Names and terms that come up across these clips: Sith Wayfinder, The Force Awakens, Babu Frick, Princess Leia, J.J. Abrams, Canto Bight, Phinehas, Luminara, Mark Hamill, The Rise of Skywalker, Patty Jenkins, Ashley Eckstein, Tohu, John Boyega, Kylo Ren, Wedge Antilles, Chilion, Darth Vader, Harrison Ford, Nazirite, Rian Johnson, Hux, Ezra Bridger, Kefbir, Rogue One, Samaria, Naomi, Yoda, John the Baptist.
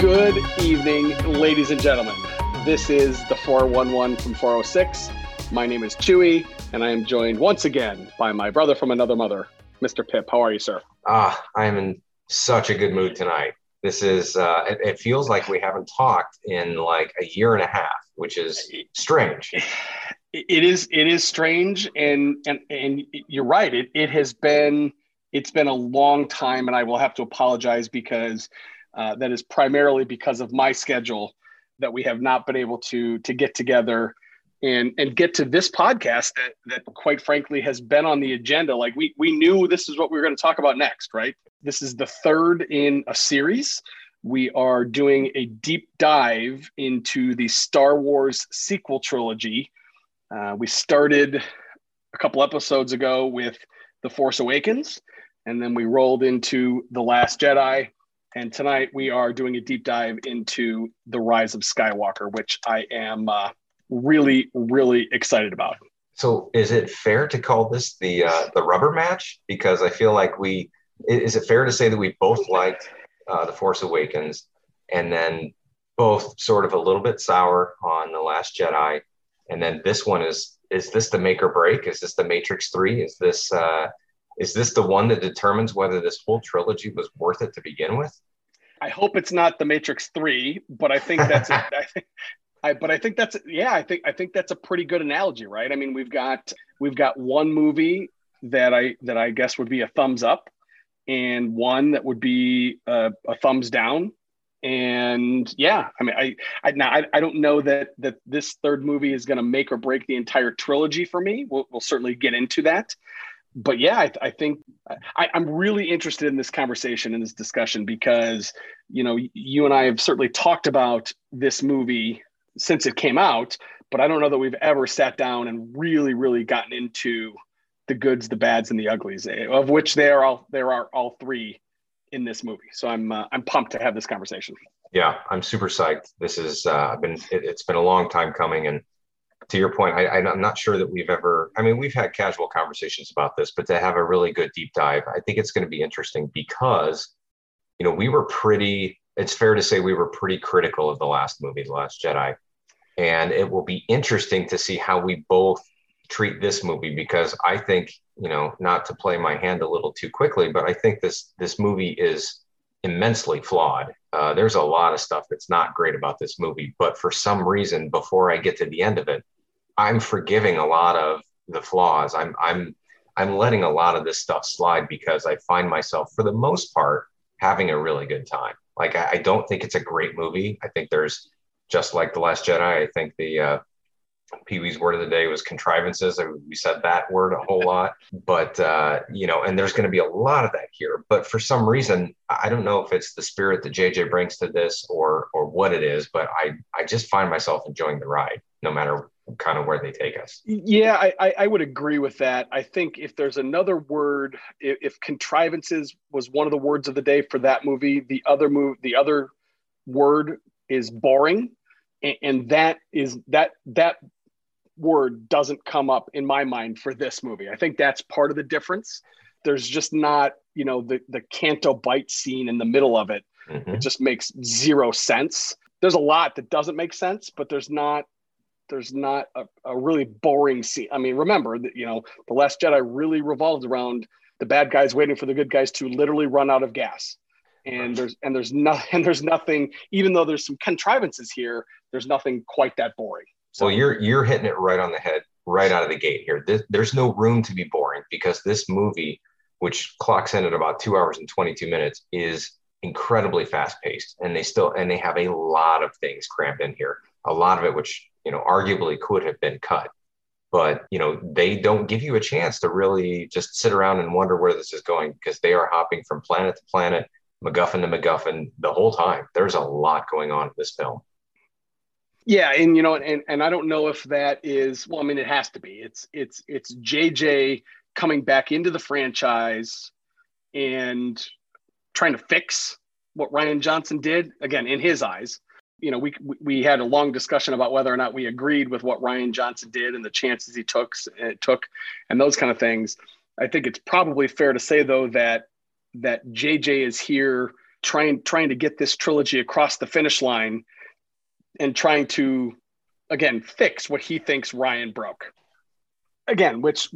Good evening, ladies and gentlemen. This is the 411 from 406. My name is Chewy, and I am joined once again by my brother from another mother, Mr. Pip. How are you, sir? I am in such a good mood tonight. This is, it feels like we haven't talked in like a year and a half, which is strange. It is strange, and you're right. It's been a long time, and I will have to apologize because that is primarily because of my schedule that we have not been able to get together and get to this podcast that quite frankly has been on the agenda. Like we knew this is what we were going to talk about next, right? This is the third in a series. We are doing a deep dive into the Star Wars sequel trilogy. We started a couple episodes ago with The Force Awakens, and then we rolled into The Last Jedi. And tonight we are doing a deep dive into The Rise of Skywalker, which I am really, really excited about. So is it fair to call this the rubber match? Because I feel like is it fair to say that we both liked The Force Awakens and then both sort of a little bit sour on The Last Jedi? And then this one, is this the make or break? Is this the Matrix 3? Is this the one that determines whether this whole trilogy was worth it to begin with? I hope it's not the Matrix 3, but I think that's I think that's a pretty good analogy, right? I mean, we've got one movie that I guess would be a thumbs up, and one that would be a thumbs down. And yeah, I mean, I don't know that this third movie is going to make or break the entire trilogy for me. We'll certainly get into that. But yeah, I think I'm really interested in this conversation and this discussion because, you know, you and I have certainly talked about this movie since it came out, but I don't know that we've ever sat down and really, really gotten into the goods, the bads, and the uglies, of which there are all three in this movie. So I'm pumped to have this conversation. Yeah, I'm super psyched. This is it's been a long time coming, and to your point, I'm not sure that we've ever, I mean, we've had casual conversations about this, but to have a really good deep dive, I think it's going to be interesting because, you know, it's fair to say we were pretty critical of the last movie, The Last Jedi. And it will be interesting to see how we both treat this movie, because I think, you know, not to play my hand a little too quickly, but I think this movie is immensely flawed. There's a lot of stuff that's not great about this movie, but for some reason, before I get to the end of it, I'm forgiving a lot of the flaws. I'm letting a lot of this stuff slide because I find myself, for the most part, having a really good time. Like, I don't think it's a great movie. I think there's, just like The Last Jedi, I think the Pee-wee's word of the day was contrivances. We said that word a whole lot, but you know, and there's going to be a lot of that here, but for some reason, I don't know if it's the spirit that JJ brings to this or what it is, but I just find myself enjoying the ride, no matter kind of where they take us. Yeah, I would agree with that. I think if there's another word, if contrivances was one of the words of the day for that movie, the other word is boring. And that word doesn't come up in my mind for this movie. I think that's part of the difference. There's just not, you know, the Canto Bite scene in the middle of it. Mm-hmm. It just makes zero sense. There's a lot that doesn't make sense, but there's not a really boring scene. I mean, remember that, you know, The Last Jedi really revolved around the bad guys waiting for the good guys to literally run out of gas. And there's nothing, even though there's some contrivances here, there's nothing quite that boring. So well, you're hitting it right on the head, right out of the gate here. There's no room to be boring because this movie, which clocks in at about 2 hours and 22 minutes, is incredibly fast paced. And they have a lot of things crammed in here. A lot of it, which, you know, arguably could have been cut, but, you know, they don't give you a chance to really just sit around and wonder where this is going because they are hopping from planet to planet, MacGuffin to MacGuffin the whole time. There's a lot going on in this film. Yeah, and you know, and I don't know if that is, well, I mean, it has to be. It's JJ coming back into the franchise and trying to fix what Rian Johnson did, again, in his eyes. You know, we had a long discussion about whether or not we agreed with what Rian Johnson did and the chances he took and those kind of things. I think it's probably fair to say, though, that JJ is here trying to get this trilogy across the finish line and trying to, again, fix what he thinks Rian broke. Again, which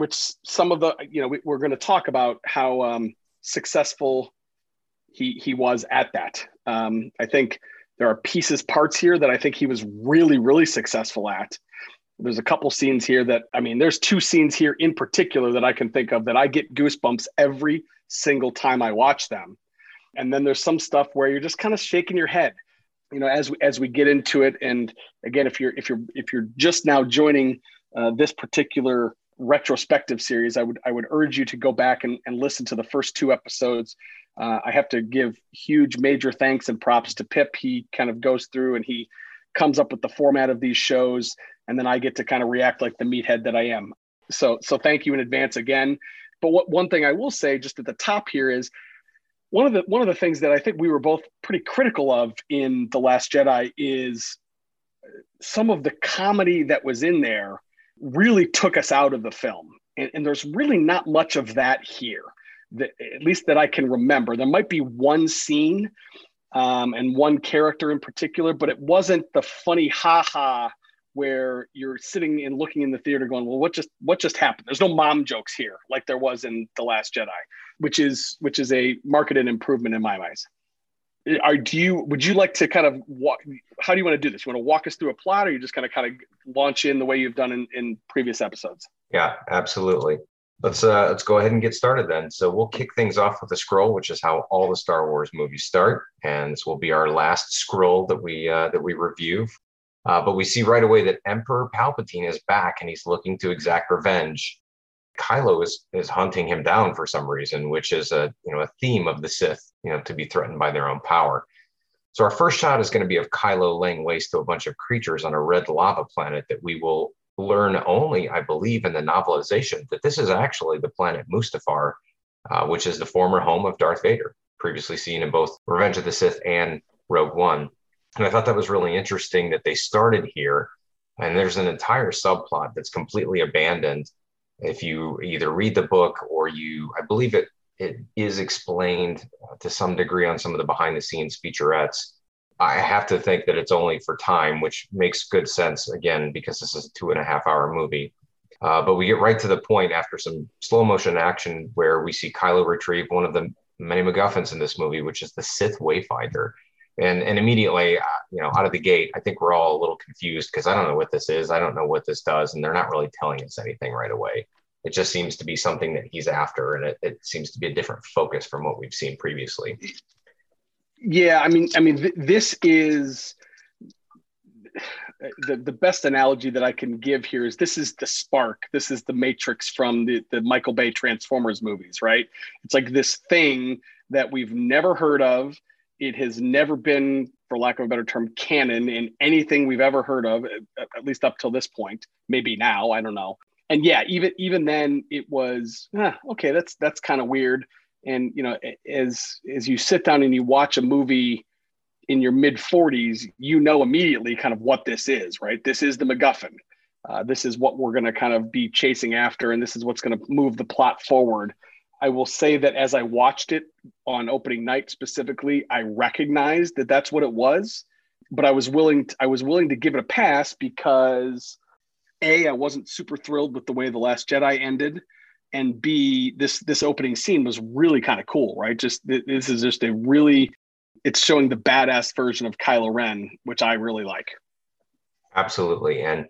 some of the, you know, we're going to talk about how successful he was at that. I think there are parts here that I think he was really, really successful at. There's a couple scenes here that, I mean, there's two scenes here in particular that I can think of that I get goosebumps every single time I watch them. And then there's some stuff where you're just kind of shaking your head, you know, as we get into it. And again, if you're just now joining this particular retrospective series, I would urge you to go back and listen to the first two episodes. I have to give huge major thanks and props to Pip. He kind of goes through and he comes up with the format of these shows, and then I get to kind of react like the meathead that I am. So thank you in advance again. But one thing I will say just at the top here is one of the things that I think we were both pretty critical of in The Last Jedi is some of the comedy that was in there really took us out of the film. And there's really not much of that here, at least that I can remember. There might be one scene and one character in particular, but it wasn't the funny ha-ha where you're sitting and looking in the theater going, well, what just happened? There's no mom jokes here like there was in The Last Jedi, which is a marketed improvement in my eyes. Would you like to kind of how do you want to do this? You want to walk us through a plot, or are you just going to kind of launch in the way you've done in previous episodes? Yeah, absolutely. Let's go ahead and get started then. So we'll kick things off with a scroll, which is how all the Star Wars movies start. And this will be our last scroll that we review. But we see right away that Emperor Palpatine is back and he's looking to exact revenge. Kylo is hunting him down for some reason, which is a theme of the Sith, you know, to be threatened by their own power. So our first shot is going to be of Kylo laying waste to a bunch of creatures on a red lava planet that we will learn only, I believe, in the novelization that this is actually the planet Mustafar, which is the former home of Darth Vader, previously seen in both Revenge of the Sith and Rogue One. And I thought that was really interesting that they started here, and there's an entire subplot that's completely abandoned. If you either read the book or I believe it is explained to some degree on some of the behind the scenes featurettes. I have to think that it's only for time, which makes good sense, again, because this is a 2.5-hour movie. But we get right to the point after some slow motion action where we see Kylo retrieve one of the many MacGuffins in this movie, which is the Sith Wayfinder. And immediately, you know, out of the gate, I think we're all a little confused because I don't know what this is. I don't know what this does. And they're not really telling us anything right away. It just seems to be something that he's after. And it seems to be a different focus from what we've seen previously. Yeah, I mean, this is the best analogy that I can give here is this is the spark. This is the Matrix from the Michael Bay Transformers movies, right? It's like this thing that we've never heard of. It has never been, for lack of a better term, canon in anything we've ever heard of, at least up till this point. Maybe now, I don't know. And yeah, even then, it was okay. That's kind of weird. And you know, as you sit down and you watch a movie in your mid 40s, you know immediately kind of what this is, right? This is the MacGuffin. This is what we're going to kind of be chasing after, and this is what's going to move the plot forward. I will say that as I watched it on opening night specifically, I recognized that that's what it was, but I was willing to give it a pass because A, I wasn't super thrilled with the way The Last Jedi ended, and B, this opening scene was really kind of cool, right? Just this is just it's showing the badass version of Kylo Ren, which I really like. Absolutely, and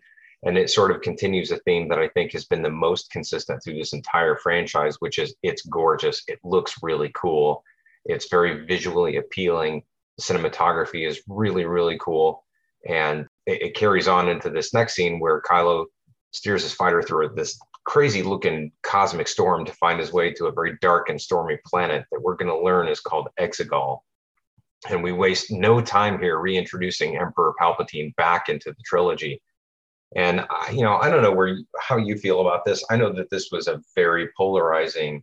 it sort of continues a theme that I think has been the most consistent through this entire franchise, which is it's gorgeous. It looks really cool. It's very visually appealing. The cinematography is really, really cool. And it carries on into this next scene where Kylo steers his fighter through this crazy looking cosmic storm to find his way to a very dark and stormy planet that we're going to learn is called Exegol. And we waste no time here reintroducing Emperor Palpatine back into the trilogy. And, I don't know how you feel about this. I know that this was a very polarizing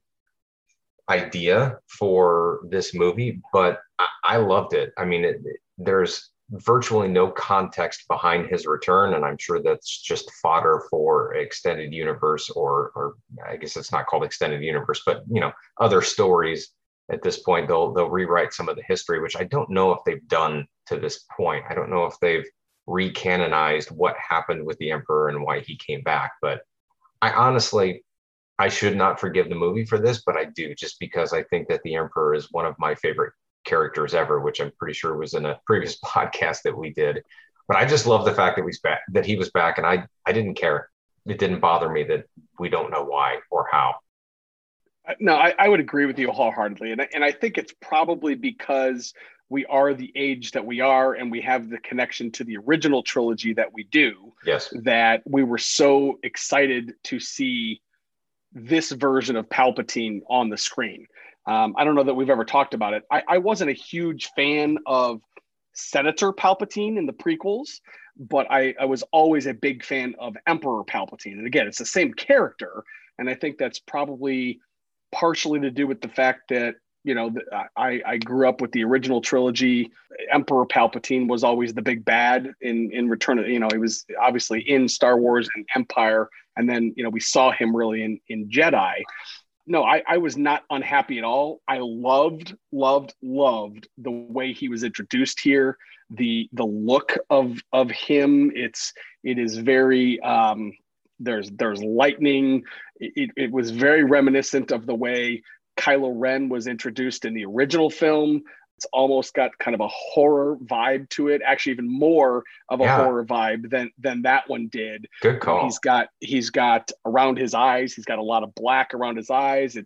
idea for this movie, but I loved it. I mean, there's virtually no context behind his return. And I'm sure that's just fodder for extended universe or I guess it's not called extended universe, but, other stories. At this point, they'll rewrite some of the history, which I don't know if they've done to this point. I don't know if they've recanonized what happened with the Emperor and why he came back. But I should not forgive the movie for this, but I do, just because I think that the Emperor is one of my favorite characters ever, which I'm pretty sure was in a previous podcast that we did. But I just love the fact that he was back, and I didn't care. It didn't bother me that we don't know why or how. No, I would agree with you wholeheartedly. And I think it's probably because we are the age that we are and we have the connection to the original trilogy that we do. Yes. That we were so excited to see this version of Palpatine on the screen. I don't know that we've ever talked about it. I wasn't a huge fan of Senator Palpatine in the prequels, but I was always a big fan of Emperor Palpatine. And again, it's the same character. And I think that's probably partially to do with the fact that, I grew up with the original trilogy. Emperor Palpatine was always the big bad in Return of, he was obviously in Star Wars and Empire. And then, we saw him really in Jedi. No, I was not unhappy at all. I loved the way he was introduced here. The look of him, it is very, there's lightning. It was very reminiscent of the way Kylo Ren was introduced in the original film. It's almost got kind of a horror vibe to it, actually even more of a horror vibe than that one did. Good call. He's got around his eyes, he's got a lot of black around his eyes.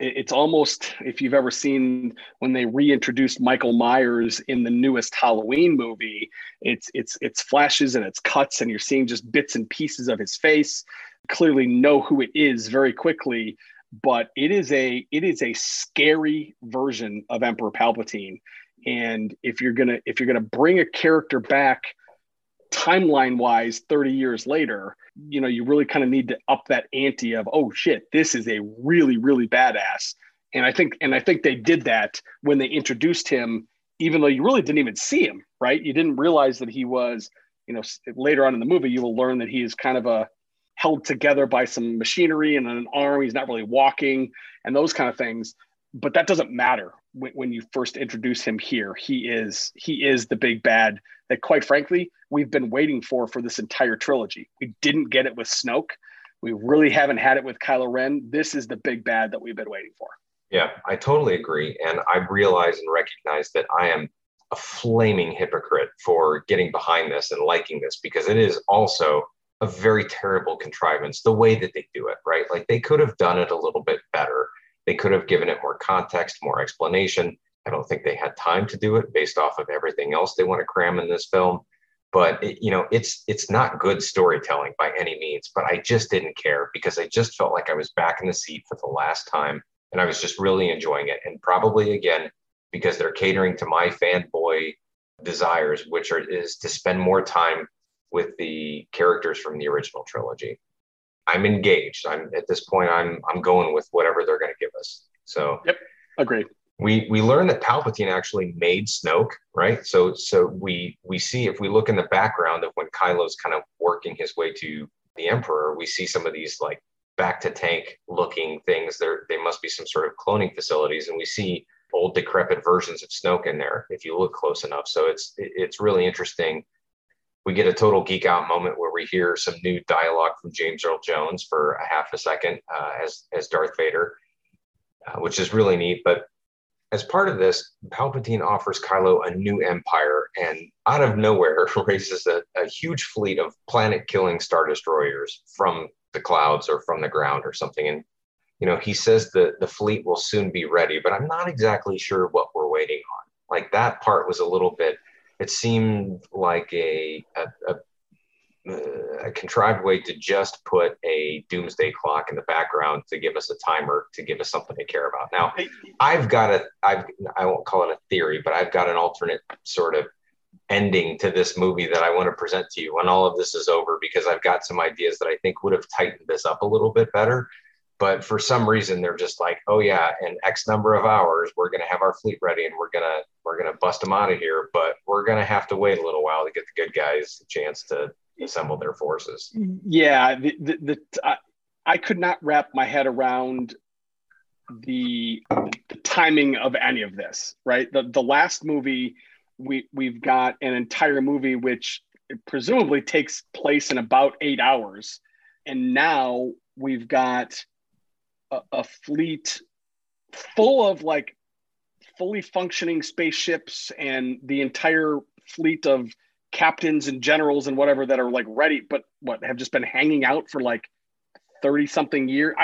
It's almost, if you've ever seen when they reintroduced Michael Myers in the newest Halloween movie, it's flashes and it's cuts and you're seeing just bits and pieces of his face. Clearly know who it is very quickly, but it is a scary version of Emperor Palpatine. And if you're gonna bring a character back timeline wise 30 years later, you really kind of need to up that ante of, oh shit, this is a really, really badass. And I think they did that when they introduced him, even though you really didn't even see him, right? You didn't realize that he was, later on in the movie, you will learn that he is kind of held together by some machinery and an arm. He's not really walking and those kind of things, but that doesn't matter when you first introduce him here. He is the big bad that, quite frankly, we've been waiting for this entire trilogy. We didn't get it with Snoke. We really haven't had it with Kylo Ren. This is the big bad that we've been waiting for. Yeah, I totally agree. And I realize and recognize that I am a flaming hypocrite for getting behind this and liking this, because it is also a very terrible contrivance, the way that they do it, right? Like, they could have done it a little bit better. They could have given it more context, more explanation. I don't think they had time to do it based off of everything else they want to cram in this film. But it's not good storytelling by any means, but I just didn't care because I just felt like I was back in the seat for the last time. And I was just really enjoying it. And probably, again, because they're catering to my fanboy desires, which is to spend more time with the characters from the original trilogy. I'm engaged. At this point, I'm going with whatever they're going to give us. So yep, agreed. We learned that Palpatine actually made Snoke, right? So we see, if we look in the background of when Kylo's kind of working his way to the Emperor, we see some of these like back to tank looking things. They must be some sort of cloning facilities, and we see old decrepit versions of Snoke in there if you look close enough. So it's really interesting. We get a total geek out moment where we hear some new dialogue from James Earl Jones for a half a second as Darth Vader, which is really neat. But as part of this, Palpatine offers Kylo a new empire and out of nowhere raises a huge fleet of planet-killing Star Destroyers from the clouds or from the ground or something. And, he says the fleet will soon be ready, but I'm not exactly sure what we're waiting on. Like, that part was a little bit... It seemed like a a contrived way to just put a doomsday clock in the background to give us a timer, to give us something to care about. Now, I've got I won't call it a theory, but I've got an alternate sort of ending to this movie that I want to present to you when all of this is over, because I've got some ideas that I think would have tightened this up a little bit better. But for some reason, they're just like, oh yeah, in X number of hours, we're going to have our fleet ready and we're going to bust them out of here. But we're going to have to wait a little while to get the good guys a chance to assemble their forces. Yeah, I could not wrap my head around the timing of any of this, right? The last movie, we've got an entire movie which presumably takes place in about 8 hours. And now we've got a fleet full of like fully functioning spaceships and the entire fleet of captains and generals and whatever that are like ready, but what have just been hanging out for like 30 something years.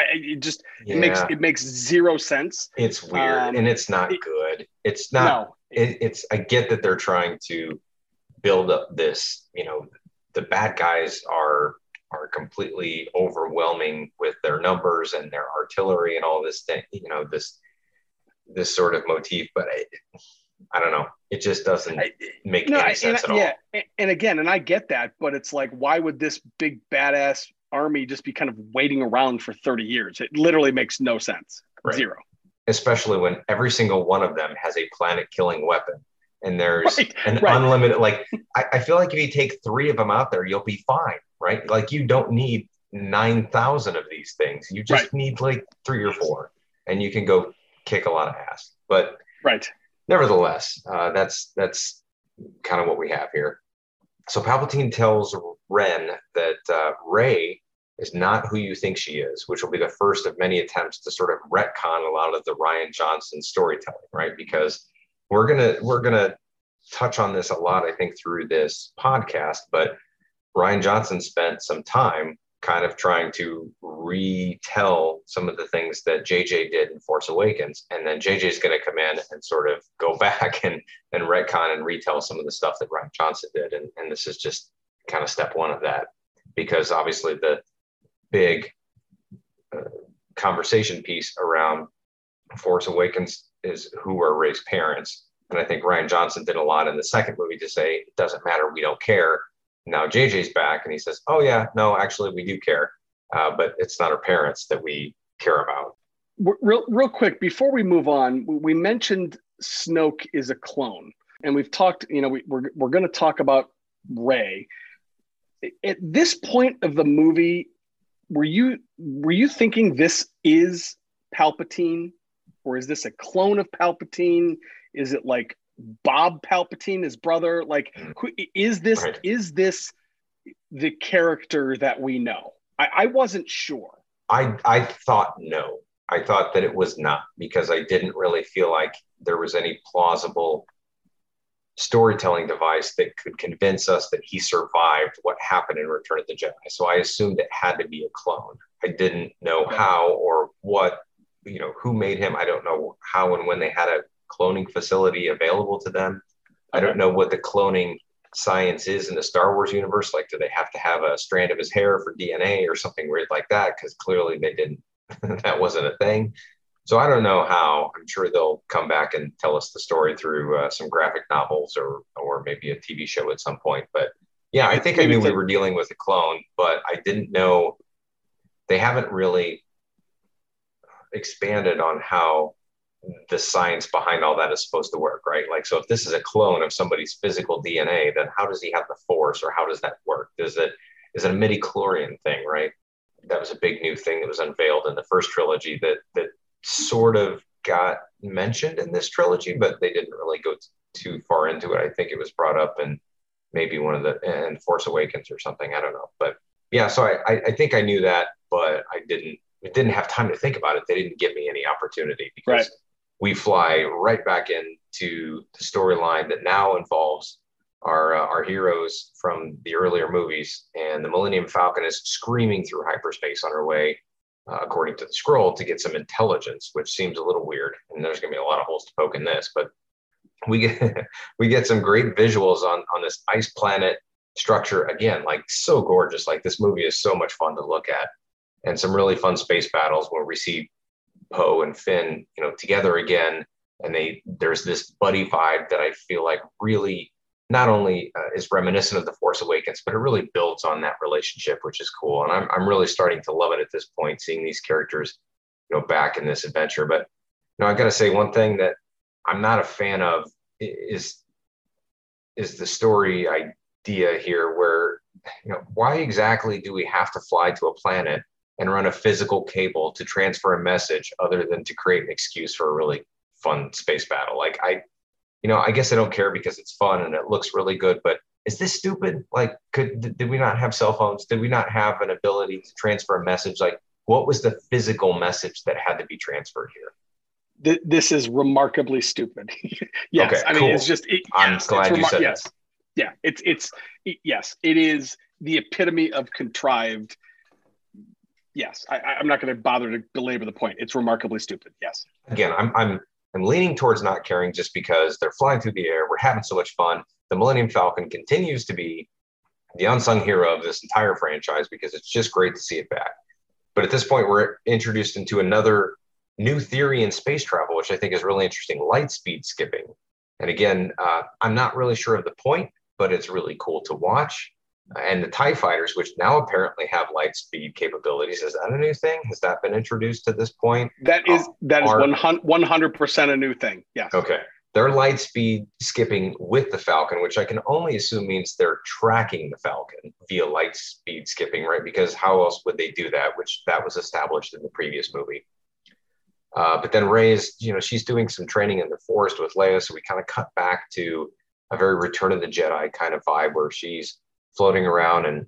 It makes zero sense. It's weird. And it's not good. It's not, no. I get that they're trying to build up this, you know, the bad guys are completely overwhelming with their numbers and their artillery and all this thing, you know, this sort of motif, but I don't know. It just doesn't make any sense at all. Yeah. And again, and I get that, but it's like, why would this big badass army just be kind of waiting around for 30 years? It literally makes no sense. Right. Zero. Especially when every single one of them has a planet killing weapon. And there's unlimited, like, I feel like if you take 3 of them out there, you'll be fine, right? Like, you don't need 9,000 of these things. You just need like 3 or 4 and you can go kick a lot of ass. But nevertheless, that's kind of what we have here. So Palpatine tells Ren that Rey is not who you think she is, which will be the first of many attempts to sort of retcon a lot of the Rian Johnson storytelling, right? Because we're gonna touch on this a lot, I think, through this podcast, but Rian Johnson spent some time kind of trying to retell some of the things that J.J. did in Force Awakens, and then J.J.'s going to come in and sort of go back and retcon and retell some of the stuff that Rian Johnson did, and this is just kind of step one of that, because obviously the big conversation piece around Force Awakens is who are Rey's parents. And I think Rian Johnson did a lot in the second movie to say, it doesn't matter, we don't care. Now JJ's back and he says, oh yeah, no, actually we do care. But it's not her parents that we care about. Real quick, before we move on, we mentioned Snoke is a clone. And we've talked, you know, we're going to talk about Rey. At this point of the movie, were you thinking this is Palpatine? Or is this a clone of Palpatine? Is it like Bob Palpatine, his brother? Like, who is this? Right. Is this the character that we know? I wasn't sure. I thought no. I thought that it was not, because I didn't really feel like there was any plausible storytelling device that could convince us that he survived what happened in Return of the Jedi. So I assumed it had to be a clone. I didn't know how or what. You know, who made him? I don't know how and when they had a cloning facility available to them. I don't know what the cloning science is in the Star Wars universe. Like, do they have to have a strand of his hair for DNA or something weird like that? Because clearly they didn't. That wasn't a thing. So I don't know how. I'm sure they'll come back and tell us the story through some graphic novels or maybe a TV show at some point. But yeah, I think I knew we were dealing with a clone, but I didn't know. They haven't really expanded on how the science behind all that is supposed to work, right? Like, so if this is a clone of somebody's physical DNA, then how does he have the Force, or how does that work? Is it a midi-chlorian thing, right? That was a big new thing that was unveiled in the first trilogy that sort of got mentioned in this trilogy, but they didn't really go too far into it. I think it was brought up in maybe one of the Force Awakens or something. I don't know. But yeah, so I think I knew that, but I didn't have time to think about it. They didn't give me any opportunity, because we fly right back into the storyline that now involves our heroes from the earlier movies. And the Millennium Falcon is screaming through hyperspace on her way, according to the scroll, to get some intelligence, which seems a little weird. And there's going to be a lot of holes to poke in this, but we get some great visuals on this ice planet structure again, like so gorgeous. Like this movie is so much fun to look at, and some really fun space battles where we see Poe and Finn, you know, together again. And there's this buddy vibe that I feel like really not only is reminiscent of The Force Awakens, but it really builds on that relationship, which is cool. And I'm really starting to love it at this point, seeing these characters, you know, back in this adventure. But, you know, I got to say one thing that I'm not a fan of is the story idea here where, you know, why exactly do we have to fly to a planet and run a physical cable to transfer a message other than to create an excuse for a really fun space battle? Like I guess I don't care because it's fun and it looks really good, but is this stupid? Like, did we not have cell phones? Did we not have an ability to transfer a message? Like, what was the physical message that had to be transferred here? This is remarkably stupid. Yes. Okay, cool. I mean, it's just, I'm glad you said yes. Yeah. Yes, it is the epitome of contrived. Yes. I'm not going to bother to belabor the point. It's remarkably stupid. Yes. Again, I'm leaning towards not caring just because they're flying through the air. We're having so much fun. The Millennium Falcon continues to be the unsung hero of this entire franchise because it's just great to see it back. But at this point, we're introduced into another new theory in space travel, which I think is really interesting, light speed skipping. And again, I'm not really sure of the point, but it's really cool to watch. And the TIE fighters, which now apparently have light speed capabilities, is that a new thing? Has that been introduced at this point? That is 100% a new thing. Yes. Okay. They're light speed skipping with the Falcon, which I can only assume means they're tracking the Falcon via light speed skipping, right? Because how else would they do that? Which that was established in the previous movie. But then Rey's, you know, she's doing some training in the forest with Leia, so we kind of cut back to a very Return of the Jedi kind of vibe where she's floating around and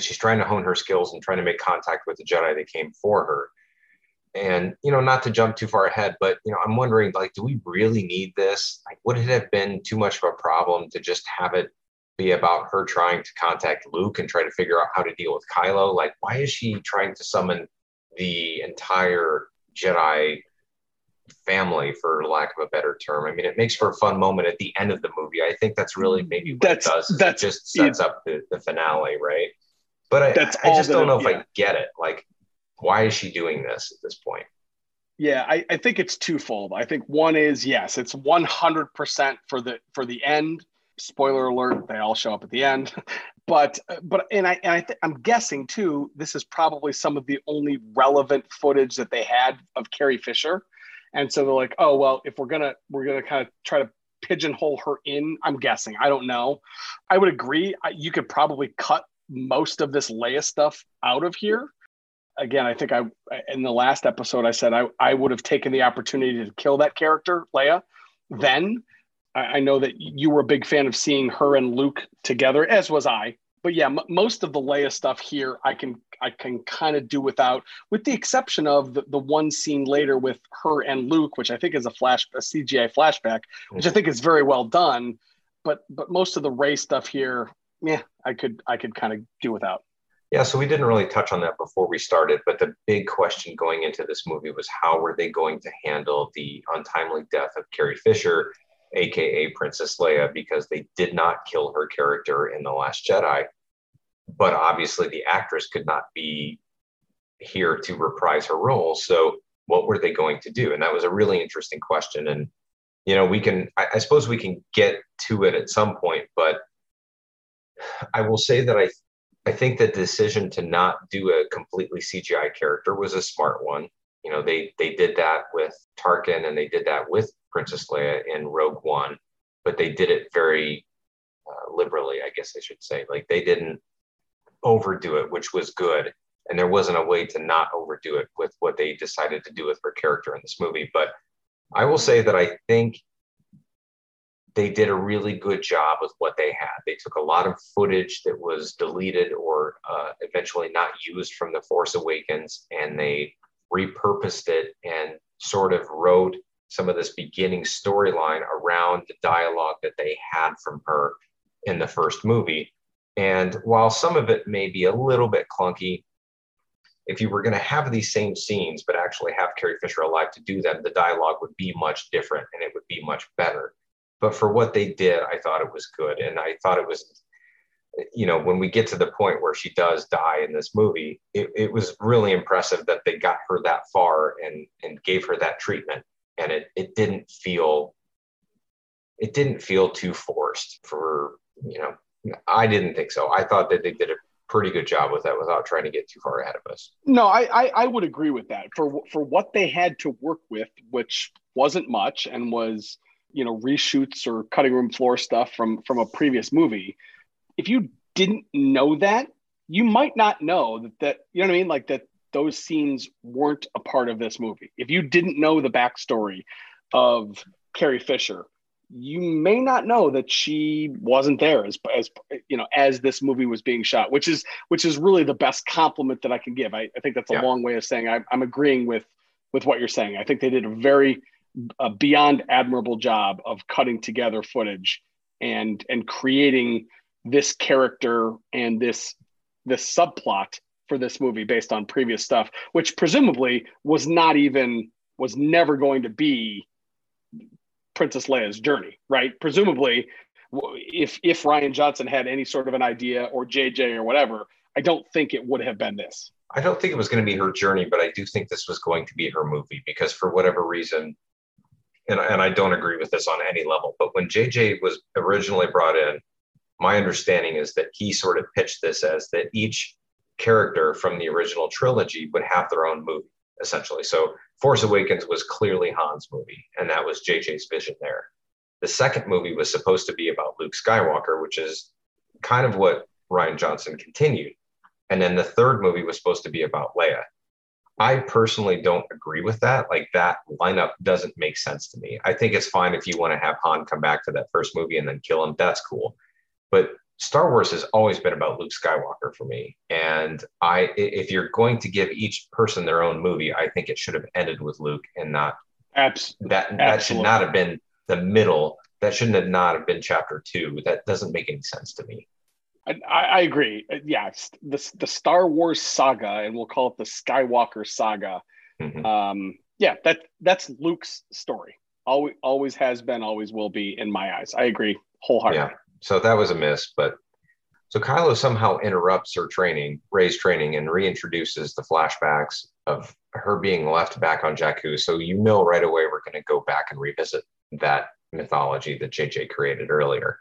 she's trying to hone her skills and trying to make contact with the Jedi that came for her. And, you know, not to jump too far ahead, but, you know, I'm wondering, like, do we really need this? Like, would it have been too much of a problem to just have it be about her trying to contact Luke and try to figure out how to deal with Kylo? Like, why is she trying to summon the entire Jedi family, for lack of a better term? I mean, it makes for a fun moment at the end of the movie. I think that's really maybe what it does. It just sets up the finale, right? But I just don't know if I get it. Like, why is she doing this at this point? Yeah, I think it's twofold. I think one is, yes, it's 100% for the end. Spoiler alert, they all show up at the end. But I'm guessing too, this is probably some of the only relevant footage that they had of Carrie Fisher. And so they're like, oh, well, if we're gonna kind of try to pigeonhole her in, I'm guessing, I don't know. I would agree. You could probably cut most of this Leia stuff out of here. Again, I think in the last episode, I said I would have taken the opportunity to kill that character, Leia. Then I know that you were a big fan of seeing her and Luke together, as was I. But yeah, most of the Leia stuff here, I can kind of do without, with the exception of the one scene later with her and Luke, which I think is a CGI flashback, which I think is very well done. But most of the Rey stuff here, yeah, I could kind of do without. Yeah, so we didn't really touch on that before we started, but the big question going into this movie was how were they going to handle the untimely death of Carrie Fisher, aka Princess Leia, because they did not kill her character in The Last Jedi. But obviously the actress could not be here to reprise her role. So what were they going to do? And that was a really interesting question. And, you know, I suppose we can get to it at some point, but I will say that I think the decision to not do a completely CGI character was a smart one. You know, they did that with Tarkin and they did that with Princess Leia in Rogue One, but they did it very liberally, I guess I should say. Like, they didn't overdo it, which was good. And there wasn't a way to not overdo it with what they decided to do with her character in this movie. But I will say that I think they did a really good job with what they had. They took a lot of footage that was deleted or eventually not used from The Force Awakens, and they repurposed it and sort of wrote some of this beginning storyline around the dialogue that they had from her in the first movie. And while some of it may be a little bit clunky, if you were going to have these same scenes, but actually have Carrie Fisher alive to do them, the dialogue would be much different and it would be much better. But for what they did, I thought it was good. And I thought it was you know, when we get to the point where she does die in this movie, it was really impressive that they got her that far and gave her that treatment. And it didn't feel too forced for, you know, I didn't think so. I thought that they did a pretty good job with that without trying to get too far ahead of us. No, I would agree with that. For what they had to work with, which wasn't much and was, you know, reshoots or cutting room floor stuff from a previous movie. If you didn't know that, you might not know that, you know what I mean? Like that those scenes weren't a part of this movie. If you didn't know the backstory of Carrie Fisher, you may not know that she wasn't there as you know, as this movie was being shot, which is really the best compliment that I can give. I think that's a long way of saying I'm agreeing with what you're saying. I think they did a very beyond admirable job of cutting together footage and creating this character and this subplot for this movie based on previous stuff, which presumably was never going to be Princess Leia's journey, right? Presumably, if Rian Johnson had any sort of an idea or J.J. or whatever, I don't think it would have been this. I don't think it was going to be her journey, but I do think this was going to be her movie because for whatever reason, and I don't agree with this on any level, but when J.J. was originally brought in, my understanding is that he sort of pitched this as that each character from the original trilogy would have their own movie, essentially. So Force Awakens was clearly Han's movie, and that was JJ's vision there. The second movie was supposed to be about Luke Skywalker, which is kind of what Rian Johnson continued. And then the third movie was supposed to be about Leia. I personally don't agree with that. Like that lineup doesn't make sense to me. I think it's fine if you want to have Han come back to that first movie and then kill him. That's cool. But Star Wars has always been about Luke Skywalker for me. And if you're going to give each person their own movie, I think it should have ended with Luke and not that should not have been the middle. That shouldn't have not have been chapter 2. That doesn't make any sense to me. I agree. Yeah. The Star Wars saga, and we'll call it the Skywalker saga. Mm-hmm. That's Luke's story. Always has been, always will be in my eyes. I agree wholeheartedly. Yeah. So that was a miss, but so Kylo somehow interrupts her training, Rey's training, and reintroduces the flashbacks of her being left back on Jakku. So you know right away we're going to go back and revisit that mythology that JJ created earlier.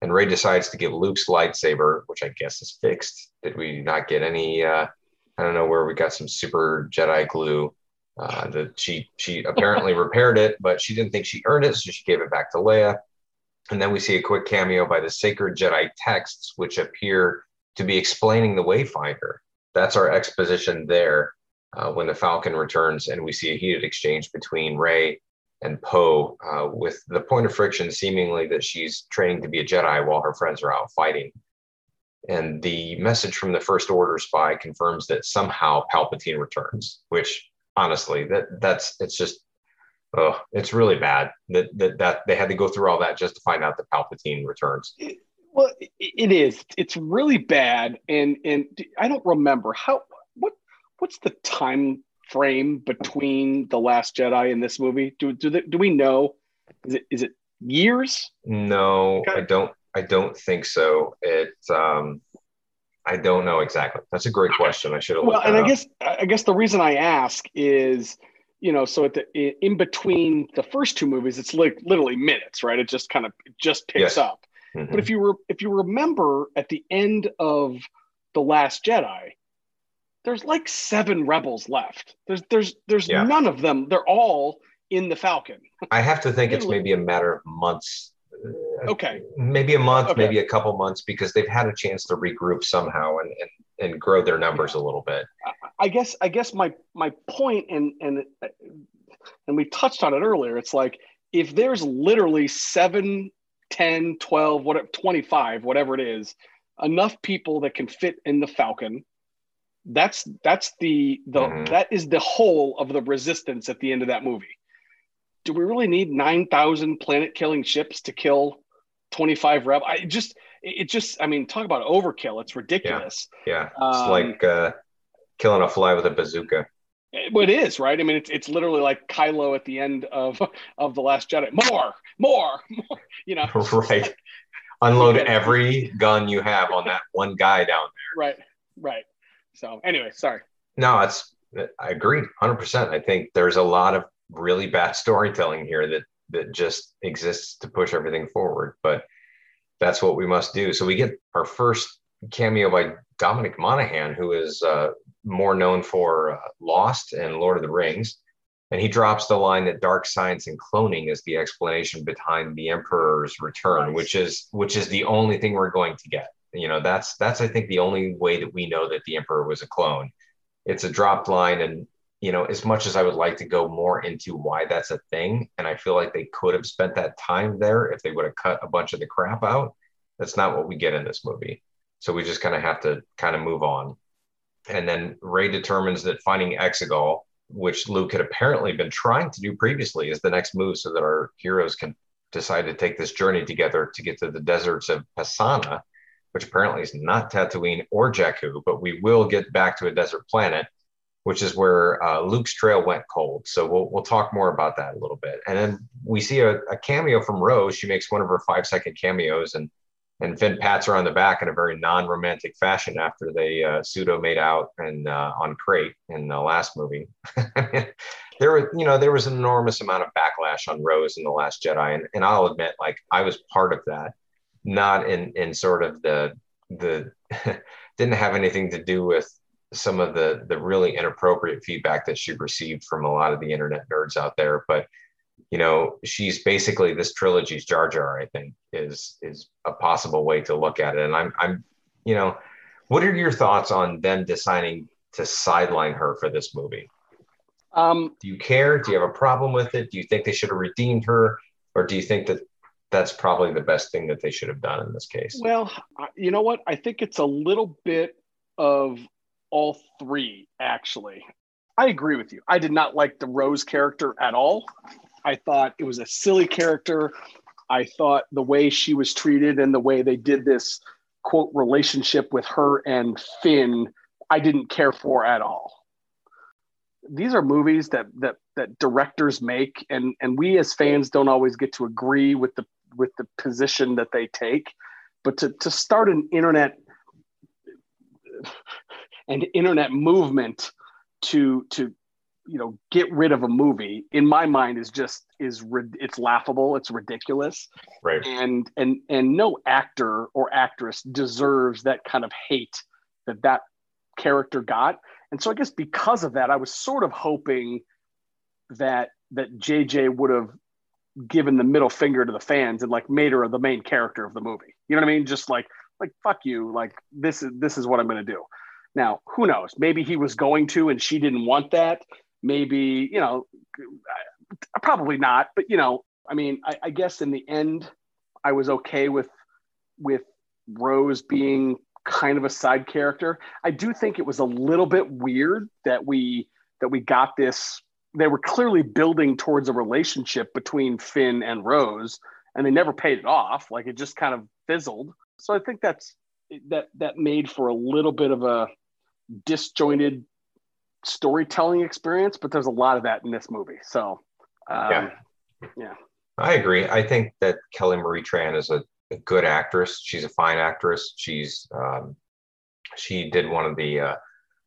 And Rey decides to give Luke's lightsaber, which I guess is fixed. Did we not get any? I don't know where we got some super Jedi glue. That she apparently repaired it, but she didn't think she earned it, so she gave it back to Leia. And then we see a quick cameo by the sacred Jedi texts, which appear to be explaining the Wayfinder. That's our exposition there when the Falcon returns, and we see a heated exchange between Rey and Poe with the point of friction seemingly that she's training to be a Jedi while her friends are out fighting. And the message from the First Order spy confirms that somehow Palpatine returns, which honestly, it's really bad that they had to go through all that just to find out that Palpatine returns. It is. It's really bad, and I don't remember what's the time frame between The Last Jedi and this movie? Do we know? Is it years? No, okay. I don't think so. I don't know exactly. That's a great question. I should have looked that up. I guess the reason I ask is, you know, so in between the first two movies, it's like literally minutes, right? It just kind of picks up. Mm-hmm. But if you remember at the end of The Last Jedi, there's like 7 rebels left. There's none of them. They're all in the Falcon. I have to think it's maybe a matter of months. Okay. Maybe a month, maybe a couple months, because they've had a chance to regroup somehow and grow their numbers a little bit. I guess my point, and we touched on it earlier, it's like if there's literally 7, 10, 12, whatever, 25, whatever it is, enough people that can fit in the Falcon, that's the mm-hmm. that is the whole of the resistance at the end of that movie. Do we really need 9,000 planet-killing ships to kill 25 rebels? Talk about overkill. It's ridiculous. Yeah. It's like killing a fly with a bazooka. It is, right? I mean, it's literally like Kylo at the end of The Last Jedi. More, you know. Right. Unload every gun you have on that one guy down there. Right, right. So anyway, sorry. No, I agree 100%. I think there's a lot of really bad storytelling here that just exists to push everything forward. But that's what we must do. So we get our first cameo by Dominic Monaghan, who is more known for Lost and Lord of the Rings. And he drops the line that dark science and cloning is the explanation behind the Emperor's return, which is the only thing we're going to get. You know, that's I think the only way that we know that the Emperor was a clone. It's a dropped line. And, you know, as much as I would like to go more into why that's a thing, and I feel like they could have spent that time there if they would have cut a bunch of the crap out, that's not what we get in this movie. So we just kind of have to kind of move on. And then Rey determines that finding Exegol, which Luke had apparently been trying to do previously, is the next move so that our heroes can decide to take this journey together to get to the deserts of Pasaana, which apparently is not Tatooine or Jakku, but we will get back to a desert planet, which is where Luke's trail went cold. So we'll talk more about that a little bit. And then we see a cameo from Rose. She makes one of her 5-second cameos, and Finn pats her on the back in a very non-romantic fashion after they pseudo made out and on Crate in the last movie. there was an enormous amount of backlash on Rose in The Last Jedi, and I'll admit, like, I was part of that, not in sort of the didn't have anything to do with some of the really inappropriate feedback that she received from a lot of the internet nerds out there, but. You know, she's basically this trilogy's Jar Jar, I think, is a possible way to look at it. And I'm, you know, what are your thoughts on them deciding to sideline her for this movie? Do you care? Do you have a problem with it? Do you think they should have redeemed her? Or do you think that that's probably the best thing that they should have done in this case? Well, you know what? I think it's a little bit of all three, actually. I agree with you. I did not like the Rose character at all. I thought it was a silly character. I thought the way she was treated and the way they did this, quote, relationship with her and Finn, I didn't care for at all. These are movies that directors make, and we as fans don't always get to agree with the position that they take. But to start an internet movement to you know, get rid of a movie, in my mind, it's laughable. It's ridiculous. Right. And no actor or actress deserves that kind of hate that character got. And so I guess because of that, I was sort of hoping that JJ would have given the middle finger to the fans and like made her the main character of the movie. You know what I mean? Just like, fuck you. Like, this is what I'm going to do. Now, who knows? Maybe he was going to, and she didn't want that. Maybe, you know, probably not. But, you know, I mean, I guess in the end, I was okay with Rose being kind of a side character. I do think it was a little bit weird that we got this. They were clearly building towards a relationship between Finn and Rose, and they never paid it off. Like, it just kind of fizzled. So I think that made for a little bit of a disjointed storytelling experience, but there's a lot of that in this movie. So yeah, I agree. I think that Kelly Marie Tran is a good actress. She's a fine actress. She's she did one of the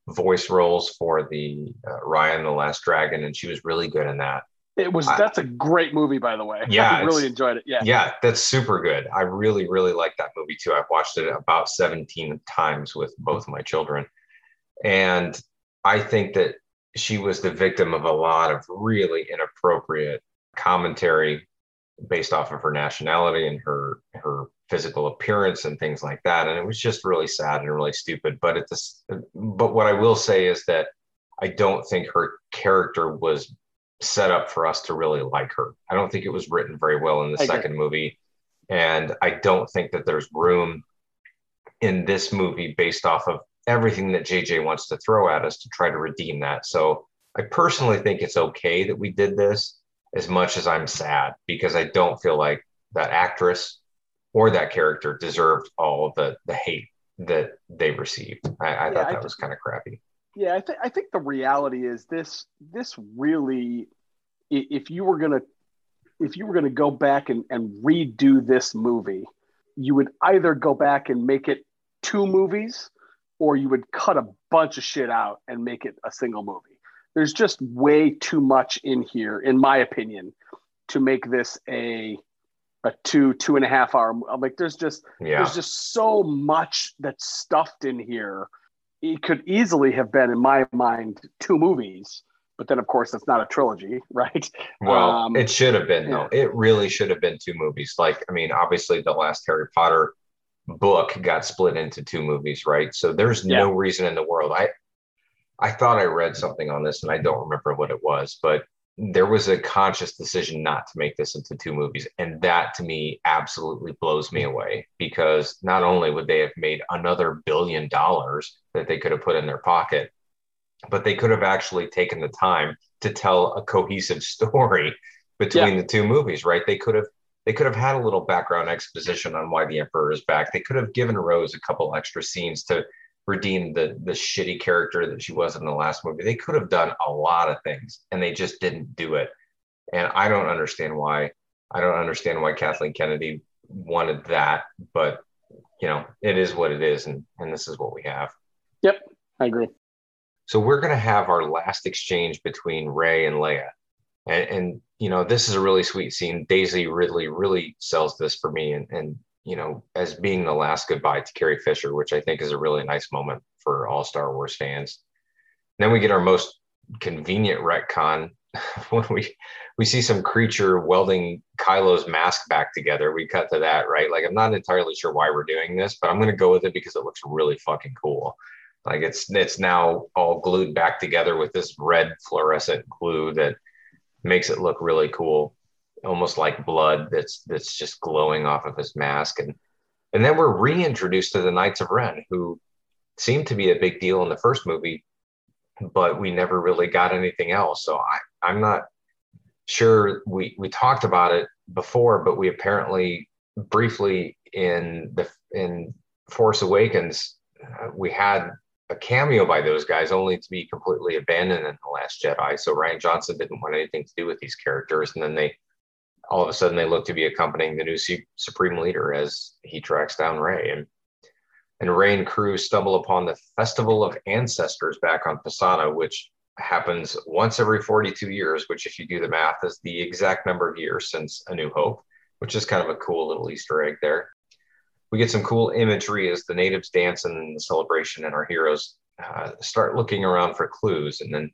voice roles for the Raya and the Last Dragon, and she was really good in that. That's a great movie, by the way. Yeah, I really enjoyed it. Yeah, that's super good. I really, really like that movie too. I've watched it about 17 times with both my children, and I think that she was the victim of a lot of really inappropriate commentary based off of her nationality and her physical appearance and things like that. And it was just really sad and really stupid. But but what I will say is that I don't think her character was set up for us to really like her. I don't think it was written very well in the second movie. And I don't think that there's room in this movie based off of everything that JJ wants to throw at us to try to redeem that. So I personally think it's okay that we did this, as much as I'm sad, because I don't feel like that actress or that character deserved all the hate that they received. I thought that was kind of crappy. Yeah, I think the reality is this really, if you were gonna go back and redo this movie, you would either go back and make it two movies, or you would cut a bunch of shit out and make it a single movie. There's just way too much in here, in my opinion, to make this a 2.5 hour. Like there's just so much that's stuffed in here. It could easily have been, in my mind, two movies, but then of course it's not a trilogy, right? Well, it should have been though. It really should have been two movies. Like, I mean, obviously the last Harry Potter book got split into two movies, right? So there's no reason in the world. I thought I read something on this and I don't remember what it was, but there was a conscious decision not to make this into two movies. And that to me absolutely blows me away, because not only would they have made another $1 billion that they could have put in their pocket, but they could have actually taken the time to tell a cohesive story between the two movies, right? They could have had a little background exposition on why the Emperor is back. They could have given Rose a couple extra scenes to redeem the shitty character that she was in the last movie. They could have done a lot of things, and they just didn't do it. And I don't understand why. I don't understand why Kathleen Kennedy wanted that, but you know, it is what it is, and this is what we have. Yep, I agree. So we're going to have our last exchange between Rey and Leia. And you know, this is a really sweet scene. Daisy Ridley really sells this for me, and you know, as being the last goodbye to Carrie Fisher, which I think is a really nice moment for all Star Wars fans. And then we get our most convenient retcon when we see some creature welding Kylo's mask back together. We cut to that, right? Like, I'm not entirely sure why we're doing this, but I'm going to go with it because it looks really fucking cool. Like, it's now all glued back together with this red fluorescent glue that makes it look really cool, almost like blood that's just glowing off of his mask. And then we're reintroduced to the Knights of Ren, who seemed to be a big deal in the first movie, but we never really got anything else. So I'm not sure. We talked about it before, but we apparently briefly in Force Awakens, we had a cameo by those guys, only to be completely abandoned in The Last Jedi. So Rian Johnson didn't want anything to do with these characters. And then all of a sudden they look to be accompanying the new Supreme Leader as he tracks down Rey. And Rey and crew stumble upon the Festival of Ancestors back on Pasaana, which happens once every 42 years, which if you do the math is the exact number of years since A New Hope, which is kind of a cool little Easter egg there. We get some cool imagery as the natives dance in the celebration and our heroes start looking around for clues. And then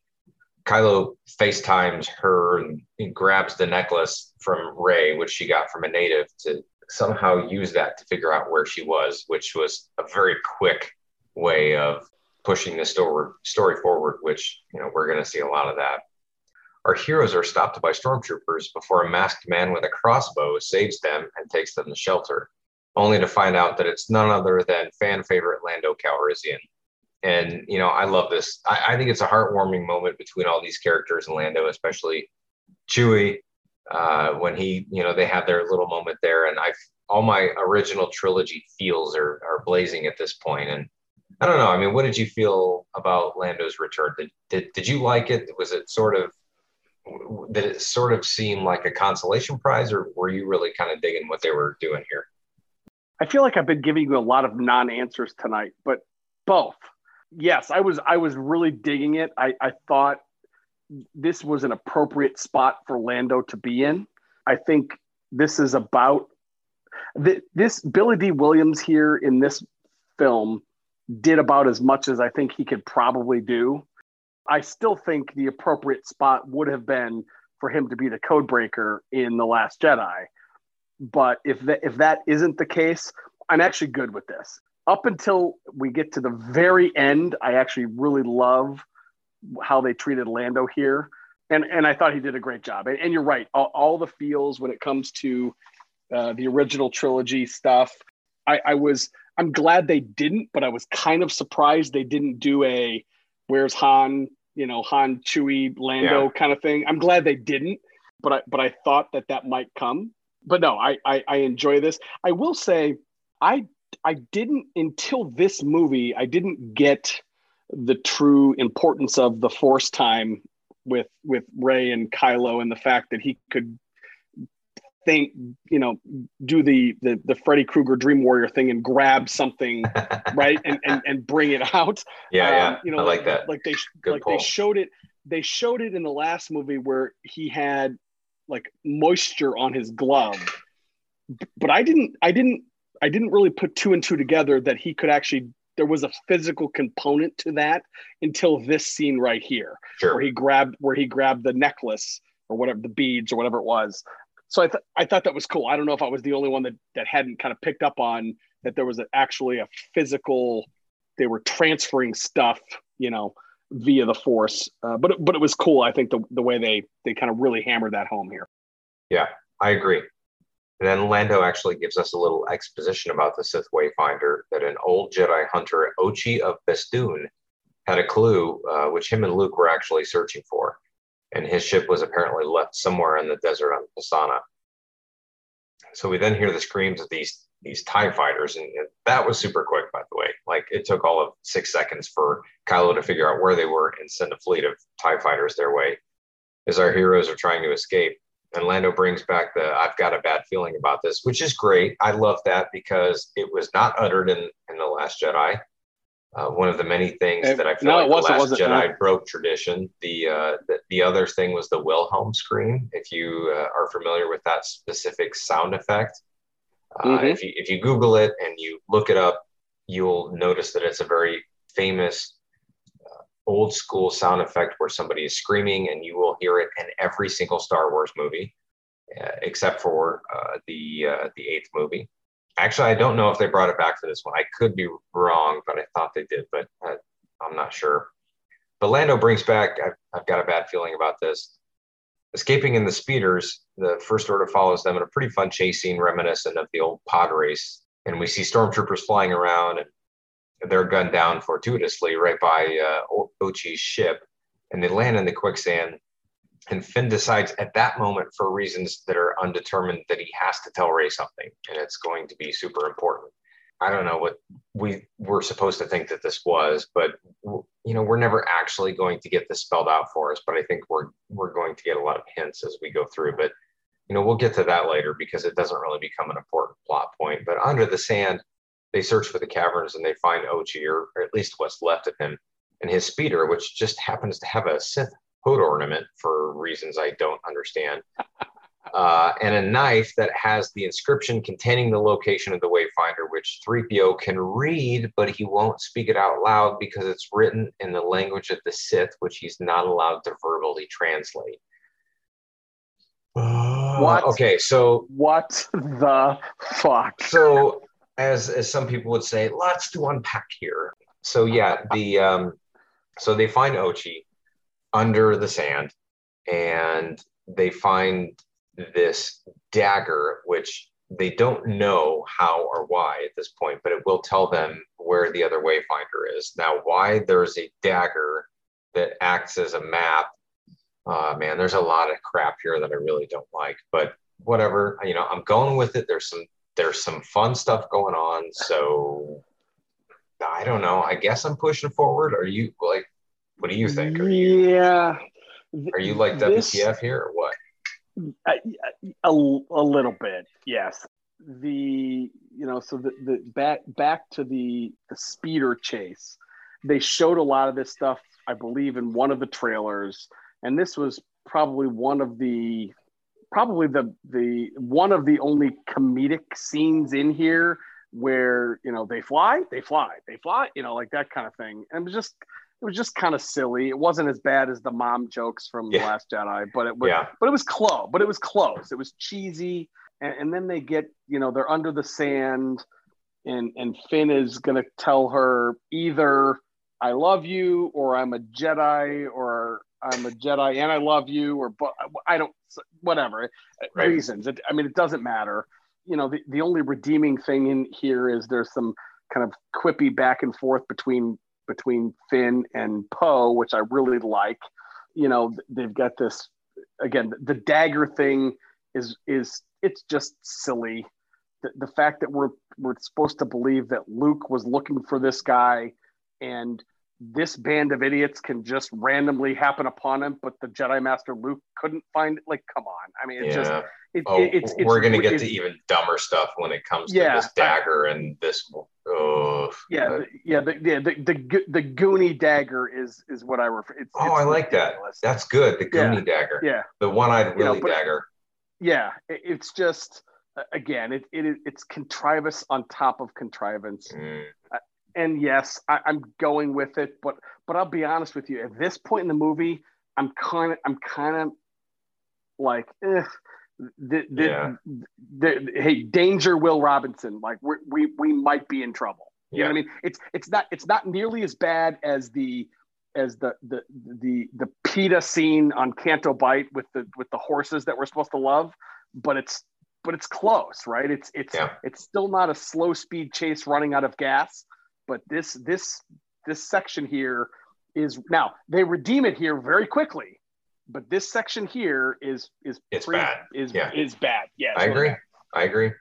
Kylo FaceTimes her and grabs the necklace from Rey, which she got from a native, to somehow use that to figure out where she was, which was a very quick way of pushing the story forward, which, you know, we're going to see a lot of that. Our heroes are stopped by stormtroopers before a masked man with a crossbow saves them and takes them to shelter, only to find out that it's none other than fan favorite Lando Calrissian. And, you know, I love this. I think it's a heartwarming moment between all these characters and Lando, especially Chewie, when he, you know, they have their little moment there. And all my original trilogy feels are blazing at this point. And I don't know. I mean, what did you feel about Lando's return? Did you like it? Was it sort of, did it sort of seem like a consolation prize, or were you really kind of digging what they were doing here? I feel like I've been giving you a lot of non-answers tonight, but both. Yes, I was really digging it. I thought this was an appropriate spot for Lando to be in. I think this is about this Billy D. Williams here in this film did about as much as I think he could probably do. I still think the appropriate spot would have been for him to be the codebreaker in The Last Jedi. But if that isn't the case, I'm actually good with this. Up until we get to the very end, I actually really love how they treated Lando here. And I thought he did a great job. And you're right. All the feels when it comes to the original trilogy stuff, I'm glad they didn't, but I was kind of surprised they didn't do a where's Han, you know, Han, Chewie, Lando kind of thing. I'm glad they didn't, but I thought that might come. But no, I enjoy this. I will say, I didn't, until this movie, I didn't get the true importance of the Force time with Rey and Kylo, and the fact that he could think, you know, do the Freddy Krueger Dream Warrior thing and grab something, right, and bring it out. Yeah, yeah. You know, I like that. Like they Good like pull. They showed it in the last movie where he had like moisture on his glove, but I didn't really put two and two together that he could actually. There was a physical component to that until this scene right here, sure. where he grabbed the necklace or whatever, the beads or whatever it was. So I thought that was cool. I don't know if I was the only one that hadn't kind of picked up on that there was actually a physical, they were transferring stuff, you know, via the Force. But it was cool. I think the way they kind of really hammered that home here. Yeah, I agree. And then Lando actually gives us a little exposition about the Sith Wayfinder, that an old Jedi hunter, Ochi of Bestoon, had a clue, which him and Luke were actually searching for. And his ship was apparently left somewhere in the desert on Pasaana. So we then hear the screams of these TIE fighters, and that was super quick, by the way. Like, it took all of 6 seconds for Kylo to figure out where they were and send a fleet of TIE fighters their way, as our heroes are trying to escape. And Lando brings back the "I've got a bad feeling about this," which is great. I love that because it was not uttered in The Last Jedi. One of the many things that I feel The Last Jedi broke tradition. The other thing was the Wilhelm scream. If you are familiar with that specific sound effect, if you Google it and you look it up, you'll notice that it's a very famous old school sound effect where somebody is screaming, and you will hear it in every single Star Wars movie, except for the eighth movie. Actually, I don't know if they brought it back for this one. I could be wrong, but I thought they did, but I'm not sure. But Lando brings back, I've got a bad feeling about this. Escaping in the speeders, the First Order follows them in a pretty fun chase scene reminiscent of the old pod race. And we see stormtroopers flying around, and they're gunned down fortuitously right by Ochi's ship. And they land in the quicksand. And Finn decides at that moment, for reasons that are undetermined, that he has to tell Rey something, and it's going to be super important. I don't know what we were supposed to think that this was, but you know, we're never actually going to get this spelled out for us. But I think we're going to get a lot of hints as we go through. But you know, we'll get to that later because it doesn't really become an important plot point. But under the sand, they search for the caverns and they find Ochi, or at least what's left of him, and his speeder, which just happens to have a Sith hood ornament for reasons I don't understand, and a knife that has the inscription containing the location of the Wayfinder, which 3PO can read, but he won't speak it out loud because it's written in the language of the Sith, which he's not allowed to verbally translate. What? Okay, so... What the fuck? So, as some people would say, lots to unpack here. So, yeah, so they find Ochi under the sand, and they find this dagger, which they don't know how or why at this point, but it will tell them where the other Wayfinder is. Now, why there's a dagger that acts as a map, man, there's a lot of crap here that I really don't like, but whatever, you know, I'm going with it. There's some fun stuff going on, so I don't know. I guess I'm pushing forward. Are you like, what do you think? Are you like WTF here or what? A little bit, yes. Back to the speeder chase. They showed a lot of this stuff, I believe, in one of the trailers, and this was probably one of the only comedic scenes in here where, you know, they fly, you know, like that kind of thing, and it was just kind of silly. It wasn't as bad as the mom jokes from The Last Jedi, but it was close. It was cheesy. And then they get, you know, they're under the sand, and Finn is going to tell her either I love you, or I'm a Jedi, or I'm a Jedi and I love you, or I don't, whatever, right. Reasons. It doesn't matter. You know, the only redeeming thing in here is there's some kind of quippy back and forth between Finn and Poe, which I really like. You know, they've got this, again, the dagger thing is it's just silly. The fact that we're supposed to believe that Luke was looking for this guy, and this band of idiots can just randomly happen upon him, but the Jedi Master Luke couldn't find it. Like, come on. I mean, it's just, we're going to get to even dumber stuff when it comes to this dagger and this. The Goonie dagger is what I refer. It's I like that. That's good. The Goonie dagger. Yeah. The one-eyed Willy dagger. Yeah. It's just, again, it's contrivance on top of contrivance. Mm. And yes, I'm going with it, but I'll be honest with you. At this point in the movie, I'm kind of like, hey, danger, Will Robinson. Like we might be in trouble. You know what I mean? It's not nearly as bad as the PETA scene on Canto Bight with the horses that we're supposed to love, but it's close, right? It's still not a slow speed chase running out of gas. But this section here is, now they redeem it here very quickly, but this section here is bad. Yeah, I agree.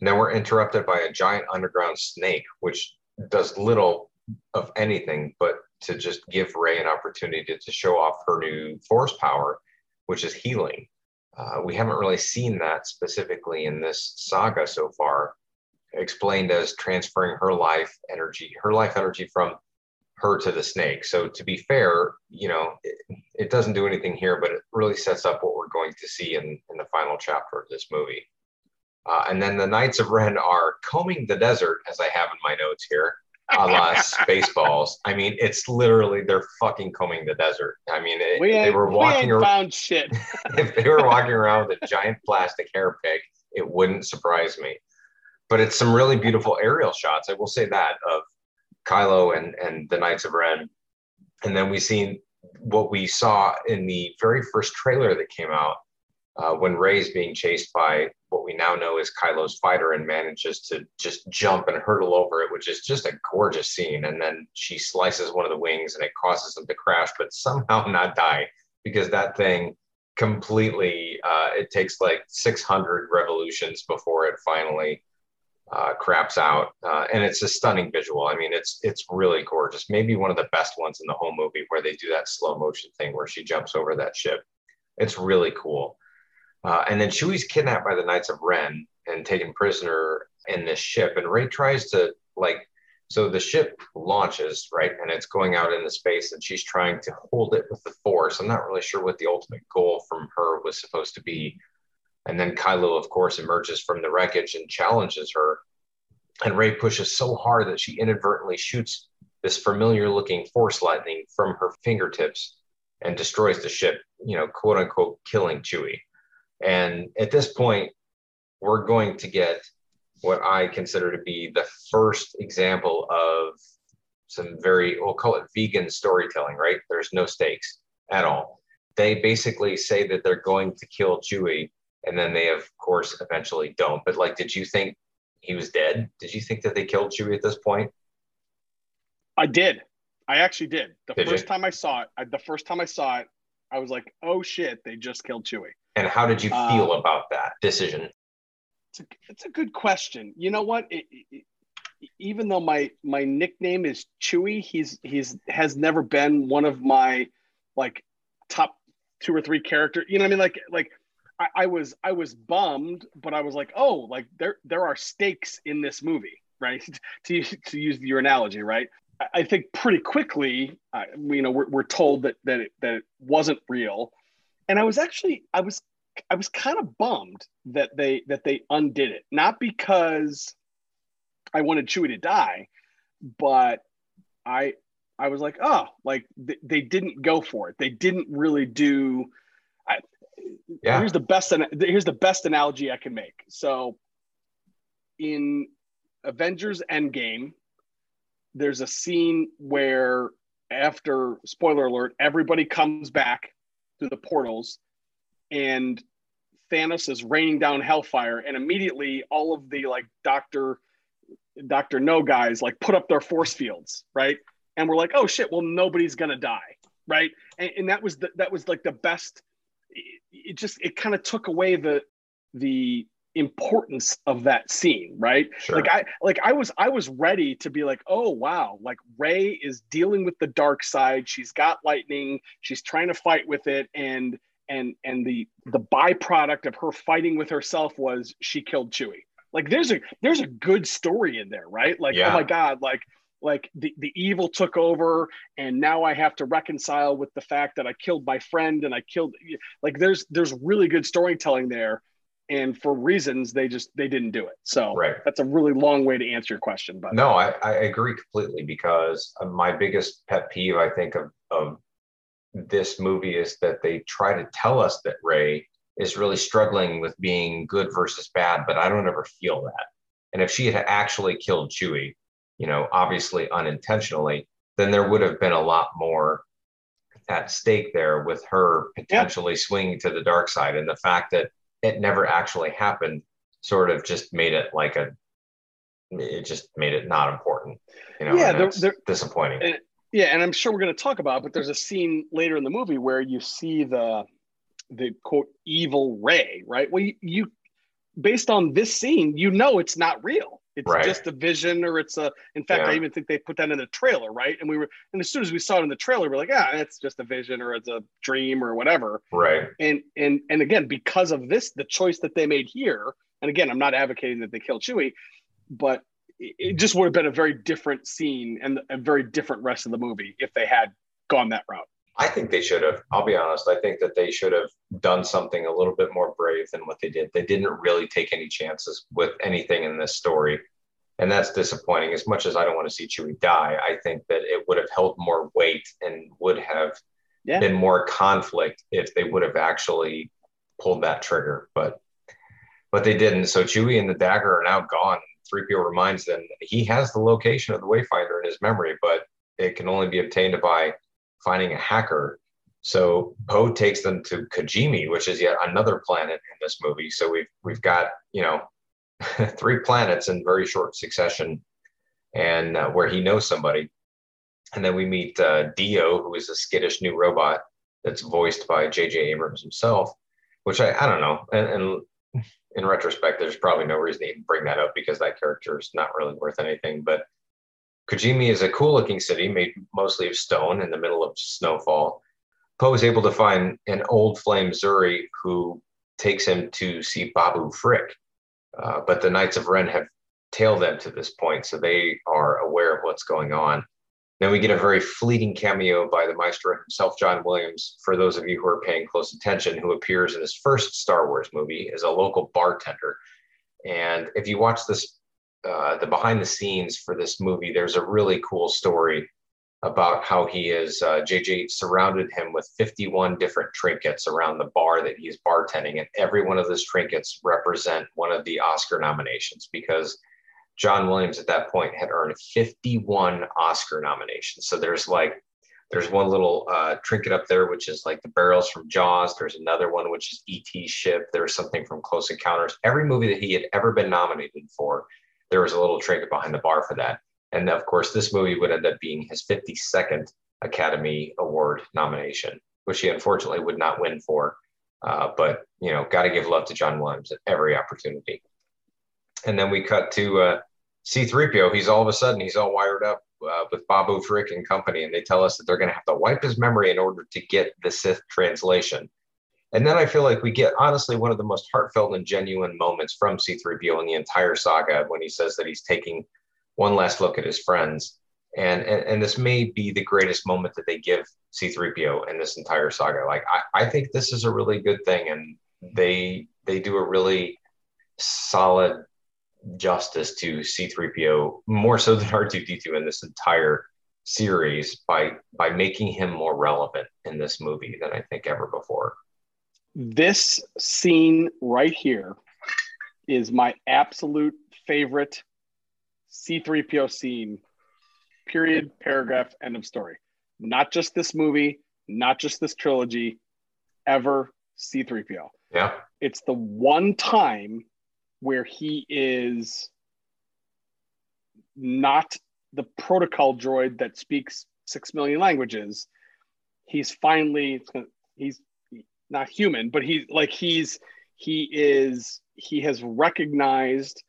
Now we're interrupted by a giant underground snake, which does little of anything but to just give Rey an opportunity to show off her new force power, which is healing. We haven't really seen that specifically in this saga so far. Explained as transferring her life energy from her to the snake. So to be fair, it doesn't do anything here, but it really sets up what we're going to see in the final chapter of this movie. And then the Knights of Ren are combing the desert, as I have in my notes here, a la Spaceballs. I mean, it's literally, they're fucking combing the desert. I mean, they were walking around. Found shit. If they were walking around with a giant plastic hair pick, it wouldn't surprise me. But it's some really beautiful aerial shots, I will say that, of Kylo and the Knights of Ren. And then we've seen what we saw in the very first trailer that came out when Rey's being chased by what we now know is Kylo's fighter and manages to just jump and hurtle over it, which is just a gorgeous scene. And then she slices one of the wings and it causes them to crash, but somehow not die, because that thing completely, it takes like 600 revolutions before it finally craps out, and it's a stunning visual. I mean, it's really gorgeous. Maybe one of the best ones in the whole movie, where they do that slow motion thing where she jumps over that ship. It's really cool. And then Chewie's kidnapped by the Knights of Ren and taken prisoner in this ship. And Rey tries to so the ship launches, right? And it's going out into space, and she's trying to hold it with the Force. I'm not really sure what the ultimate goal from her was supposed to be. And then Kylo, of course, emerges from the wreckage and challenges her. And Rey pushes so hard that she inadvertently shoots this familiar-looking force lightning from her fingertips and destroys the ship, quote-unquote, killing Chewie. And at this point, we're going to get what I consider to be the first example of some very, we'll call it vegan storytelling, right? There's no stakes at all. They basically say that they're going to kill Chewie, and then they, of course, eventually don't. But did you think he was dead? Did you think that they killed Chewie at this point? I did. I actually did. The first time I saw it, I was like, "Oh shit, they just killed Chewie." And how did you feel about that decision? It's a good question. You know what? Even though my nickname is Chewie, he's has never been one of my top 2 or 3 characters. You know what I mean? I was bummed, but I was like, oh, there are stakes in this movie, right? to use your analogy, right? I think pretty quickly, we're told that it wasn't real, and I was kind of bummed that they undid it, not because I wanted Chewie to die, but I was like, oh, they didn't go for it. They didn't really do. Yeah. Here's the best analogy I can make. So in Avengers Endgame, there's a scene where, after, spoiler alert, everybody comes back through the portals and Thanos is raining down hellfire, and immediately all of the Dr. No guys put up their force fields, right? And we're like, oh shit, well, nobody's gonna die, right? And that was the best. It kind of took away the importance of that scene, right? Sure. I was ready to be like, oh wow, like Rey is dealing with the dark side, she's got lightning, she's trying to fight with it, and the byproduct of her fighting with herself was she killed Chewie. Like there's a good story in there, right? Like, yeah. Oh my God, like the evil took over and now I have to reconcile with the fact that I killed my friend and I killed, like there's really good storytelling there. And for reasons, they didn't do it. So right. That's a really long way to answer your question. But no, I agree completely, because my biggest pet peeve, I think, of this movie is that they try to tell us that Rey is really struggling with being good versus bad, but I don't ever feel that. And if she had actually killed Chewie, you know, obviously unintentionally, then there would have been a lot more at stake there with her potentially swinging to the dark side. And the fact that it never actually happened sort of just made it like it not important, you know. Yeah, they're disappointing. And I'm sure we're going to talk about it, but there's a scene later in the movie where you see the quote evil Rey, right? Well, you based on this scene, you know, it's not real. It's right. Just a vision, or it's a, in fact, yeah. I even think they put that in the trailer, right? And and as soon as we saw it in the trailer, we're like, yeah, it's just a vision or it's a dream or whatever. Right. And again, because of this, the choice that they made here, and again, I'm not advocating that they kill Chewie, but it just would have been a very different scene and a very different rest of the movie if they had gone that route. I think they should have. I'll be honest. I think that they should have done something a little bit more brave than what they did. They didn't really take any chances with anything in this story. And that's disappointing. As much as I don't want to see Chewie die, I think that it would have held more weight and would have been more conflict if they would have actually pulled that trigger. But they didn't. So Chewie and the dagger are now gone. 3PO reminds them that he has the location of the Wayfinder in his memory, but it can only be obtained by finding a hacker. So Poe takes them to Kijimi, which is yet another planet in this movie. So we've got, you know, 3 planets in very short succession, and where he knows somebody. And then we meet Dio, who is a skittish new robot that's voiced by J.J. Abrams himself, which I don't know. And in retrospect, there's probably no reason to even bring that up, because that character is not really worth anything. But Kijimi is a cool-looking city made mostly of stone in the middle of snowfall. Poe is able to find an old flame Zorii, who takes him to see Babu Frick. But the Knights of Ren have tailed them to this point, so they are aware of what's going on. Then we get a very fleeting cameo by the maestro himself, John Williams, for those of you who are paying close attention, who appears in his first Star Wars movie as a local bartender. And if you watch this, the behind the scenes for this movie, there's a really cool story about how he is, JJ surrounded him with 51 different trinkets around the bar that he's bartending. And every one of those trinkets represent one of the Oscar nominations, because John Williams at that point had earned 51 Oscar nominations. So there's one little trinket up there, which is like the barrels from Jaws. There's another one, which is E.T.'s ship. There's something from Close Encounters. Every movie that he had ever been nominated for, there was a little trinket behind the bar for that. And of course, this movie would end up being his 52nd Academy Award nomination, which he unfortunately would not win for. But, you know, got to give love to John Williams at every opportunity. And then we cut to C-3PO. He's all wired up with Babu Frick and company. And they tell us that they're going to have to wipe his memory in order to get the Sith translation. And then I feel like we get, honestly, one of the most heartfelt and genuine moments from C-3PO in the entire saga, when he says that he's taking one last look at his friends. And this may be the greatest moment that they give C-3PO in this entire saga. Like, I think this is a really good thing. And they do a really solid justice to C-3PO, more so than R2-D2 in this entire series, by making him more relevant in this movie than I think ever before. This scene right here is my absolute favorite C-3PO scene, period, paragraph, end of story. Not just this movie, not just this trilogy, ever C-3PO. Yeah. It's the one time where he is not the protocol droid that speaks 6 million languages. He's finally, he's not human, but he's He has recognized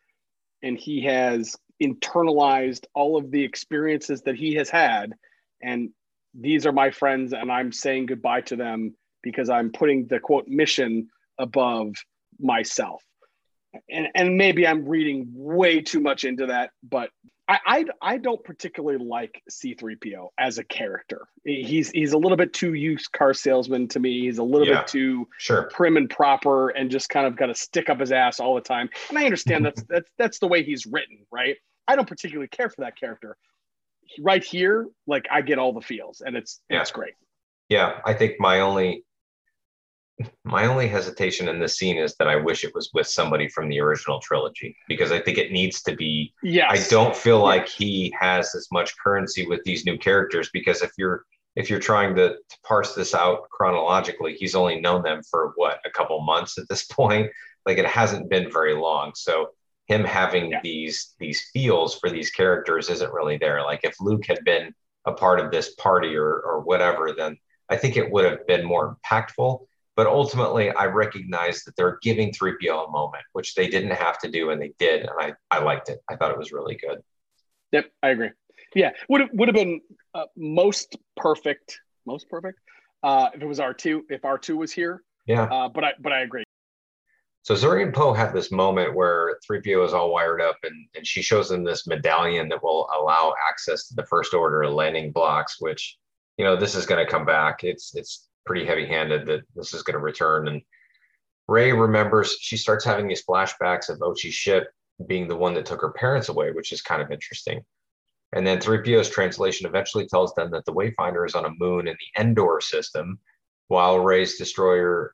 and he has internalized all of the experiences that he has had. And these are my friends, and I'm saying goodbye to them because I'm putting the quote mission above myself. And maybe I'm reading way too much into that, but I don't particularly like C-3PO as a character. He's a little bit too used car salesman to me. He's a little bit too prim and proper, and just kind of got to stick up his ass all the time. And I understand that's the way he's written, right? I don't particularly care for that character. Right here, like, I get all the feels, and it's great. Yeah, I think my only hesitation in this scene is that I wish it was with somebody from the original trilogy, because I think it needs to be. Yes. I don't feel like he has as much currency with these new characters, because if you're trying to parse this out chronologically, he's only known them for a couple months at this point. Like, it hasn't been very long. So him having these feels for these characters isn't really there. Like, if Luke had been a part of this party or whatever, then I think it would have been more impactful. But ultimately, I recognize that they're giving 3PO a moment, which they didn't have to do, and they did, and I liked it. I thought it was really good. Yep, I agree. Yeah, would have been most perfect if it was R2, if R2 was here. Yeah. But I agree. So Zorii and Poe have this moment where 3PO is all wired up, and she shows them this medallion that will allow access to the First Order landing blocks, which, you know, this is going to come back. It's pretty heavy-handed that this is going to return. And Rey remembers, she starts having these flashbacks of Ochi's ship being the one that took her parents away, which is kind of interesting. And then 3PO's translation eventually tells them that the Wayfinder is on a moon in the Endor system, while Rey's destroyer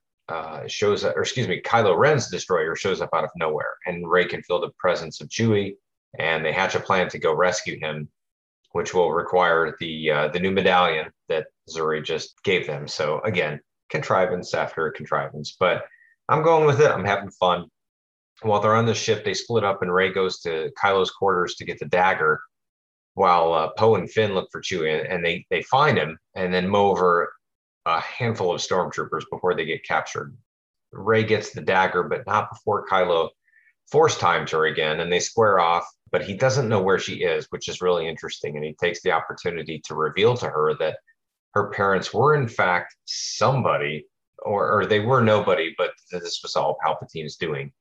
shows up, or excuse me, Kylo Ren's destroyer shows up out of nowhere, and Rey can feel the presence of Chewie, and they hatch a plan to go rescue him, which will require the new medallion that Zorii just gave them. So again, contrivance after contrivance, but I'm going with it. I'm having fun. While they're on the ship, they split up, and Rey goes to Kylo's quarters to get the dagger, while Poe and Finn look for Chewie, and they find him and then mow over a handful of stormtroopers before they get captured. Rey gets the dagger, but not before Kylo force times her again, and they square off, but he doesn't know where she is, which is really interesting. And he takes the opportunity to reveal to her that her parents were, in fact, somebody, or they were nobody, but this was all Palpatine's doing.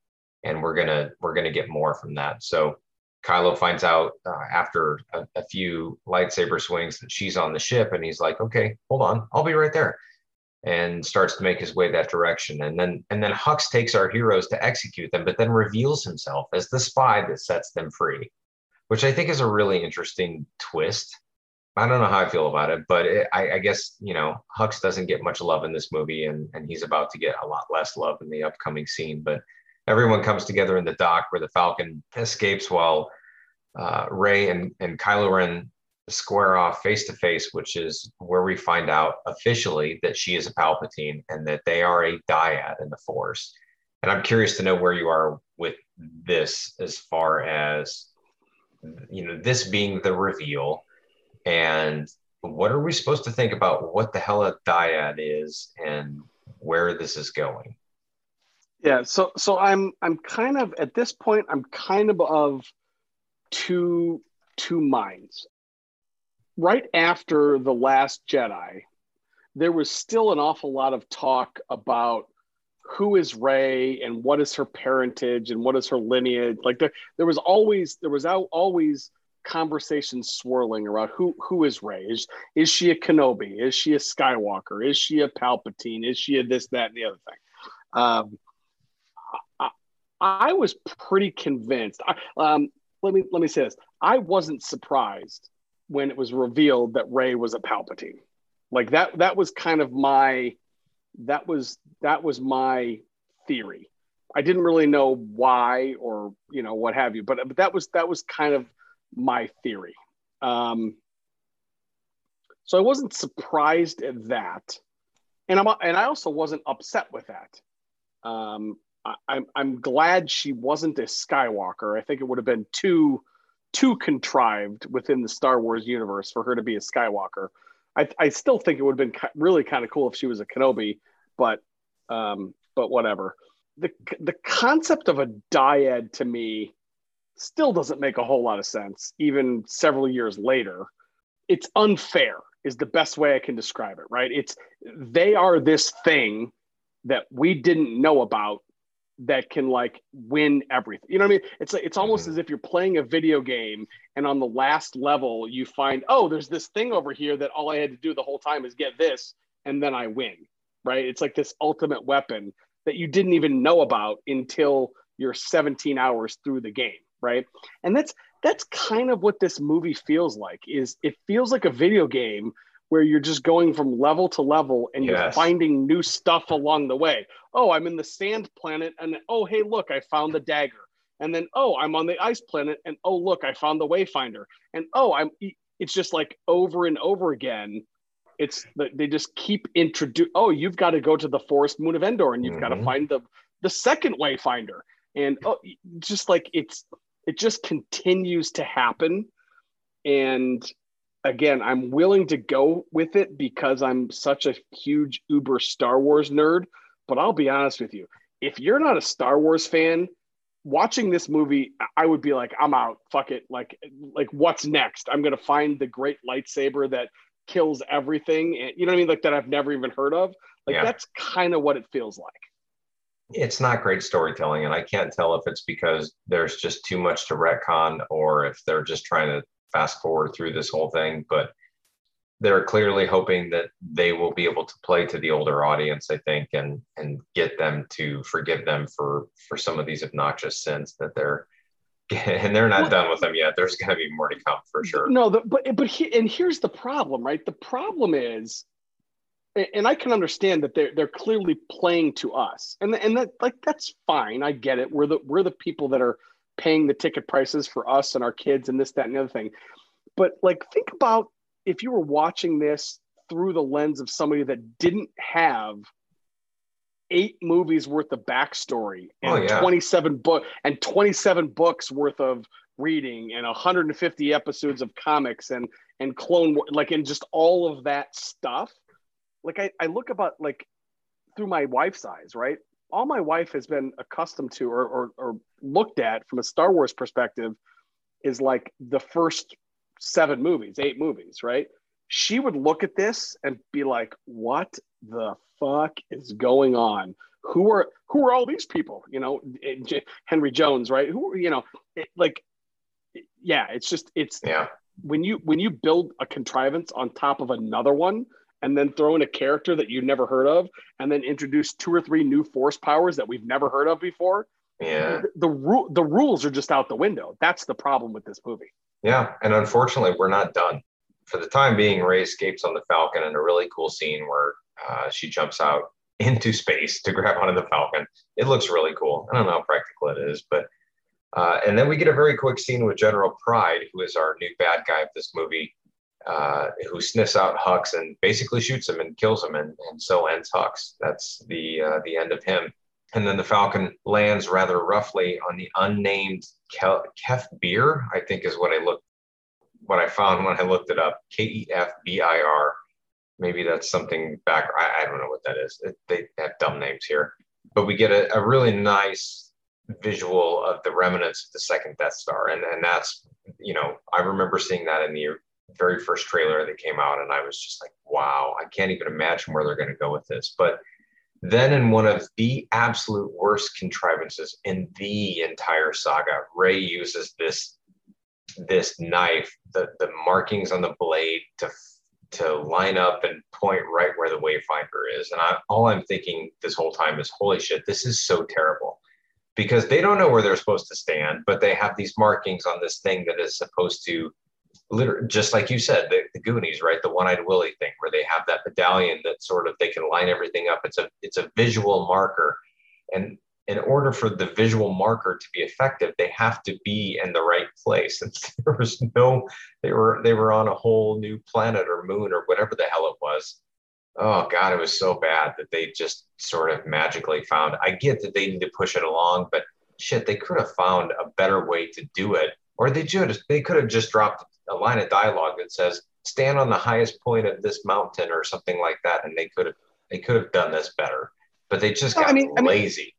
And we're gonna get more from that. So Kylo finds out after a few lightsaber swings that she's on the ship, and he's like, okay, hold on, I'll be right there, and starts to make his way that direction. And then Hux takes our heroes to execute them, but then reveals himself as the spy that sets them free, which I think is a really interesting twist. I don't know how I feel about it, but I guess, you know, Hux doesn't get much love in this movie, and he's about to get a lot less love in the upcoming scene. But everyone comes together in the dock where the Falcon escapes, while Rey and Kylo Ren square off face to face, which is where we find out officially that she is a Palpatine and that they are a dyad in the Force. And I'm curious to know where you are with this, as far as, you know, this being the reveal, and what are we supposed to think about what the hell a dyad is and where this is going? Yeah, so I'm kind of at this point, I'm kind of two minds. Right after The Last Jedi, there was still an awful lot of talk about who is Rey and what is her parentage and what is her lineage. Like there was always conversations swirling around who is Rey. Is she a Kenobi? Is she a Skywalker? Is she a Palpatine? Is she a this, that, and the other thing? I was pretty convinced. Let me say this. I wasn't surprised when it was revealed that Rey was a Palpatine. Like that was my theory. I didn't really know why, or, you know, what have you, but that was kind of my theory. So I wasn't surprised at that. And I also wasn't upset with that. I'm glad she wasn't a Skywalker. I think it would have been too contrived within the Star Wars universe for her to be a Skywalker. I still think it would have been really kind of cool if she was a Kenobi, but whatever. the concept of a dyad to me still doesn't make a whole lot of sense, even several years later. It's unfair is the best way I can describe it, right? It's, they are this thing that we didn't know about that can like win everything. You know what I mean? It's like, it's almost as if you're playing a video game and on the last level you find, oh, there's this thing over here that all I had to do the whole time is get this and then I win, right? It's like this ultimate weapon that you didn't even know about until you're 17 hours through the game, right? And that's kind of what this movie feels like. Is it feels like a video game where you're just going from level to level and you're finding new stuff along the way. Oh, I'm in the sand planet and oh, hey, look, I found the dagger. And then, oh, I'm on the ice planet and oh, look, I found the Wayfinder. And oh, it's just like over and over again. It's they just keep introducing, oh, you've got to go to the forest moon of Endor and you've got to find the second Wayfinder. And oh, just like it just continues to happen. And again, I'm willing to go with it because I'm such a huge uber Star Wars nerd, but I'll be honest with you. If you're not a Star Wars fan, watching this movie, I would be like, I'm out, fuck it. Like what's next? I'm going to find the great lightsaber that kills everything. And, you know what I mean? Like that I've never even heard of. Like that's kind of what it feels like. It's not great storytelling, and I can't tell if it's because there's just too much to retcon or if they're just trying to fast forward through this whole thing, but they're clearly hoping that they will be able to play to the older audience, I think, and get them to forgive them for some of these obnoxious sins that they're not done with them yet. There's going to be more to come for sure. No, but here's the problem, right? The problem is, and I can understand that they're clearly playing to us, and that like that's fine. I get it. We're the people that are paying the ticket prices for us and our kids and this, that, and the other thing. But like, think about if you were watching this through the lens of somebody that didn't have 8 movies worth of backstory and 27 books worth of reading and 150 episodes of comics and Clone Wars, like, and just all of that stuff. Like I look about like through my wife's eyes, right? All my wife has been accustomed to or looked at from a Star Wars perspective is like the first 8 movies, right? She would look at this and be like, what the fuck is going on? Who are all these people? You know, Henry Jones, right? When you build a contrivance on top of another one, and then throw in a character that you never heard of, and then introduce 2 or 3 new force powers that we've never heard of before. Yeah. The rules are just out the window. That's the problem with this movie. Yeah. And unfortunately, we're not done. For the time being, Rey escapes on the Falcon in a really cool scene where she jumps out into space to grab onto the Falcon. It looks really cool. I don't know how practical it is, but and then we get a very quick scene with General Pride, who is our new bad guy of this movie. Who sniffs out Hux and basically shoots him and kills him, and so ends Hux. That's the end of him. And then the Falcon lands rather roughly on the unnamed Kefbir, I think is what I found when I looked it up. Kefbir. Maybe that's something back. I don't know what that is. They have dumb names here. But we get a really nice visual of the remnants of the second Death Star, and that's, you know, I remember seeing that in the very first trailer that came out, and I was just like, wow, I can't even imagine where they're going to go with this. But then in one of the absolute worst contrivances in the entire saga, Rey uses this knife, the markings on the blade to line up and point right where the Wayfinder is. And all I'm thinking this whole time is, holy shit, this is so terrible. Because they don't know where they're supposed to stand, but they have these markings on this thing that is supposed to, literally, just like you said, the Goonies, right? The one-eyed Willy thing, where they have that medallion that sort of they can line everything up. It's a visual marker, and in order for the visual marker to be effective, they have to be in the right place. And there was they were on a whole new planet or moon or whatever the hell it was. Oh God, it was so bad that they just sort of magically found. I get that they need to push it along, but shit, they could have found a better way to do it, or they could have just dropped a line of dialogue that says, stand on the highest point of this mountain or something like that. And they could have done this better, but they just got lazy.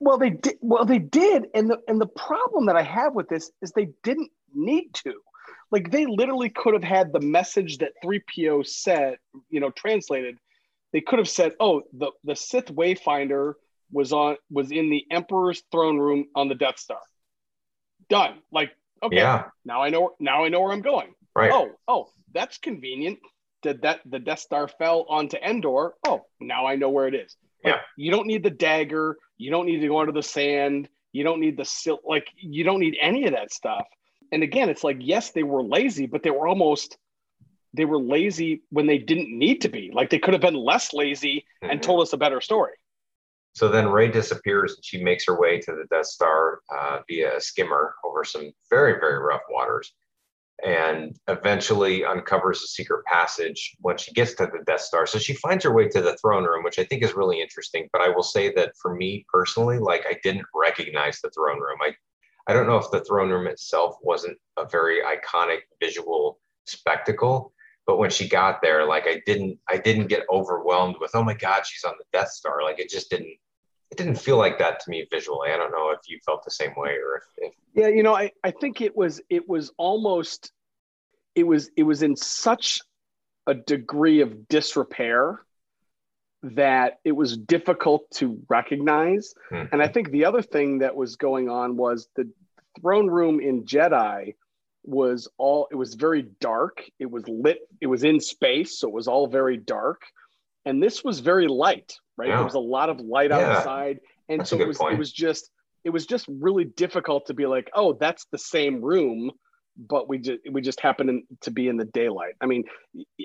Well, they did. And the problem that I have with this is they didn't need to. Like, they literally could have had the message that 3PO said, you know, translated. They could have said, "Oh, the Sith Wayfinder was in the Emperor's throne room on the Death Star." Done. Like, okay, yeah. Now I know where I'm going. Right. Oh, that's convenient. The Death Star fell onto Endor. Oh, now I know where it is. Like, yeah. You don't need the dagger. You don't need to go under the sand. You don't need the silk. Like, you don't need any of that stuff. And again, it's like, yes, they were lazy, but they were lazy when they didn't need to be. Like, they could have been less lazy and told us a better story. So then Rey disappears and she makes her way to the Death Star via a skimmer over some very, very rough waters, and eventually uncovers a secret passage when she gets to the Death Star. So she finds her way to the throne room, which I think is really interesting. But I will say that for me personally, like, I didn't recognize the throne room. I don't know if the throne room itself wasn't a very iconic visual spectacle, but when she got there, like, I didn't get overwhelmed with, oh my God, she's on the Death Star. Like, it didn't feel like that to me visually. I don't know if you felt the same way or if... Yeah, you know, I think it was in such a degree of disrepair that it was difficult to recognize. Mm-hmm. And I think the other thing that was going on was the throne room in Jedi was very dark. It was lit. It was in space. So it was all very dark. And this was very light, right? Yeah. There was a lot of light outside. And that's so it was just really difficult to be like, oh, that's the same room, but we just happened to be in the daylight. I mean,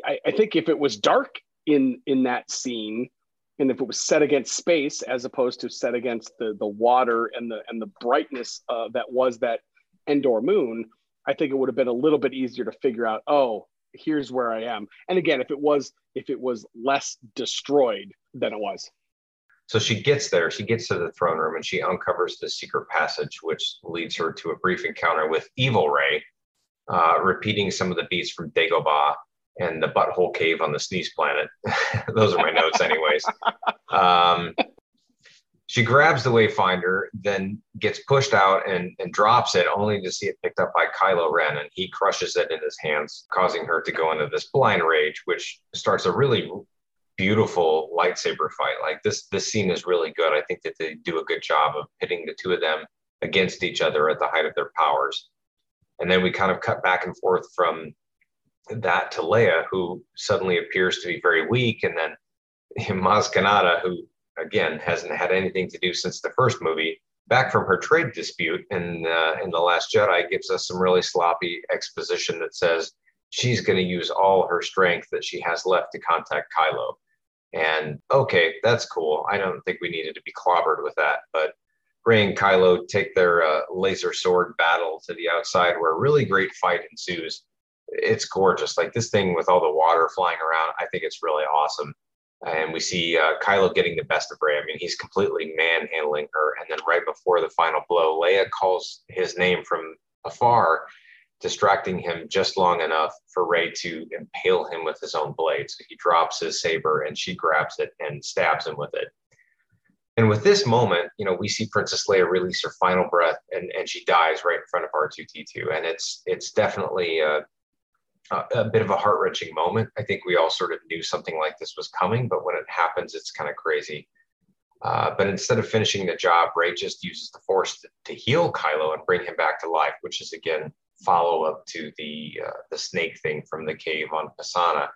I think if it was dark in that scene, and if it was set against space as opposed to set against the water and the brightness that was that Endor moon, I think it would have been a little bit easier to figure out, oh, here's where I am. And again, if it was less destroyed than it was. So she gets to the throne room and she uncovers the secret passage, which leads her to a brief encounter with Evil Rey, repeating some of the beats from Dagobah and the butthole cave on the Sneeze Planet. Those are my notes anyways. She grabs the Wayfinder, then gets pushed out and drops it, only to see it picked up by Kylo Ren, and he crushes it in his hands, causing her to go into this blind rage, which starts a really beautiful lightsaber fight. Like, this scene is really good. I think that they do a good job of pitting the two of them against each other at the height of their powers. And then we kind of cut back and forth from that to Leia, who suddenly appears to be very weak, and then Maz Kanata, who again hasn't had anything to do since the first movie, back from her trade dispute in The Last Jedi, gives us some really sloppy exposition that says she's going to use all her strength that she has left to contact Kylo. And okay, that's cool. I don't think we needed to be clobbered with that, but Rey and Kylo take their laser sword battle to the outside, where a really great fight ensues. It's gorgeous. Like, this thing with all the water flying around, I think it's really awesome. And we see Kylo getting the best of Rey. I mean, he's completely manhandling her. And then right before the final blow, Leia calls his name from afar, distracting him just long enough for Rey to impale him with his own blade. So he drops his saber and she grabs it and stabs him with it. And with this moment, you know, we see Princess Leia release her final breath and she dies right in front of R2-D2. And it's definitely a bit of a heart-wrenching moment. I think we all sort of knew something like this was coming, but when it happens, it's kind of crazy. But instead of finishing the job, Rey just uses the Force to heal Kylo and bring him back to life, which is, again, follow-up to the snake thing from the cave on Pasaana.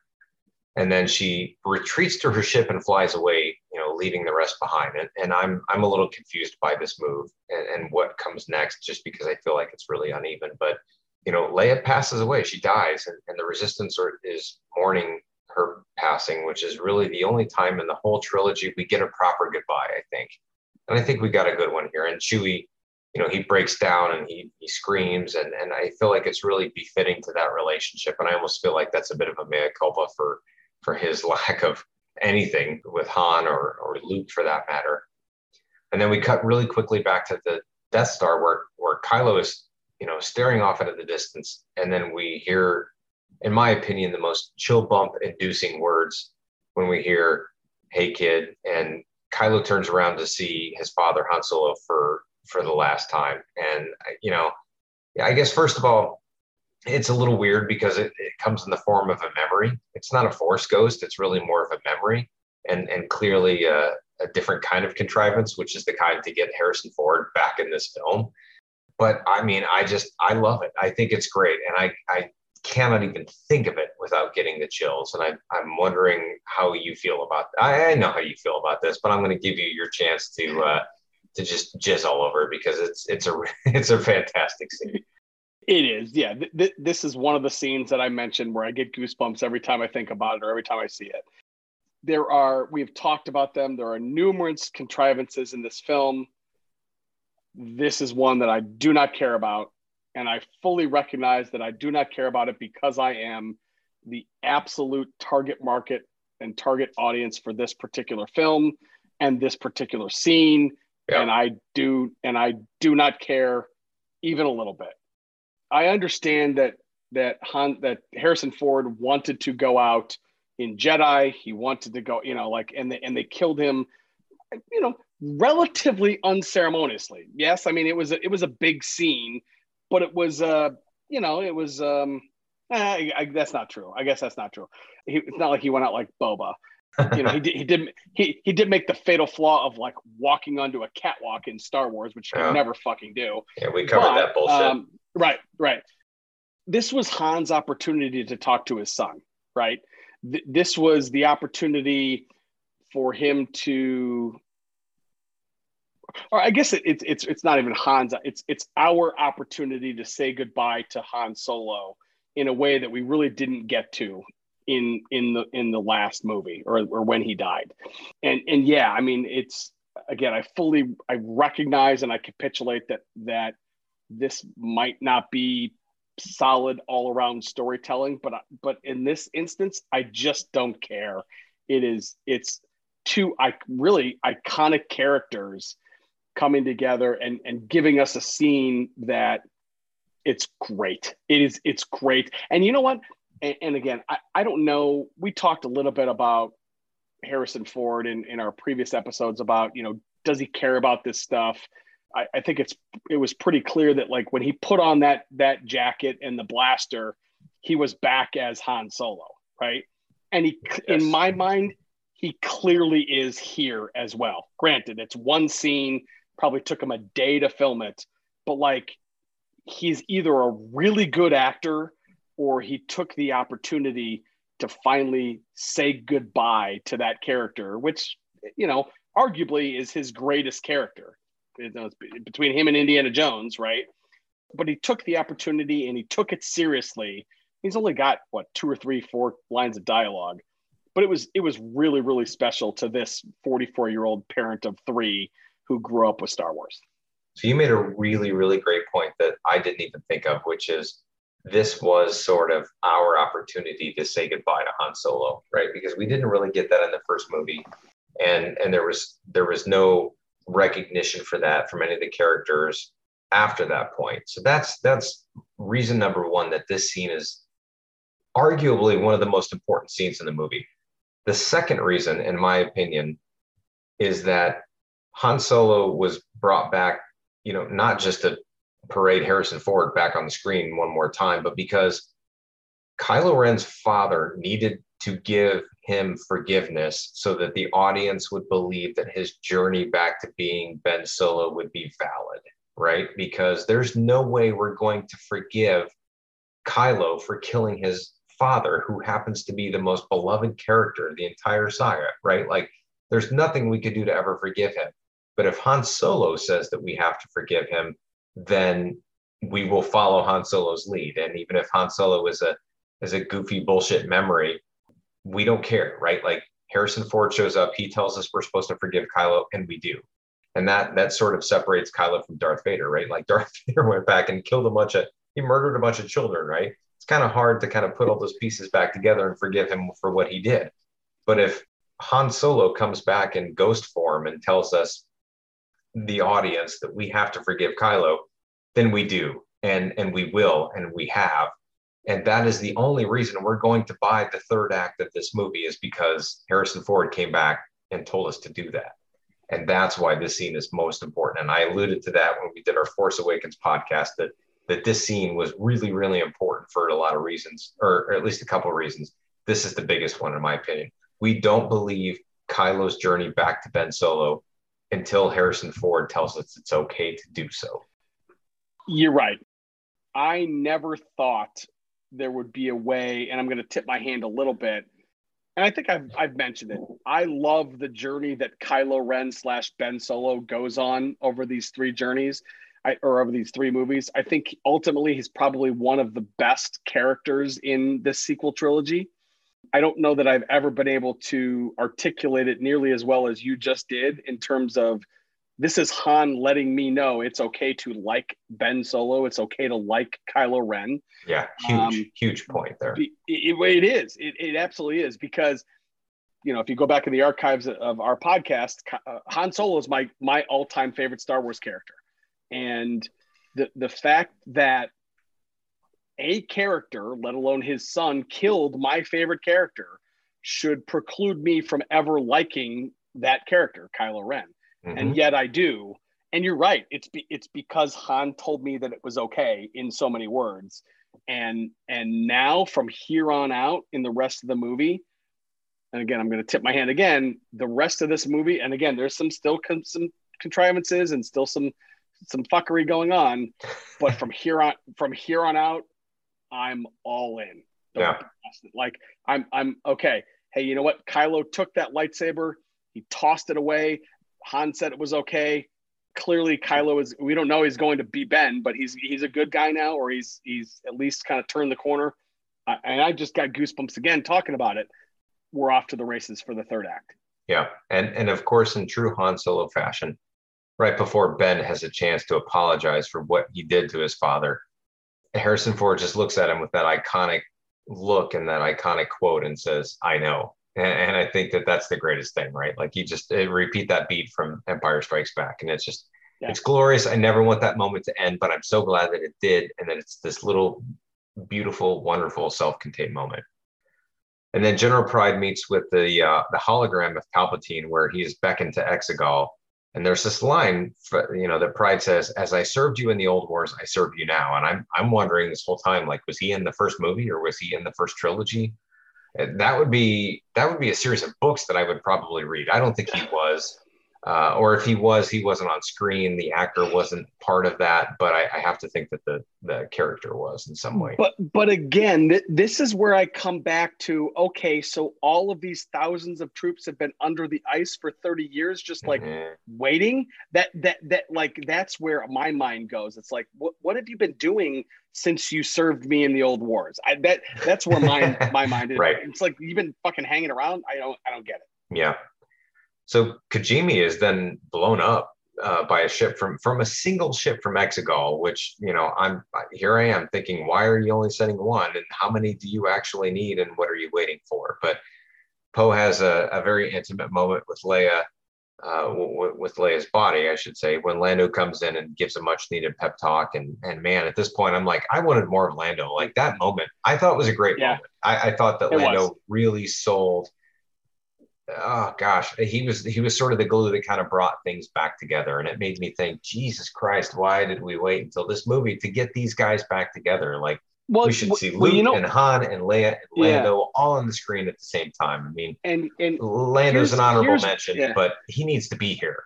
And then she retreats to her ship and flies away, you know, leaving the rest behind. And I'm a little confused by this move and what comes next, just because I feel like it's really uneven. But you know, Leia passes away, she dies, and the Resistance is mourning her passing, which is really the only time in the whole trilogy we get a proper goodbye, I think. And I think we got a good one here. And Chewie, you know, he breaks down and he screams, and I feel like it's really befitting to that relationship. And I almost feel like that's a bit of a mea culpa for his lack of anything with Han or Luke, for that matter. And then we cut really quickly back to the Death Star, where Kylo is, you know, staring off into the distance. And then we hear, in my opinion, the most chill bump inducing words when we hear, "Hey, kid," and Kylo turns around to see his father, Han Solo, for the last time. And, you know, I guess, first of all, it's a little weird because it comes in the form of a memory. It's not a Force ghost. It's really more of a memory, and clearly a different kind of contrivance, which is the kind to get Harrison Ford back in this film. But I mean, I love it. I think it's great. And I cannot even think of it without getting the chills. And I'm wondering how you feel about that. I know how you feel about this, but I'm going to give you your chance to just jizz all over it, because it's a fantastic scene. It is. Yeah. This is one of the scenes that I mentioned where I get goosebumps every time I think about it or every time I see it. We've talked about them. There are numerous contrivances in this film. This is one that I do not care about. And I fully recognize that I do not care about it because I am the absolute target market and target audience for this particular film and this particular scene. Yeah. And I do not care even a little bit. I understand that Harrison Ford wanted to go out in Jedi. He wanted to go, you know, like, and they killed him, you know, relatively unceremoniously. Yes, I mean, it was a big scene, but it was, that's not true. I guess that's not true. It's not like he went out like Boba. You know, he did make the fatal flaw of like walking onto a catwalk in Star Wars, which you never fucking do. Yeah, we covered that bullshit. Right. This was Han's opportunity to talk to his son, right? This was the opportunity for him to, or I guess it's not even Han's. It's our opportunity to say goodbye to Han Solo in a way that we really didn't get to in the last movie or when he died. And yeah, I mean, it's, again, I recognize and I capitulate that this might not be solid all around storytelling, but in this instance, I just don't care. It's two really iconic characters coming together and giving us a scene that it's great. It's great. And you know what? And again, I don't know. We talked a little bit about Harrison Ford in our previous episodes about, you know, does he care about this stuff? I think it was pretty clear that, like, when he put on that jacket and the blaster, he was back as Han Solo, right? And yes. In my mind, he clearly is here as well. Granted, it's one scene, probably took him a day to film it, but like, he's either a really good actor or he took the opportunity to finally say goodbye to that character, which, you know, arguably is his greatest character. You know, it's between him and Indiana Jones, right? But he took the opportunity and he took it seriously. He's only got, what, 2 or 3, 4 lines of dialogue, but it was really, really special to this 44-year-old parent of 3 who grew up with Star Wars. So you made a really, really great point that I didn't even think of, which is, this was sort of our opportunity to say goodbye to Han Solo, right? Because we didn't really get that in the first movie, and there was no recognition for that from any of the characters after that point. So that's reason number one that this scene is arguably one of the most important scenes in the movie. The second reason, in my opinion, is that Han Solo was brought back, you know, not just to parade Harrison Ford back on the screen one more time, but because Kylo Ren's father needed to give him forgiveness so that the audience would believe that his journey back to being Ben Solo would be valid, right? Because there's no way we're going to forgive Kylo for killing his father, who happens to be the most beloved character of the entire saga, right? Like, there's nothing we could do to ever forgive him. But if Han Solo says that we have to forgive him, then we will follow Han Solo's lead. And even if Han Solo is a goofy bullshit memory, we don't care, right? Like, Harrison Ford shows up, he tells us we're supposed to forgive Kylo, and we do. And that sort of separates Kylo from Darth Vader, right? Like, Darth Vader went back and he murdered a bunch of children, right? It's kind of hard to kind of put all those pieces back together and forgive him for what he did. But if Han Solo comes back in ghost form and tells us, the audience, that we have to forgive Kylo, then we do, and we will, and we have. And that is the only reason we're going to buy the third act of this movie, is because Harrison Ford came back and told us to do that. And that's why this scene is most important. And I alluded to that when we did our Force Awakens podcast, that this scene was really, really important for a lot of reasons, or at least a couple of reasons. This is the biggest one, in my opinion. We don't believe Kylo's journey back to Ben Solo until Harrison Ford tells us it's okay to do so. You're right. I never thought there would be a way, and I'm going to tip my hand a little bit, and I think I've mentioned it. I love the journey that Kylo Ren / Ben Solo goes on over these three journeys, or over these three movies. I think ultimately he's probably one of the best characters in this sequel trilogy. I don't know that I've ever been able to articulate it nearly as well as you just did, in terms of, this is Han letting me know it's okay to like Ben Solo. It's okay to like Kylo Ren. Yeah, huge point there. It is. It absolutely is, because, you know, if you go back in the archives of our podcast, Han Solo is my all-time favorite Star Wars character. And the fact that a character, let alone his son, killed my favorite character should preclude me from ever liking that character, Kylo Ren. Mm-hmm. And yet I do. And you're right. It's because Han told me that it was okay, in so many words. And now from here on out in the rest of the movie, and again, I'm going to tip my hand again, the rest of this movie. And again, there's some contrivances and still some fuckery going on, but from here on out, I'm all in. Yeah. Like I'm okay. Hey, you know what? Kylo took that lightsaber. He tossed it away. Han said it was okay. Clearly, Kylo is, we don't know he's going to be Ben, but he's a good guy now, or he's at least kind of turned the corner. And I just got goosebumps again talking about it. We're off to the races for the third act. Yeah. And of course, in true Han Solo fashion, right before Ben has a chance to apologize for what he did to his father, Harrison Ford just looks at him with that iconic look and that iconic quote and says, "I know." And I think that that's the greatest thing, right? Like, you just repeat that beat from Empire Strikes Back, and it's just, It's glorious. I never want that moment to end, but I'm so glad that it did, and that it's this little, beautiful, wonderful, self-contained moment. And then General Pride meets with the hologram of Palpatine, where he is beckoned to Exegol. And there's this line, that Pride says, "As I served you in the old wars, I serve you now." And I'm wondering this whole time, like, was he in the first movie, or was he in the first trilogy? That would be a series of books that I would probably read. I don't think he was, or if he was, he wasn't on screen. The actor wasn't part of that, but I have to think that the character was in some way. But again, this is where I come back to, okay, so all of these thousands of troops have been under the ice for 30 years, just like waiting. That's where my mind goes. It's like, what have you been doing since you served me in the old wars? I bet that's where my mind is. Right. It's like, you've been fucking hanging around. I don't get it. Yeah. So Kijimi is then blown up by a ship from a single ship from Exegol, which, you know, I am thinking, why are you only sending one, and how many do you actually need, and what are you waiting for? But Poe has a very intimate moment with Leia, with Leia's body, I should say, when Lando comes in and gives a much needed pep talk. And man, at this point, I'm like, I wanted more of Lando. Like, that moment, I thought was a great moment. I thought that Lando really sold. Oh gosh, he was sort of the glue that kind of brought things back together, and it made me think, Jesus Christ, why did we wait until this movie to get these guys back together? Like, we should see Luke and Han and Leia and Lando all on the screen at the same time. I mean, and Lando's an honorable mention, but he needs to be here.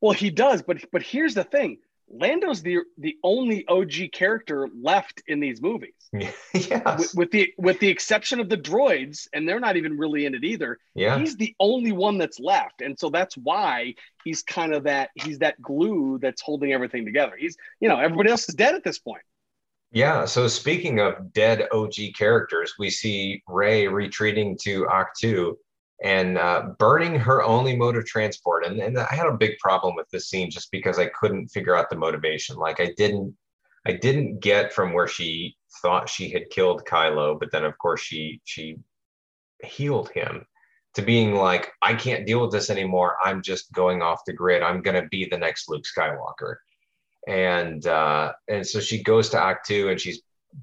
Well, he does, but here's the thing: Lando's the only OG character left in these movies. Yes. With the exception of the droids, and they're not even really in it either. Yeah. He's the only one that's left. And so that's why he's kind of that glue that's holding everything together. He's, you know, everybody else is dead at this point. Yeah. So speaking of dead OG characters, we see Rey retreating to Ahch-To and burning her only mode of transport. And I had a big problem with this scene just because I couldn't figure out the motivation. Like, I didn't get from where she thought she had killed Kylo, but then of course she healed him, to being like, I can't deal with this anymore. I'm just going off the grid. I'm going to be the next Luke Skywalker. And so she goes to Ahch-To and she's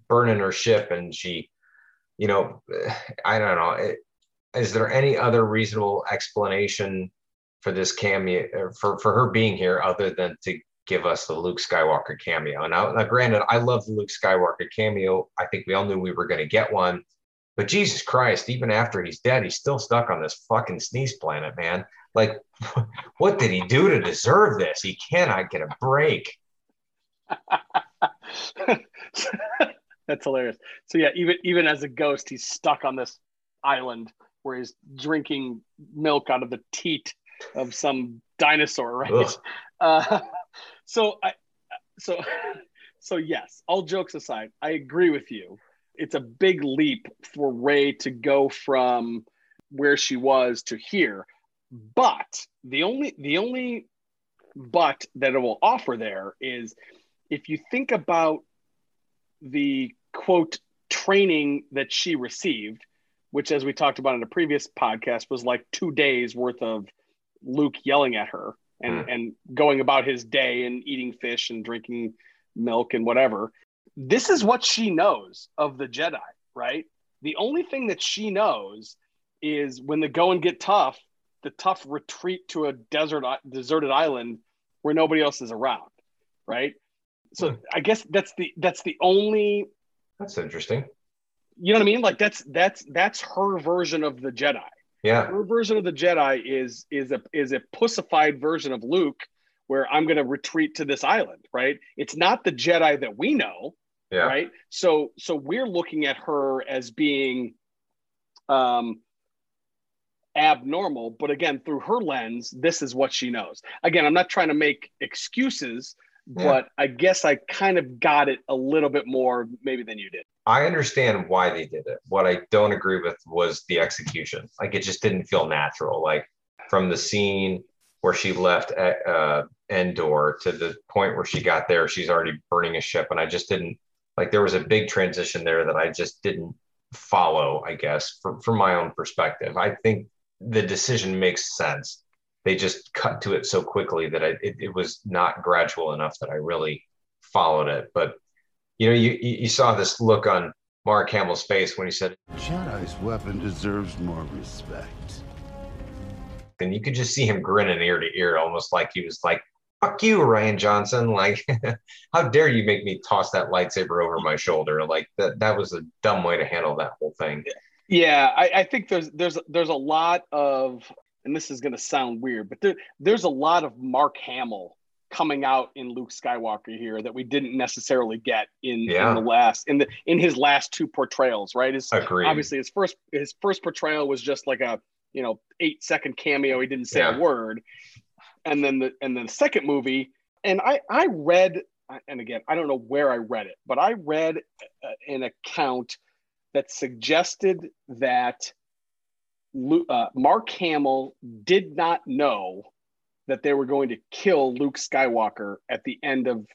burning her ship, and she, you know, I don't know. Is there any other reasonable explanation for this cameo, for her being here, other than to give us the Luke Skywalker cameo. And now, granted, I love the Luke Skywalker cameo. I think we all knew we were going to get one. But Jesus Christ, even after he's dead, he's still stuck on this fucking sneeze planet, man. Like, what did he do to deserve this? He cannot get a break. That's hilarious. So yeah, even as a ghost, he's stuck on this island where he's drinking milk out of the teat of some dinosaur, right? So yes, all jokes aside, I agree with you. It's a big leap for Rey to go from where she was to here. But the only but that it will offer there is, if you think about the quote training that she received, which, as we talked about in a previous podcast, was like 2 days worth of Luke yelling at her and going about his day and eating fish and drinking milk and whatever. This is what she knows of the Jedi, right? The only thing that she knows is when the going get tough, the tough retreat to a deserted island where nobody else is around, right? So I guess that's the only. That's interesting. You know what I mean? Like that's her version of the Jedi. Yeah. Her version of the Jedi is a pussified version of Luke, where I'm going to retreat to this island, right? It's not the Jedi that we know, yeah. Right? So we're looking at her as being abnormal, but again, through her lens, this is what she knows. Again, I'm not trying to make excuses, yeah. But I guess I kind of got it a little bit more maybe than you did. I understand why they did it. What I don't agree with was the execution. Like, it just didn't feel natural. Like, from the scene where she left at Endor to the point where she got there, she's already burning a ship. And I just didn't, like, there was a big transition there that I just didn't follow, I guess, from my own perspective. I think the decision makes sense. They just cut to it so quickly that it was not gradual enough that I really followed it. But, you know, you saw this look on Mark Hamill's face when he said, "Jedi's weapon deserves more respect." And you could just see him grinning ear to ear, almost like he was like, "Fuck you, Rian Johnson. Like, how dare you make me toss that lightsaber over my shoulder?" Like, that was a dumb way to handle that whole thing. Yeah, I think there's a lot of, and this is going to sound weird, but there's a lot of Mark Hamill coming out in Luke Skywalker here that we didn't necessarily get in his last two portrayals, right? Agreed. Obviously, his first portrayal was just like a, you know, 8-second cameo. He didn't say a word. And then the second movie, and I read, and again, I don't know where I read it, but I read an account that suggested that Mark Hamill did not know that they were going to kill Luke Skywalker at the end of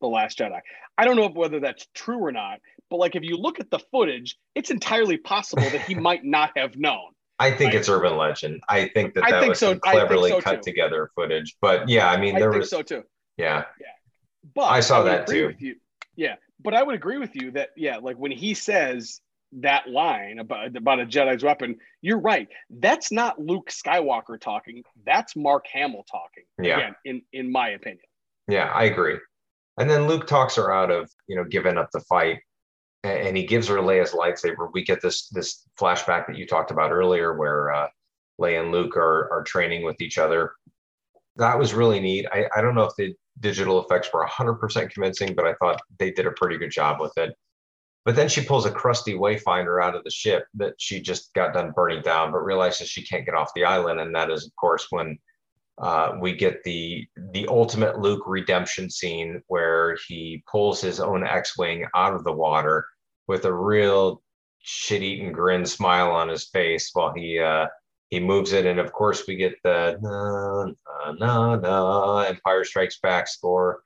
The Last Jedi. I don't know whether that's true or not, but like, if you look at the footage, it's entirely possible that he might not have known. I think it's urban legend. I think that was some cleverly cut together footage. But yeah, I mean, there was. I think so too. Yeah. But I saw that too. Yeah. But I would agree with you that, yeah, like when he says that line about a Jedi's weapon, you're right. That's not Luke Skywalker talking. That's Mark Hamill talking. Yeah. Again, in my opinion. Yeah, I agree. And then Luke talks her out of, you know, giving up the fight. And he gives her Leia's lightsaber. We get this flashback that you talked about earlier where Leia and Luke are training with each other. That was really neat. I don't know if the digital effects were 100% convincing, but I thought they did a pretty good job with it. But then she pulls a crusty Wayfinder out of the ship that she just got done burning down, but realizes she can't get off the island. And that is, of course, when we get the ultimate Luke redemption scene where he pulls his own X-Wing out of the water with a real shit-eating grin smile on his face while he moves it. And of course we get the Empire Strikes Back score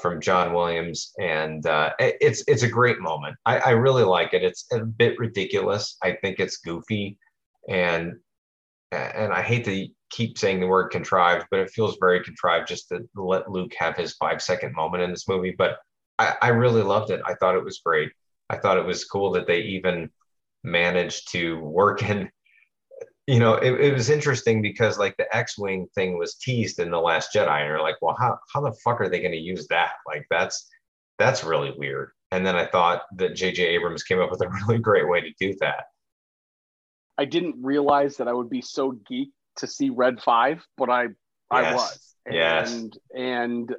from John Williams. And it's a great moment. I really like it. It's a bit ridiculous. I think it's goofy. And I hate to keep saying the word contrived, but it feels very contrived just to let Luke have his 5-second moment in this movie. But I really loved it. I thought it was great. I thought it was cool that they even managed to work in you know, it was interesting because like the X-Wing thing was teased in The Last Jedi, and you're like, well, how the fuck are they going to use that? Like, that's really weird. And then I thought that J.J. Abrams came up with a really great way to do that. I didn't realize that I would be so geeked to see Red 5, but I was. And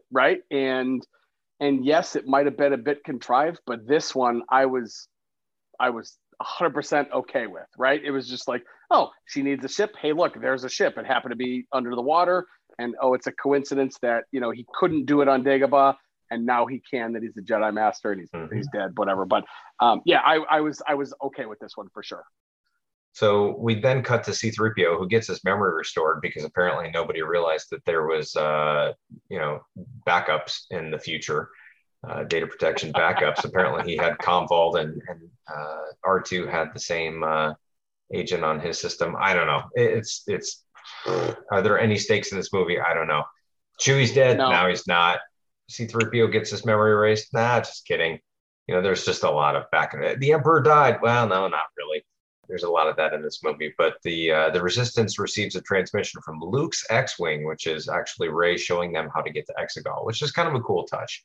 yes, it might have been a bit contrived, but this one I was 100% okay with, right? It was just like, oh, she needs a ship. Hey, look, there's a ship. It happened to be under the water. And oh, it's a coincidence that, you know, he couldn't do it on Dagobah, and now he can, that he's a Jedi Master and he's dead, whatever. But I was okay with this one for sure. So we then cut to C-3PO, who gets his memory restored because apparently nobody realized that there was, backups in the future, data protection backups. Apparently he had Commvault and R2 had the same agent on his system. I don't know. It's are there any stakes in this movie? I don't know. Chewie's dead. No. Now he's not. C-3PO gets his memory erased. Nah, just kidding. You know, there's just a lot of back and forth. The Emperor died. Well, no, not really. There's a lot of that in this movie, but the Resistance receives a transmission from Luke's X-Wing, which is actually Rey showing them how to get to Exegol, which is kind of a cool touch.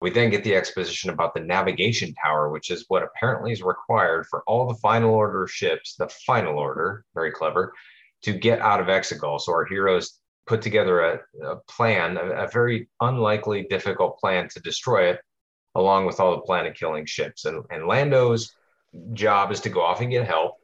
We then get the exposition about the navigation tower, which is what apparently is required for all the Final Order ships, the Final Order, very clever, to get out of Exegol. So our heroes put together a plan, a very unlikely, difficult plan to destroy it, along with all the planet-killing ships. And Lando's job is to go off and get help,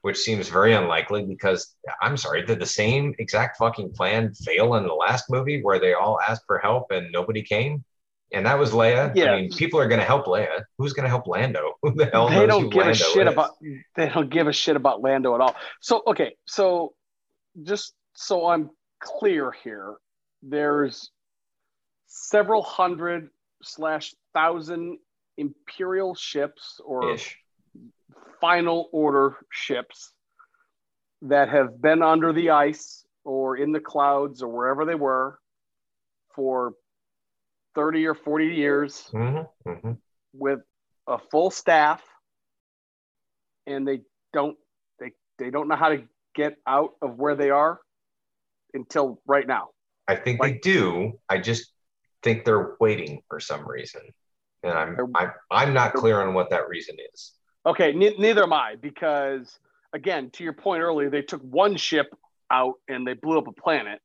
which seems very unlikely because, I'm sorry, did the same exact fucking plan fail in the last movie where they all asked for help and nobody came? And that was Leia. Yeah. I mean, people are going to help Leia. Who's going to help Lando? Who the hell knows who Lando is? They don't give a shit about Lando at all. So, okay, so just so I'm clear here, there's several 100/1,000 Imperial ships or ish Final Order ships that have been under the ice or in the clouds or wherever they were for 30 or 40 years with a full staff, and they don't know how to get out of where they are until right now. I think they do. I just think they're waiting for some reason, and I'm not clear on what that reason is. Okay, neither am I, because, again, to your point earlier, they took one ship out and they blew up a planet.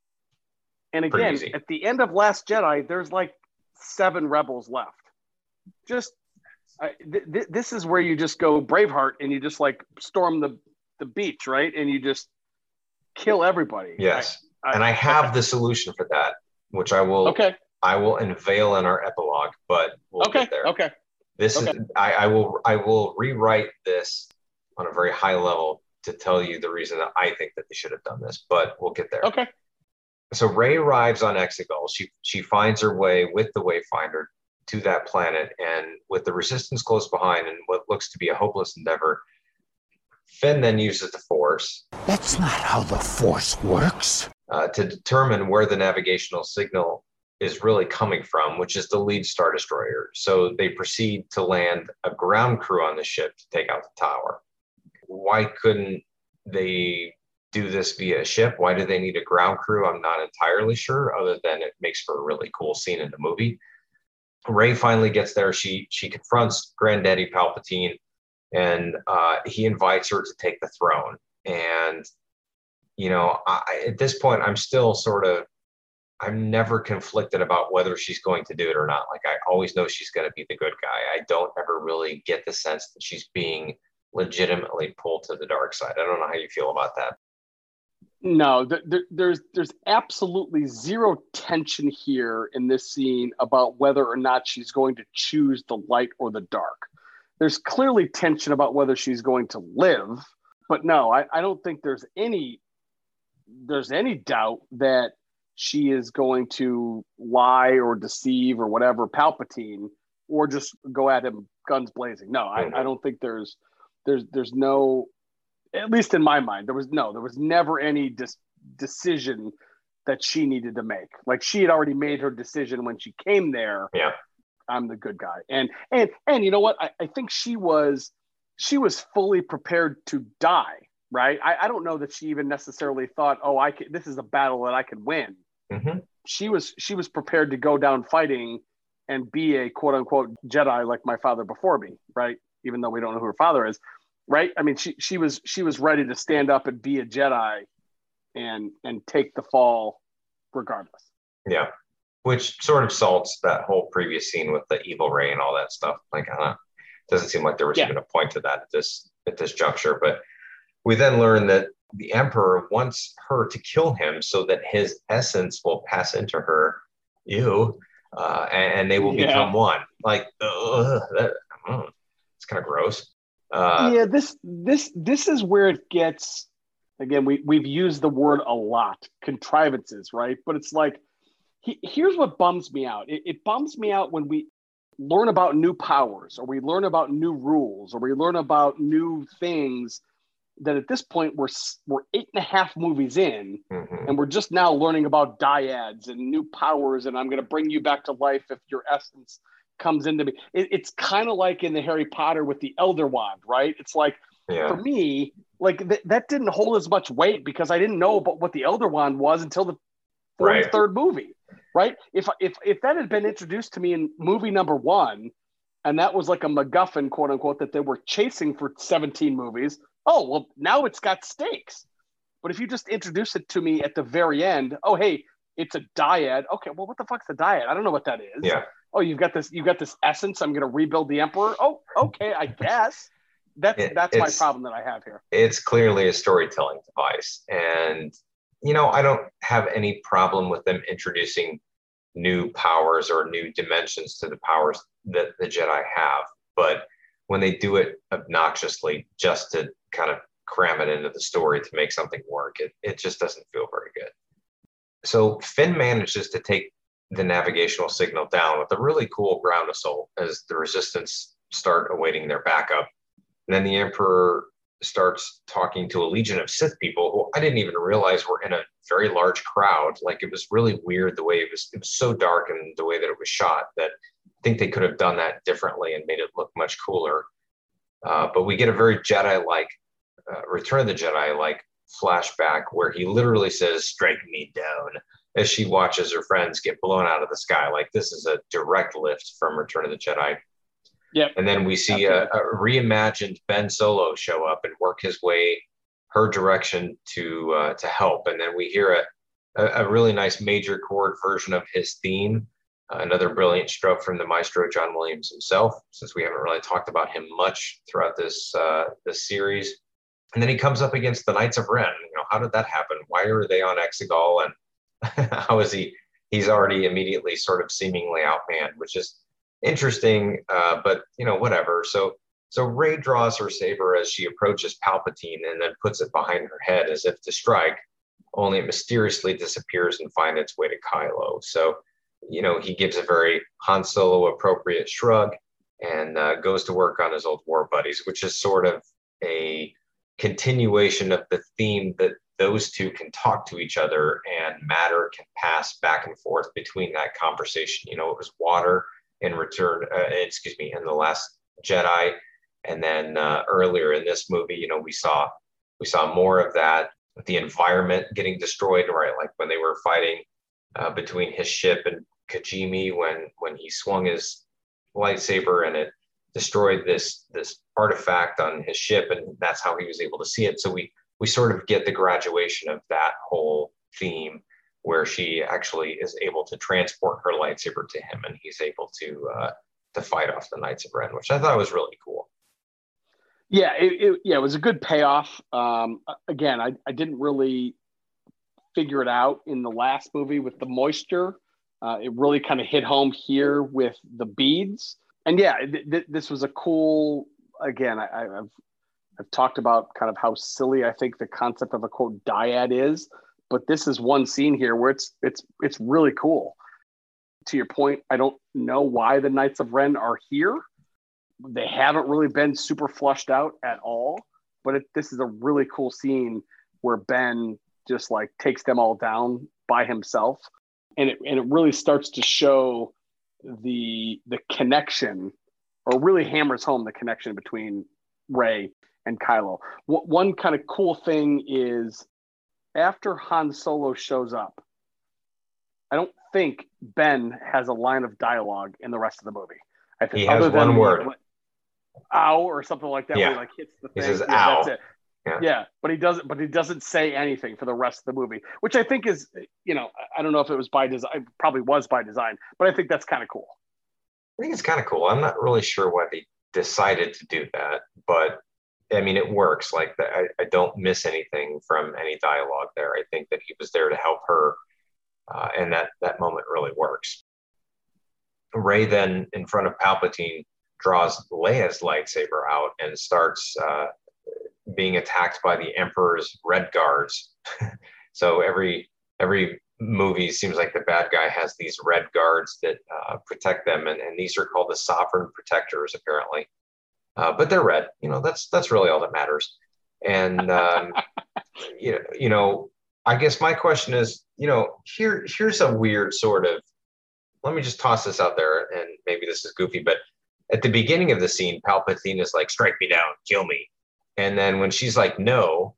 And again, at the end of Last Jedi, there's like 7 rebels left. Just, this is where you just go Braveheart and you just like storm the beach, right? And you just kill everybody. Yes, I have the solution for that, which I will unveil in our epilogue, but we'll get there. Okay. This is I will rewrite this on a very high level to tell you the reason that I think that they should have done this, but we'll get there. Okay. So Rey arrives on Exegol. She finds her way with the Wayfinder to that planet, and with the Resistance close behind and what looks to be a hopeless endeavor, Finn then uses the Force. That's not how the Force works. To determine where the navigational signal is really coming from, which is the lead Star Destroyer. So they proceed to land a ground crew on the ship to take out the tower. Why couldn't they do this via a ship? Why do they need a ground crew? I'm not entirely sure, other than it makes for a really cool scene in the movie. Rey finally gets there. She confronts Granddaddy Palpatine, and he invites her to take the throne. And, you know, at this point, I'm still sort of, I'm never conflicted about whether she's going to do it or not. Like, I always know she's going to be the good guy. I don't ever really get the sense that she's being legitimately pulled to the dark side. I don't know how you feel about that. No, there's absolutely zero tension here in this scene about whether or not she's going to choose the light or the dark. There's clearly tension about whether she's going to live, but no, I don't think there's any doubt that she is going to lie or deceive or whatever Palpatine, or just go at him guns blazing. No, I don't think there's no, at least in my mind, there was never any decision that she needed to make. Like, she had already made her decision when she came there. Yeah, I'm the good guy. And you know what? I think she was fully prepared to die right? I don't know that she even necessarily thought, oh, I can, this is a battle that I can win. Mm-hmm. She was prepared to go down fighting and be a quote unquote Jedi like my father before me, right? Even though we don't know who her father is, right? I mean, she was ready to stand up and be a Jedi and take the fall regardless. Yeah. Which sort of salts that whole previous scene with the evil Rey and all that stuff. Like, I don't know. Doesn't seem like there was even a point to that at this juncture. But we then learn that the Emperor wants her to kill him so that his essence will pass into her. Ew. And they will become one. Like, it's kind of gross. This is where it gets, again, we've used the word a lot, contrivances, right? But it's like, here's what bums me out. It bums me out when we learn about new powers, or we learn about new rules, or we learn about new things that at this point we're 8.5 movies in, mm-hmm. and we're just now learning about dyads and new powers, and I'm going to bring you back to life if your essence comes into me. It's kind of like in the Harry Potter with the Elder Wand, right? It's like, for me, like that didn't hold as much weight because I didn't know about what the Elder Wand was until the third movie. Right. If that had been introduced to me in movie number 1, and that was like a MacGuffin, quote unquote, that they were chasing for 17 movies. Oh, well, now it's got stakes. But if you just introduce it to me at the very end, oh, hey, it's a dyad. Okay, well, what the fuck's a dyad? I don't know what that is. Yeah. Oh, you've got this essence. I'm going to rebuild the Emperor. Oh, okay, I guess. That's my problem that I have here. It's clearly a storytelling device, and you know, I don't have any problem with them introducing new powers or new dimensions to the powers that the Jedi have. But when they do it obnoxiously just to kind of cram it into the story to make something work, it just doesn't feel very good. So Finn manages to take the navigational signal down with a really cool ground assault as the Resistance start awaiting their backup. And then the Emperor starts talking to a legion of Sith people who I didn't even realize were in a very large crowd. Like, it was really weird the way it was so dark and the way that it was shot, that I think they could have done that differently and made it look much cooler. But we get a very Jedi-like, Return of the Jedi-like flashback where he literally says, "Strike me down," as she watches her friends get blown out of the sky. Like, this is a direct lift from Return of the Jedi. Yep. And then we see a reimagined Ben Solo show up and work his way her direction to help. And then we hear a really nice major chord version of his theme, another brilliant stroke from the maestro John Williams himself, since we haven't really talked about him much throughout this series. And then he comes up against the Knights of Ren. You know, how did that happen? Why are they on Exegol? And how is he's already immediately sort of seemingly outmanned, which is interesting, but you know, whatever. So Rey draws her saber as she approaches Palpatine and then puts it behind her head as if to strike, only it mysteriously disappears and finds its way to Kylo. So, you know, he gives a very Han Solo appropriate shrug and goes to work on his old war buddies, which is sort of a continuation of the theme that those two can talk to each other and matter can pass back and forth between that conversation. You know, it was water in The Last Jedi, and then earlier in this movie, you know, we saw more of that. The environment getting destroyed, right? Like when they were fighting between his ship and Kijimi, when he swung his lightsaber and it destroyed this artifact on his ship, and that's how he was able to see it. So we sort of get the graduation of that whole theme, where she actually is able to transport her lightsaber to him, and he's able to fight off the Knights of Ren, which I thought was really cool. Yeah, it was a good payoff. Again, I didn't really figure it out in the last movie with the moisture. It really kind of hit home here with the beads. And yeah, this was a cool, again, I've talked about kind of how silly I think the concept of a quote dyad is. But this is one scene here where it's really cool. To your point, I don't know why the Knights of Ren are here. They haven't really been super flushed out at all. But this is a really cool scene where Ben just like takes them all down by himself, and it really starts to show the connection, or really hammers home the connection between Rey and Kylo. One kind of cool thing is after Han Solo shows up, I don't think Ben has a line of dialogue in the rest of the movie. I think he has one word. Like, ow, or something like that. Yeah. Where he like hits the thing. He says, ow. That's it. Yeah. But he doesn't say anything for the rest of the movie, which I think is, you know, I don't know if it was by design. It probably was by design, but I think that's kind of cool. I think it's kind of cool. I'm not really sure why they decided to do that, but I mean, it works. Like, I don't miss anything from any dialogue there. I think that he was there to help her, and that moment really works. Rey then, in front of Palpatine, draws Leia's lightsaber out and starts being attacked by the Emperor's Red Guards. So every movie seems like the bad guy has these Red Guards that protect them, and these are called the Sovereign Protectors, apparently. But they're red. You know, that's really all that matters. And you know, I guess my question is, you know, here's a weird sort of. Let me just toss this out there, and maybe this is goofy, but at the beginning of the scene, Palpatine is like, "Strike me down, kill me." And then when she's like, no,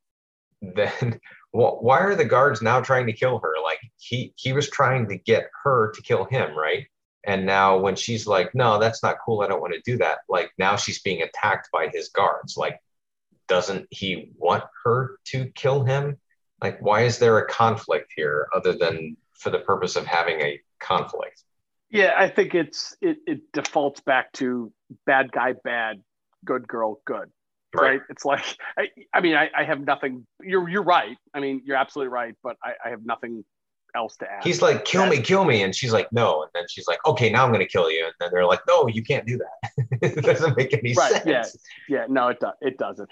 then why are the guards now trying to kill her? Like he was trying to get her to kill him, right? And now when she's like, no, that's not cool, I don't want to do that. Like now she's being attacked by his guards. Like, doesn't he want her to kill him? Like, why is there a conflict here other than for the purpose of having a conflict? Yeah, I think it defaults back to bad guy, bad, good girl, good. Right. It's like, I mean, I have nothing. You're right. I mean, you're absolutely right, but I have nothing else to add. He's like, kill me. And she's like, no. And then she's like, okay, now I'm going to kill you. And then they're like, no, you can't do that. It doesn't make any sense. Yeah. No, it doesn't.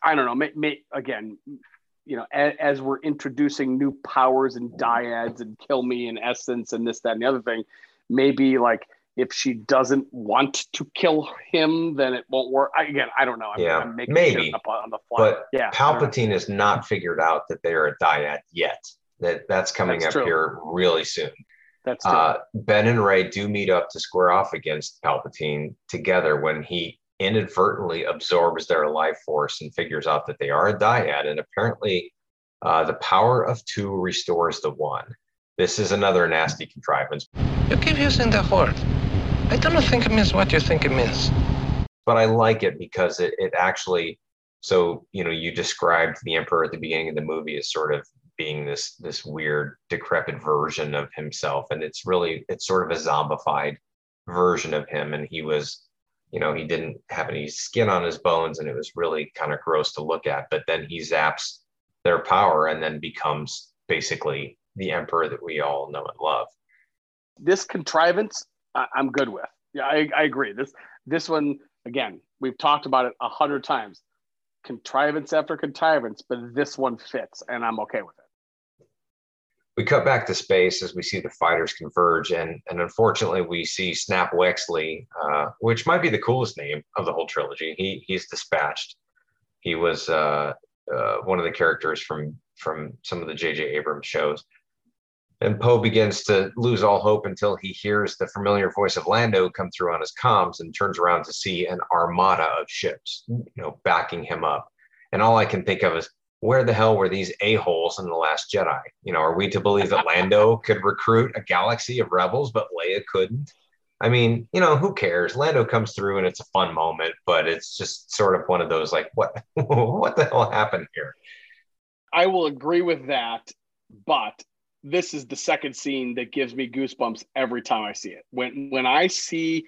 I don't know. Again, you know, as we're introducing new powers and dyads and kill me and essence and this, that, and the other thing, maybe like, if she doesn't want to kill him, then it won't work. I don't know. I'm making shit up on the fly. But yeah, Palpatine has not figured out that they are a dyad yet. That's coming up here really soon. That's true. Ben and Rey do meet up to square off against Palpatine together when he inadvertently absorbs their life force and figures out that they are a dyad. And apparently the power of two restores the one. This is another nasty contrivance. You keep using the word. I don't think it means what you think it means. But I like it because it actually, so, you know, you described the Emperor at the beginning of the movie as sort of being this weird, decrepit version of himself. And it's sort of a zombified version of him. And he was, you know, he didn't have any skin on his bones and it was really kind of gross to look at. But then he zaps their power and then becomes basically the Emperor that we all know and love. This contrivance, I'm good with. Yeah, I agree. This one, again, we've talked about it 100 times. Contrivance after contrivance, but this one fits, and I'm okay with it. We cut back to space as we see the fighters converge, and unfortunately we see Snap Wexley, which might be the coolest name of the whole trilogy. He's dispatched. He was one of the characters from some of the J.J. Abrams shows. And Poe begins to lose all hope until he hears the familiar voice of Lando come through on his comms and turns around to see an armada of ships, you know, backing him up. And all I can think of is, where the hell were these a-holes in The Last Jedi? You know, are we to believe that Lando could recruit a galaxy of rebels, but Leia couldn't? I mean, you know, who cares? Lando comes through and it's a fun moment, but it's just sort of one of those like, what the hell happened here? I will agree with that, but this is the second scene that gives me goosebumps every time I see it. When I see,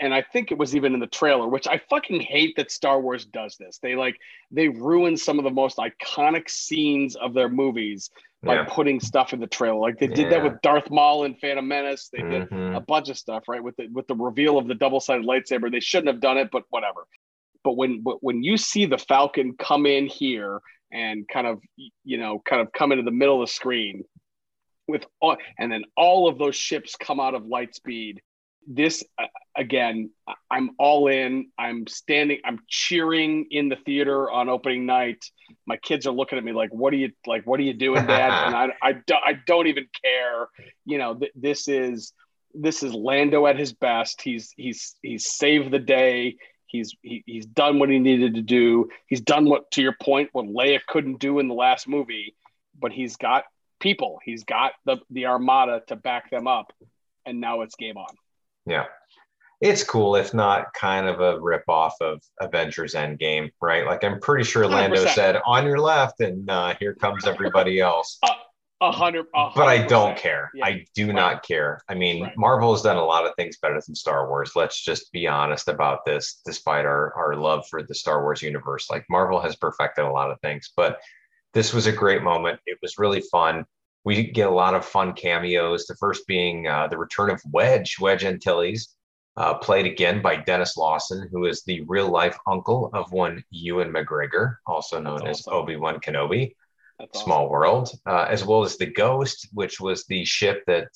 and I think it was even in the trailer, which I fucking hate that Star Wars does this. They ruin some of the most iconic scenes of their movies by putting stuff in the trailer. Like they did that with Darth Maul in Phantom Menace. They did a bunch of stuff, right? With the reveal of the double-sided lightsaber. They shouldn't have done it, but whatever. But when you see the Falcon come in here and kind of come into the middle of the screen, and then all of those ships come out of light speed. This, again, I'm all in. I'm standing. I'm cheering in the theater on opening night. My kids are looking at me like, "What are you doing, Dad?" And I don't even care. You know, this is Lando at his best. He's saved the day. He's done what he needed to do. He's done what, to your point, what Leia couldn't do in the last movie, but he's got people. He's got the armada to back them up, and now it's game on. Yeah. It's cool, if not kind of a ripoff of Avengers Endgame, right? Like, I'm pretty sure Lando 100%. Said, on your left, and here comes everybody else. 100%. But I don't care. Yeah. I do not care. I mean, Marvel has done a lot of things better than Star Wars. Let's just be honest about this, despite our love for the Star Wars universe. Like, Marvel has perfected a lot of things, but this was a great moment. It was really fun. We get a lot of fun cameos, the first being the return of Wedge Antilles. Played again by Dennis Lawson, who is the real-life uncle of one Ewan McGregor, also known as Obi-Wan Kenobi. Small world, as well as the Ghost, which was the ship that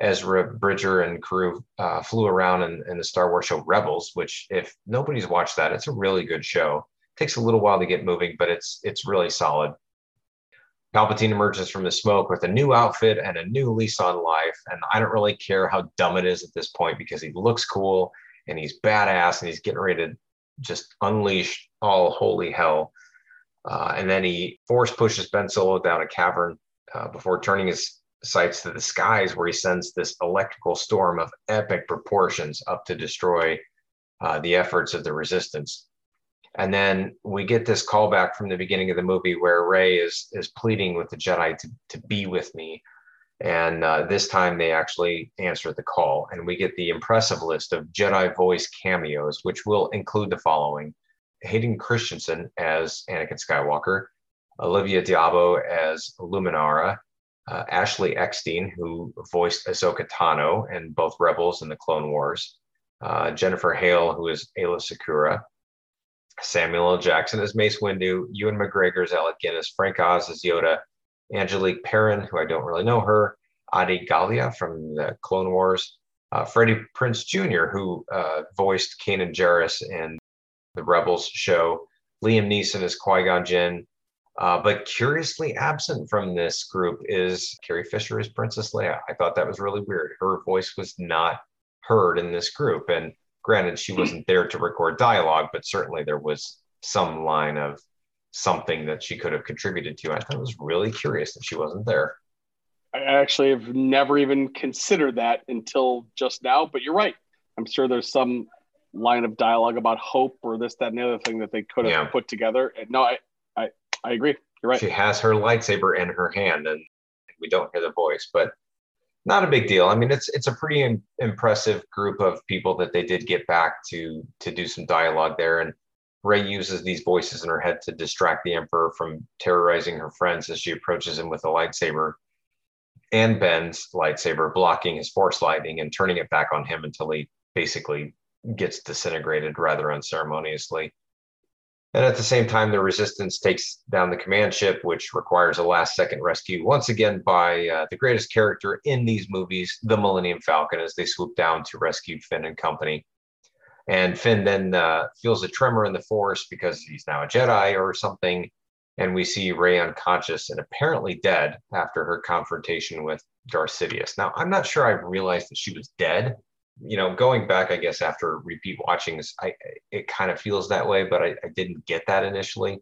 Ezra Bridger and crew flew around in the Star Wars show Rebels, which, if nobody's watched that, it's a really good show. It takes a little while to get moving, but it's really solid. Palpatine emerges from the smoke with a new outfit and a new lease on life. And I don't really care how dumb it is at this point, because he looks cool and he's badass and he's getting ready to just unleash all holy hell. And then he force pushes Ben Solo down a cavern before turning his sights to the skies, where he sends this electrical storm of epic proportions up to destroy the efforts of the resistance. And then we get this callback from the beginning of the movie where Rey is pleading with the Jedi to be with me. And this time they actually answer the call. And we get the impressive list of Jedi voice cameos, which will include the following: Hayden Christensen as Anakin Skywalker, Olivia Diabo as Luminara, Ashley Eckstein, who voiced Ahsoka Tano in both Rebels and the Clone Wars, Jennifer Hale, who is Ayla Secura, Samuel L. Jackson as Mace Windu, Ewan McGregor as Alec Guinness, Frank Oz as Yoda, Angelique Perrin, who I don't really know her, Adi Gallia from the Clone Wars, Freddie Prinze Jr., who voiced Kanan Jarrus in the Rebels show, Liam Neeson as Qui-Gon Jinn, but curiously absent from this group is Carrie Fisher as Princess Leia. I thought that was really weird. Her voice was not heard in this group, and granted, she wasn't there to record dialogue, but certainly there was some line of something that she could have contributed to. I thought it was really curious that she wasn't there. I actually have never even considered that until just now, but you're right. I'm sure there's some line of dialogue about hope or this, that, and the other thing that they could have put together. And no, I agree. You're right. She has her lightsaber in her hand, and we don't hear the voice, but not a big deal. I mean, it's a pretty impressive group of people that they did get back to do some dialogue there. And Rey uses these voices in her head to distract the Emperor from terrorizing her friends as she approaches him with a lightsaber, and Ben's lightsaber blocking his force lightning and turning it back on him until he basically gets disintegrated rather unceremoniously. And at the same time, the resistance takes down the command ship, which requires a last-second rescue, once again by the greatest character in these movies, the Millennium Falcon, as they swoop down to rescue Finn and company. And Finn then feels a tremor in the Force because he's now a Jedi or something. And we see Rey unconscious and apparently dead after her confrontation with Darth Sidious. Now, I'm not sure I realized that she was dead. You know, going back, I guess, after repeat watchings, it kind of feels that way, but I didn't get that initially.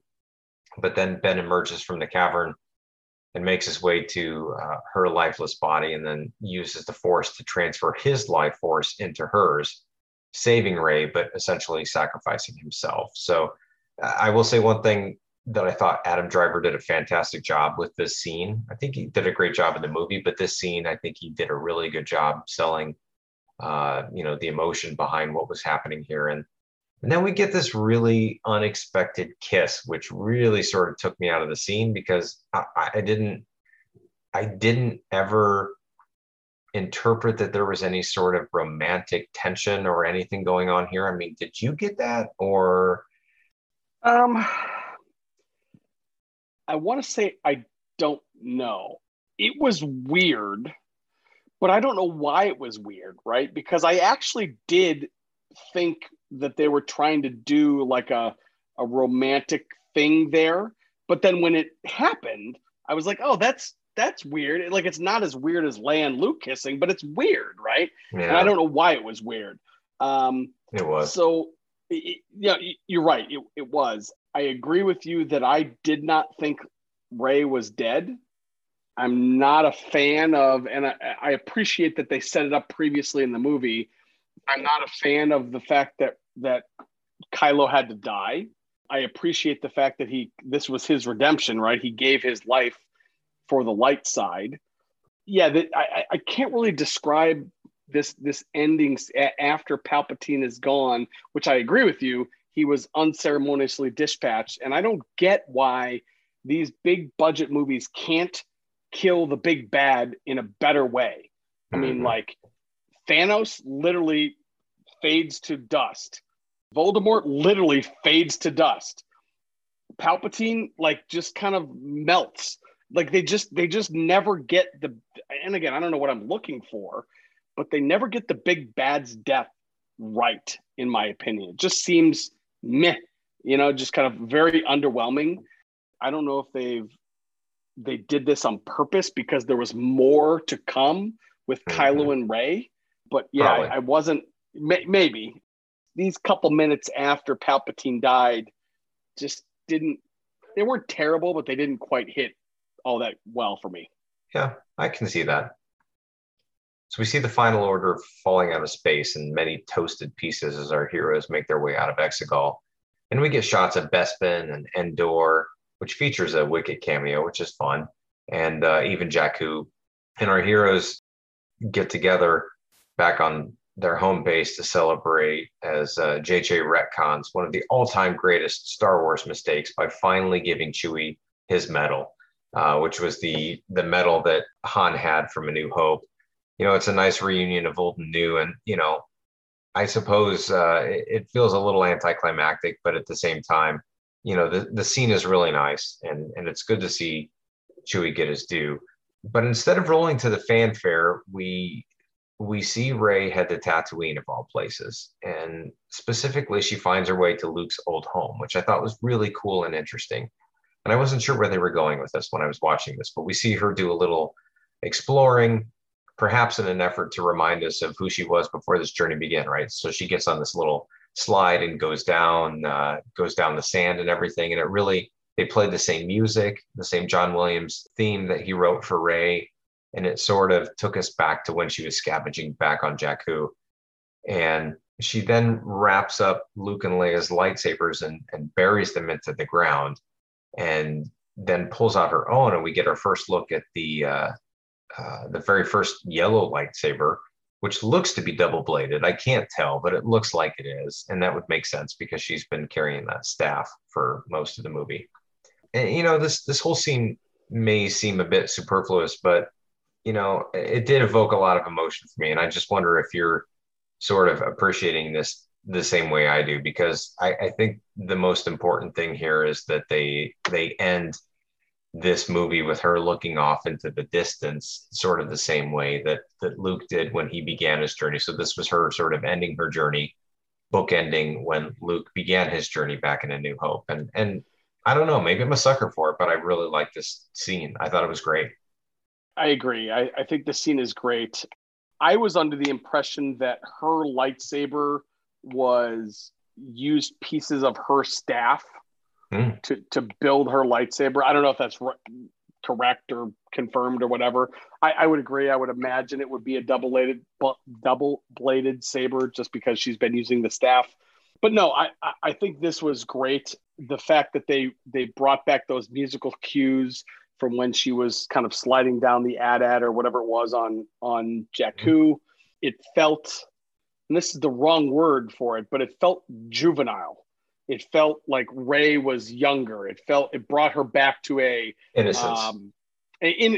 But then Ben emerges from the cavern and makes his way to her lifeless body, and then uses the Force to transfer his life force into hers, saving Rey, but essentially sacrificing himself. So I will say one thing that I thought Adam Driver did a fantastic job with this scene. I think he did a great job in the movie, but this scene, I think he did a really good job selling the emotion behind what was happening here. And then we get this really unexpected kiss, which really sort of took me out of the scene, because I didn't ever interpret that there was any sort of romantic tension or anything going on here. I mean, did you get that? Or I want to say I don't know. It was weird. But I don't know why it was weird, right? Because I actually did think that they were trying to do like a romantic thing there. But then when it happened, I was like, oh, that's weird. Like, it's not as weird as Leia and Luke kissing, but it's weird, right? Yeah. And I don't know why it was weird. It was. So Yeah, you're right. It was. I agree with you that I did not think Rey was dead. I'm not a fan of, and I appreciate that they set it up previously in the movie. I'm not a fan of the fact that Kylo had to die. I appreciate the fact that this was his redemption, right? He gave his life for the light side. Yeah, I can't really describe this ending after Palpatine is gone, which I agree with you. He was unceremoniously dispatched. And I don't get why these big budget movies can't kill the big bad in a better way. I mean, like Thanos literally fades to dust. Voldemort literally fades to dust. Palpatine, like, just kind of melts. Like they just never get the, and again, I don't know what I'm looking for, but they never get the big bad's death right, in my opinion. It just seems meh, just kind of very underwhelming. I don't know if they did this on purpose because there was more to come with Kylo and Rey. But yeah, I wasn't, maybe. These couple minutes after Palpatine died just they weren't terrible, but they didn't quite hit all that well for me. Yeah, I can see that. So we see the Final Order falling out of space in many toasted pieces as our heroes make their way out of Exegol. And we get shots of Bespin and Endor, which features a Wicket cameo, which is fun. And even Jakku. And our heroes get together back on their home base to celebrate as J.J. retcons one of the all-time greatest Star Wars mistakes by finally giving Chewie his medal, which was the medal that Han had from A New Hope. It's a nice reunion of old and new, and I suppose it feels a little anticlimactic, but at the same time, the scene is really nice, and it's good to see Chewie get his due. But instead of rolling to the fanfare, we see Rey head to Tatooine of all places. And specifically, she finds her way to Luke's old home, which I thought was really cool and interesting. And I wasn't sure where they were going with this when I was watching this, but we see her do a little exploring, perhaps in an effort to remind us of who she was before this journey began, right? So she gets on this little slide and goes down the sand and everything. And it really, they played the same music, the same John Williams theme that he wrote for Rey. And it sort of took us back to when she was scavenging back on Jakku. And she then wraps up Luke and Leia's lightsabers and buries them into the ground, and then pulls out her own. And we get our first look at the very first yellow lightsaber, which looks to be double-bladed. I can't tell, but it looks like it is. And that would make sense because she's been carrying that staff for most of the movie. And, this whole scene may seem a bit superfluous, but it did evoke a lot of emotion for me. And I just wonder if you're sort of appreciating this the same way I do, because I think the most important thing here is that they end this movie with her looking off into the distance, sort of the same way that Luke did when he began his journey. So this was her sort of ending her journey, bookending when Luke began his journey back in A New Hope. And I don't know, maybe I'm a sucker for it, but I really like this scene. I thought it was great. I agree. I think the scene is great. I was under the impression that her lightsaber used pieces of her staff to build her lightsaber. I don't know if that's correct or confirmed or whatever. I would agree. I would imagine it would be a double-bladed saber just because she's been using the staff. But no, I think this was great. The fact that they brought back those musical cues from when she was kind of sliding down the AT-AT or whatever it was on Jakku. It felt, and this is the wrong word for it, but it felt juvenile. It felt like Rey was younger. It brought her back to a innocence. In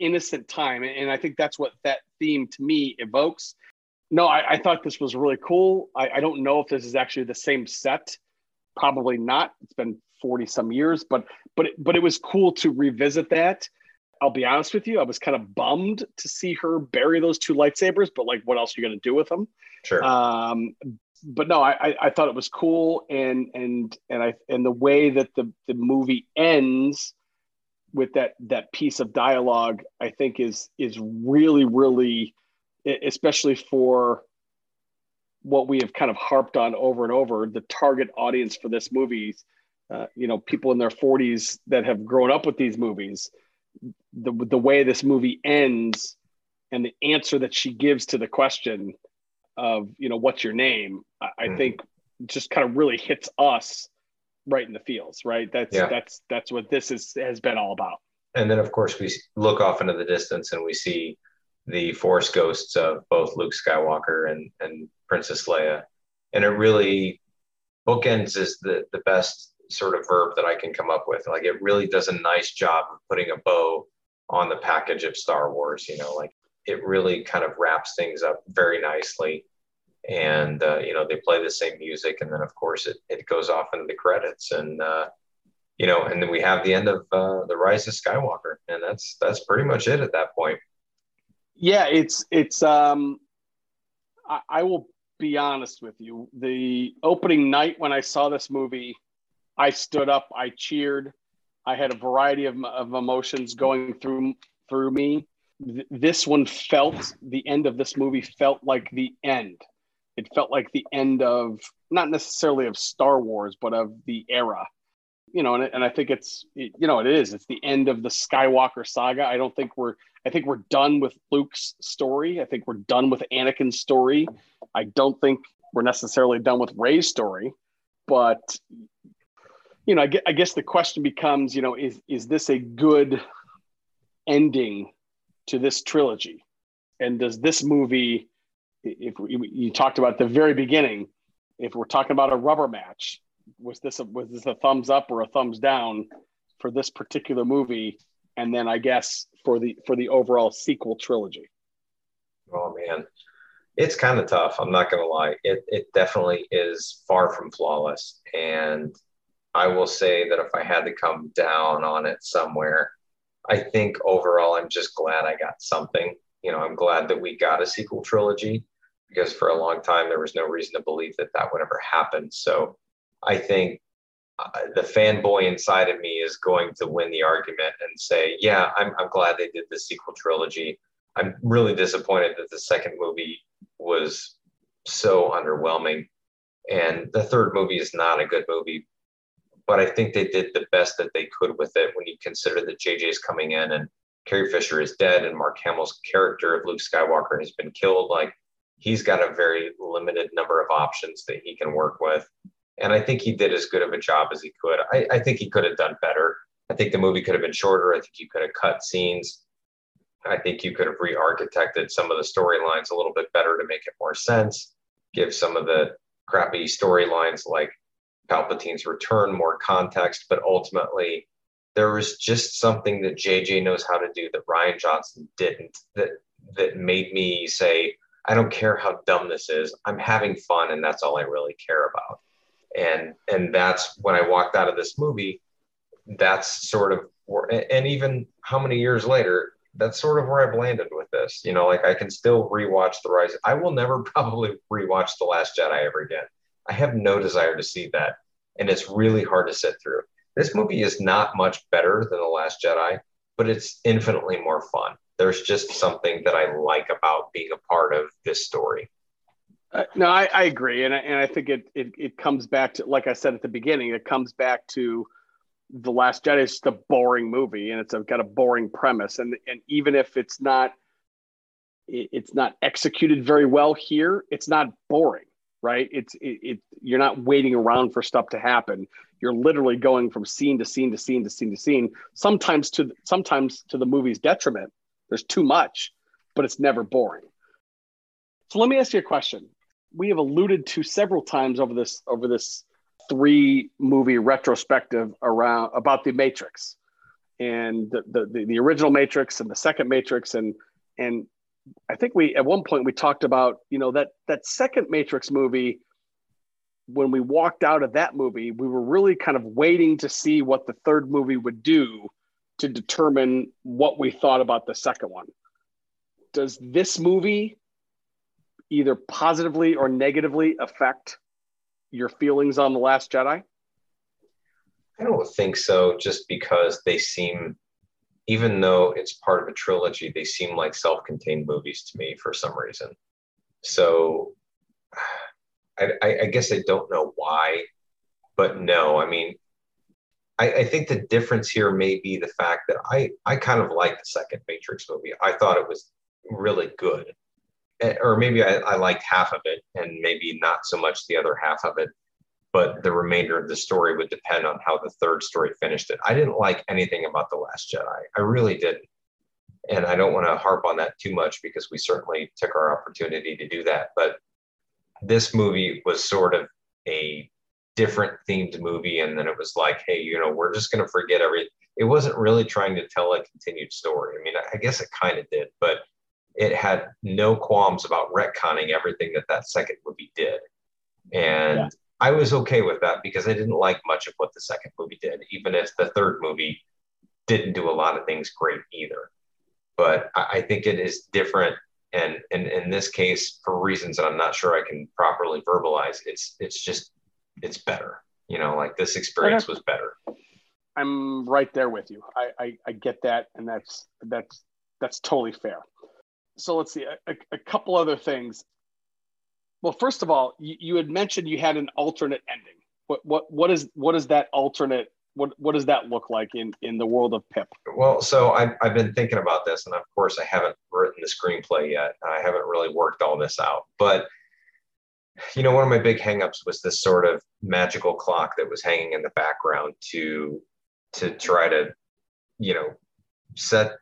innocent time. And I think that's what that theme to me evokes. No, I thought this was really cool. I don't know if this is actually the same set. Probably not. It's been 40 some years, but it was cool to revisit that. I'll be honest with you, I was kind of bummed to see her bury those two lightsabers, but like, what else are you going to do with them? Sure. But no, I thought it was cool, and the way that the movie ends with that piece of dialogue, I think is really, really, especially for what we have kind of harped on over and over, the target audience for this movie, you know, people in their 40s that have grown up with these movies, the way this movie ends and the answer that she gives to the question of, you know, what's your name? I think just kind of really hits us right in the feels, right? That's what this has been all about. And then of course we look off into the distance and we see the Force ghosts of both Luke Skywalker and Princess Leia. And it really bookends is the best sort of verb that I can come up with. Like, it really does a nice job of putting a bow on the package of Star Wars, you know, like it really kind of wraps things up very nicely. And, you know, they play the same music. And then, of course, it goes off into the credits. And, you know, and then we have the end of The Rise of Skywalker. And that's pretty much it at that point. Yeah, I will be honest with you. The opening night when I saw this movie, I stood up, I cheered. I had a variety of emotions going through me. This one felt, the end of this movie felt like the end. It felt like the end of, not necessarily of Star Wars, but of the era. You know, and I think it's the end of the Skywalker saga. I think we're done with Luke's story. I think we're done with Anakin's story. I don't think we're necessarily done with Rey's story, but, you know, I guess the question becomes, you know, is this a good ending to this trilogy? And does this movie, if you talked about at the very beginning, if we're talking about a rubber match, was this a thumbs up or a thumbs down for this particular movie? And then I guess for the overall sequel trilogy. Oh man, it's kind of tough. I'm not going to lie. It definitely is far from flawless. And I will say that if I had to come down on it somewhere, I think overall, I'm just glad I got something, you know, I'm glad that we got a sequel trilogy, because for a long time, there was no reason to believe that would ever happen. So I think the fanboy inside of me is going to win the argument and say, yeah, I'm glad they did the sequel trilogy. I'm really disappointed that the second movie was so underwhelming. And the third movie is not a good movie, but I think they did the best that they could with it. When you consider that JJ's coming in and Carrie Fisher is dead and Mark Hamill's character of Luke Skywalker has been killed, like he's got a very limited number of options that he can work with. And I think he did as good of a job as he could. I think he could have done better. I think the movie could have been shorter. I think you could have cut scenes. I think you could have re-architected some of the storylines a little bit better to make it more sense. Give some of the crappy storylines like Palpatine's return more context. But ultimately, there was just something that JJ knows how to do that Rian Johnson didn't. That made me say, I don't care how dumb this is. I'm having fun, and that's all I really care about. And that's when I walked out of this movie, that's sort of, and even how many years later, that's sort of where I've landed with this. You know, like I can still rewatch The Rise. I will never probably rewatch The Last Jedi ever again. I have no desire to see that. And it's really hard to sit through. This movie is not much better than The Last Jedi, but it's infinitely more fun. There's just something that I like about being a part of this story. No, I agree. And I think it comes back to, like I said at the beginning, it comes back to The Last Jedi is just a boring movie, and it's got a boring premise. And even if it's not executed very well here, it's not boring, right? You're not waiting around for stuff to happen. You're literally going from scene to scene to scene to scene to scene, sometimes to the movie's detriment. There's too much, but it's never boring. So let me ask you a question. We have alluded to several times over this three movie retrospective about the Matrix and the original Matrix and the second Matrix. And I think at one point we talked about, you know, that second Matrix movie, when we walked out of that movie, we were really kind of waiting to see what the third movie would do to determine what we thought about the second one. Does this movie either positively or negatively affect your feelings on The Last Jedi? I don't think so, just because they seem, even though it's part of a trilogy, they seem like self-contained movies to me for some reason. So I guess I don't know why, but no, I mean, I think the difference here may be the fact that I kind of like the second Matrix movie. I thought it was really good, or maybe I liked half of it and maybe not so much the other half of it, but the remainder of the story would depend on how the third story finished it. I didn't like anything about The Last Jedi. I really didn't. And I don't want to harp on that too much because we certainly took our opportunity to do that. But this movie was sort of a different themed movie. And then it was like, hey, you know, we're just going to forget everything. It wasn't really trying to tell a continued story. I mean, I guess it kind of did, but it had no qualms about retconning everything that second movie did. And yeah. I was okay with that because I didn't like much of what the second movie did, even if the third movie didn't do a lot of things great either. But I think it is different. And in this case, for reasons that I'm not sure I can properly verbalize, it's better, you know, like this experience was better. I'm right there with you. I get that. And that's totally fair. So let's see a couple other things. Well, first of all, you had mentioned you had an alternate ending. What is that alternate? What does that look like in the world of Pip? Well, so I've been thinking about this, and of course I haven't written the screenplay yet. I haven't really worked all this out, but you know, one of my big hangups was this sort of magical clock that was hanging in the background to try to, you know, set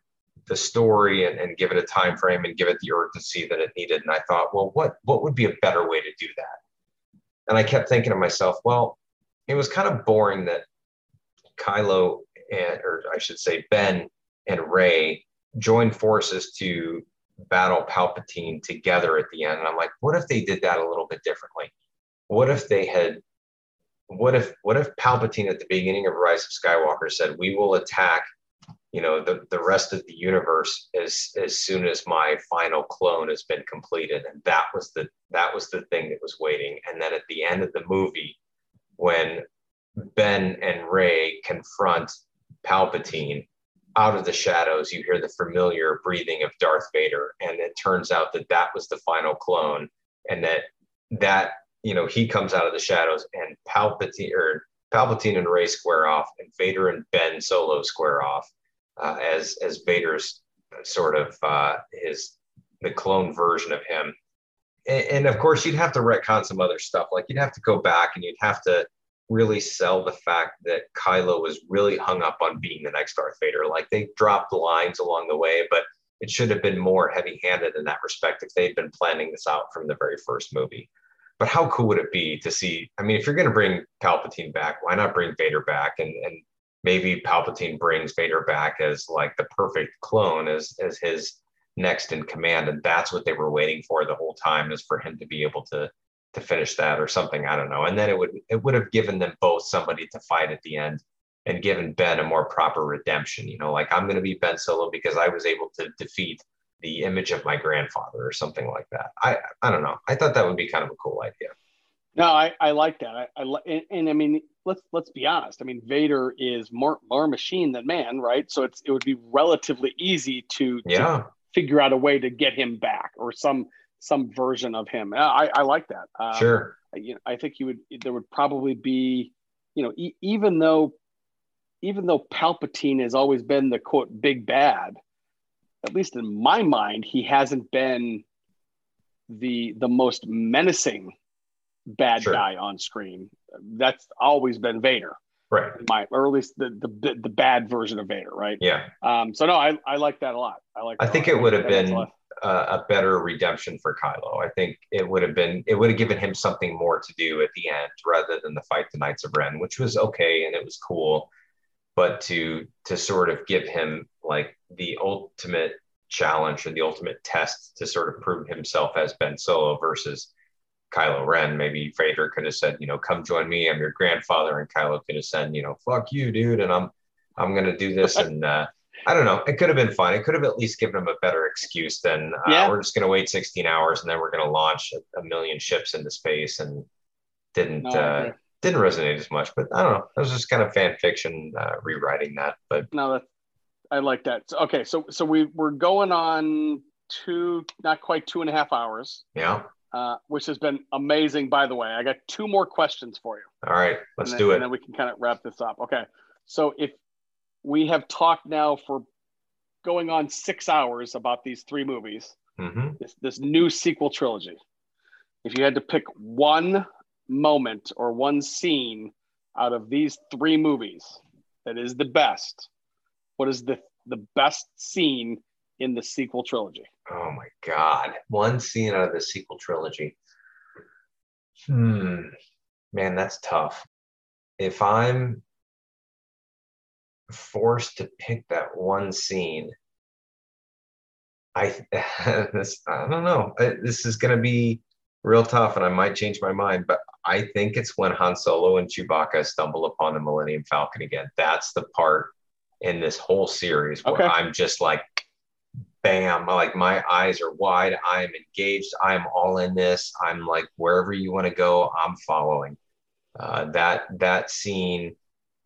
the story and give it a time frame and give it the urgency that it needed. And I thought, well, what would be a better way to do that? And I kept thinking to myself, well, it was kind of boring that Kylo and, or I should say Ben and Rey joined forces to battle Palpatine together at the end. And I'm like, what if they did that a little bit differently? What if Palpatine at the beginning of Rise of Skywalker said, we will attack, you know, the rest of the universe as soon as my final clone has been completed. And that was the thing that was waiting. And then at the end of the movie, when Ben and Rey confront Palpatine, out of the shadows, you hear the familiar breathing of Darth Vader. And it turns out that was the final clone. And that, you know, he comes out of the shadows and Palpatine and Rey square off, and Vader and Ben Solo square off. As Vader's sort of the clone version of him. And of course, you'd have to retcon some other stuff. Like you'd have to go back and you'd have to really sell the fact that Kylo was really hung up on being the next Darth Vader. Like they dropped lines along the way, but it should have been more heavy-handed in that respect if they'd been planning this out from the very first movie. But how cool would it be to see, I mean, if you're going to bring Palpatine back, why not bring Vader back? And maybe Palpatine brings Vader back as like the perfect clone, as his next in command. And that's what they were waiting for the whole time, is for him to be able to finish that or something. I don't know. And then it would have given them both somebody to fight at the end and given Ben a more proper redemption. You know, like I'm going to be Ben Solo because I was able to defeat the image of my grandfather or something like that. I don't know. I thought that would be kind of a cool idea. No, I like that. I mean, let's be honest. I mean, Vader is more machine than man, right? So it would be relatively easy to figure out a way to get him back or some version of him. I like that. Sure. You know, I think there would probably be, you know, even though Palpatine has always been the quote big bad, at least in my mind, he hasn't been the most menacing bad guy on screen. That's always been Vader, right? Or at least the bad version of Vader, right? Yeah. So no, I like that a lot. I think it would have been a better redemption for Kylo. I think it would have given him something more to do at the end rather than the fight the Knights of Ren, which was okay and it was cool, but to sort of give him like the ultimate challenge or the ultimate test to sort of prove himself as Ben Solo versus Kylo Ren. Maybe Vader could have said, you know, come join me, I'm your grandfather, and Kylo could have said, you know, fuck you, dude, and I'm gonna do this. And I don't know, it could have been fun. It could have at least given him a better excuse than we're just gonna wait 16 hours and then we're gonna launch a million ships into space. And didn't resonate as much, but I don't know, that was just kind of fan fiction rewriting that. But no, I like that. Okay, so we're going on 2, not quite 2.5 hours. Yeah. which has been amazing, by the way. I got two more questions for you. All right, let's do it. And then we can kind of wrap this up. Okay, so if we have talked now for going on 6 hours about these three movies, mm-hmm. this new sequel trilogy, if you had to pick one moment or one scene out of these three movies that is the best, what is the best scene in the sequel trilogy? Oh my God. One scene out of the sequel trilogy. Man, that's tough. If I'm forced to pick that one scene, I don't know. This is going to be real tough and I might change my mind, but I think it's when Han Solo and Chewbacca stumble upon the Millennium Falcon again. That's the part in this whole series where I'm just like, bam, like my eyes are wide. I'm engaged. I'm all in this. I'm like, wherever you want to go, I'm following. That scene,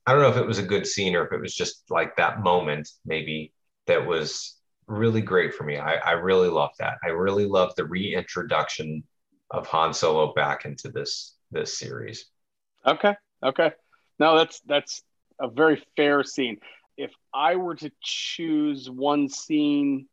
I don't know if it was a good scene or if it was just like that moment maybe that was really great for me. I really loved that. I really loved the reintroduction of Han Solo back into this series. Okay. No, that's a very fair scene. If I were to choose one scene,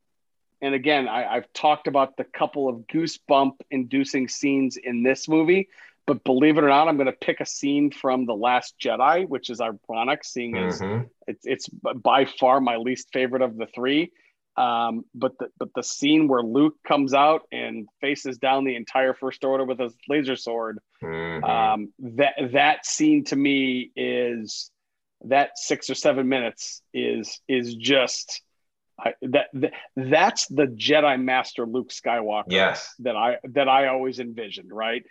and again, I've talked about the couple of goosebump-inducing scenes in this movie, but believe it or not, I'm going to pick a scene from The Last Jedi, which is ironic, seeing as it's by far my least favorite of the three. But the scene where Luke comes out and faces down the entire First Order with his laser sword, that scene to me is, that 6 or 7 minutes is just that's the Jedi Master Luke Skywalker that I always envisioned, right?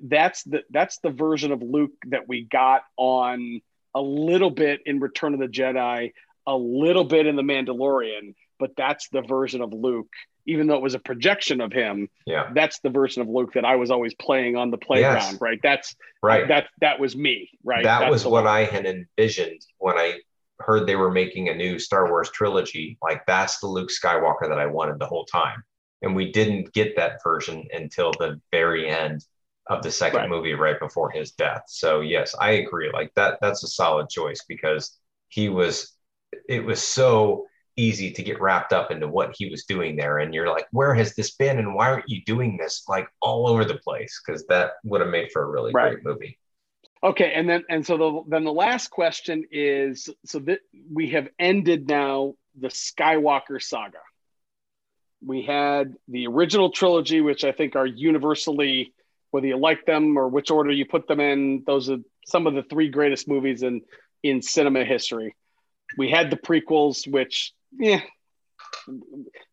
That's the version of Luke that we got on a little bit in Return of the Jedi, a little bit in The Mandalorian, but that's the version of Luke, even though it was a projection of him. Yeah. That's the version of Luke that I was always playing on the playground, right? That's right. That was me, right? That was what I had envisioned when I heard they were making a new Star Wars trilogy. Like, that's the Luke Skywalker that I wanted the whole time. And we didn't get that version until the very end of the second movie, right before his death. So yes, I agree. Like that's a solid choice because it was so easy to get wrapped up into what he was doing there. And you're like, where has this been? And why aren't you doing this like all over the place? Cause that would have made for a really great movie. Okay. And so the last question is, so that we have ended now the Skywalker saga. We had the original trilogy, which I think are universally, whether you like them or which order you put them in, those are some of the three greatest movies in cinema history. We had the prequels, which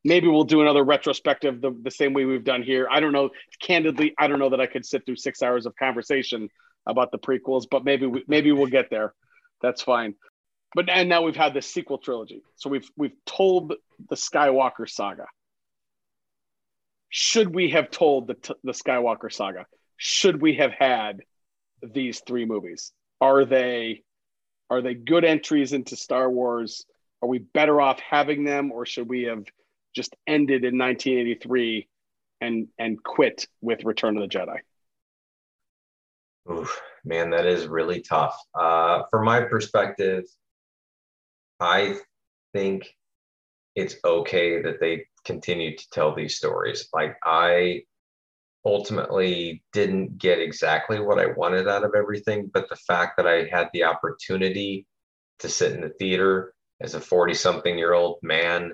maybe we'll do another retrospective the same way we've done here. I don't know. Candidly, I don't know that I could sit through 6 hours of conversation about the prequels, but maybe we'll get there. That's fine. And now we've had the sequel trilogy. So we've told the Skywalker saga. Should we have told the Skywalker saga? Should we have had these three movies? Are they good entries into Star Wars? Are we better off having them, or should we have just ended in 1983 and quit with Return of the Jedi? Oof, man, that is really tough. From my perspective, I think it's okay that they continue to tell these stories. Like, I ultimately didn't get exactly what I wanted out of everything, but the fact that I had the opportunity to sit in the theater as a 40-something-year-old man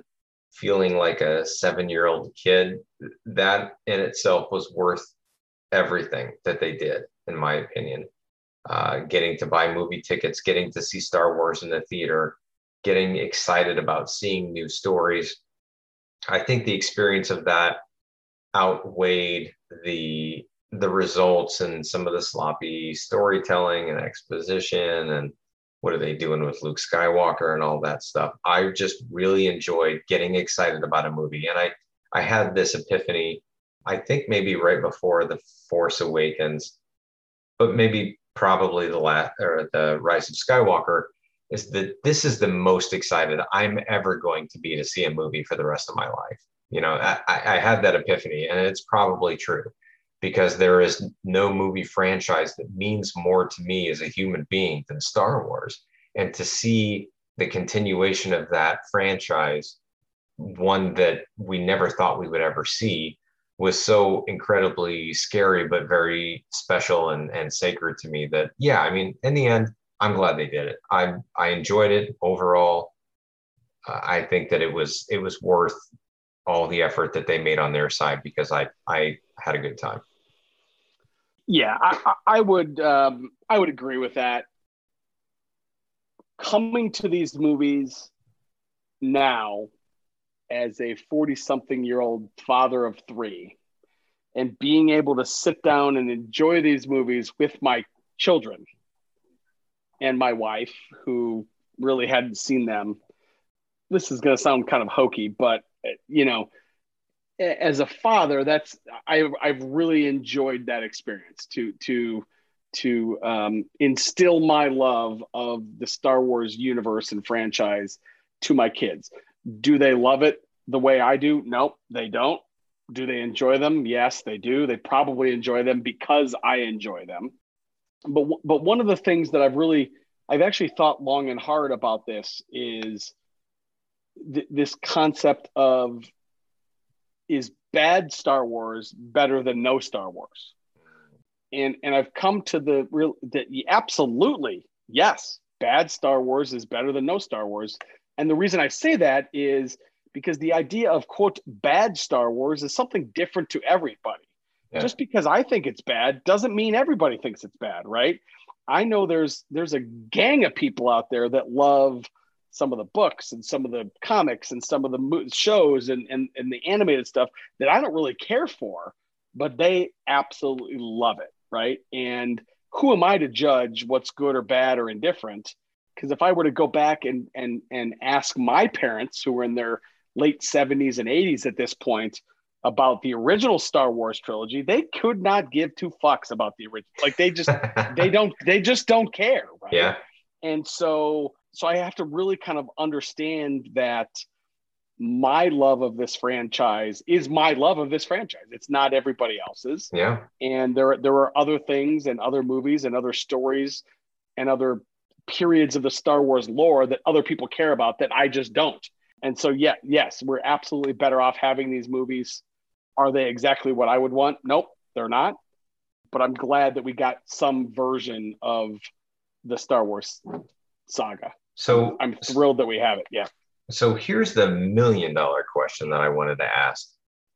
feeling like a 7-year-old kid, that in itself was worth everything that they did, in my opinion. Getting to buy movie tickets, getting to see Star Wars in the theater, getting excited about seeing new stories. I think the experience of that outweighed the results and some of the sloppy storytelling and exposition and what are they doing with Luke Skywalker and all that stuff. I just really enjoyed getting excited about a movie. And I had this epiphany, I think maybe right before The Force Awakens, but maybe probably The Rise of Skywalker, is that this is the most excited I'm ever going to be to see a movie for the rest of my life. You know, I had that epiphany, and it's probably true. because there is no movie franchise that means more to me as a human being than Star Wars. And to see the continuation of that franchise, one that we never thought we would ever see, was so incredibly scary, but very special and sacred to me that, yeah, I mean, in the end, I'm glad they did it. I enjoyed it overall. I think that it was worth all the effort that they made on their side, because I had a good time. Yeah, I would agree with that. Coming to these movies now as a 40-something-year-old father of three, and being able to sit down and enjoy these movies with my children and my wife, who really hadn't seen them. This is going to sound kind of hokey, but, you know, as a father, that's, I've really enjoyed that experience to instill my love of the Star Wars universe and franchise to my kids. Do they love it the way I do? Nope, they don't. Do they enjoy them? Yes, they do. They probably enjoy them because I enjoy them. But one of the things that I've actually thought long and hard about this is this concept of, is bad Star Wars better than no Star Wars? And I've come to the real that absolutely, yes, bad Star Wars is better than no Star Wars. And the reason I say that is because the idea of, quote, bad Star Wars is something different to everybody. Yeah. Just because I think it's bad doesn't mean everybody thinks it's bad, right? I know there's a gang of people out there that love some of the books and some of the comics and some of the shows and the animated stuff that I don't really care for, but they absolutely love it, right? And who am I to judge what's good or bad or indifferent? Because if I were to go back and ask my parents, who were in their late 70s and 80s at this point, about the original Star Wars trilogy, they could not give two fucks about the original. Like they just don't care, right? Yeah. And so I have to really kind of understand that my love of this franchise is my love of this franchise. It's not everybody else's. Yeah. And there are other things and other movies and other stories and other periods of the Star Wars lore that other people care about that I just don't. And so, yeah, yes, we're absolutely better off having these movies. Are they exactly what I would want? Nope, they're not. But I'm glad that we got some version of the Star Wars saga. So I'm thrilled that we have it. Yeah. So here's the million-dollar question that I wanted to ask.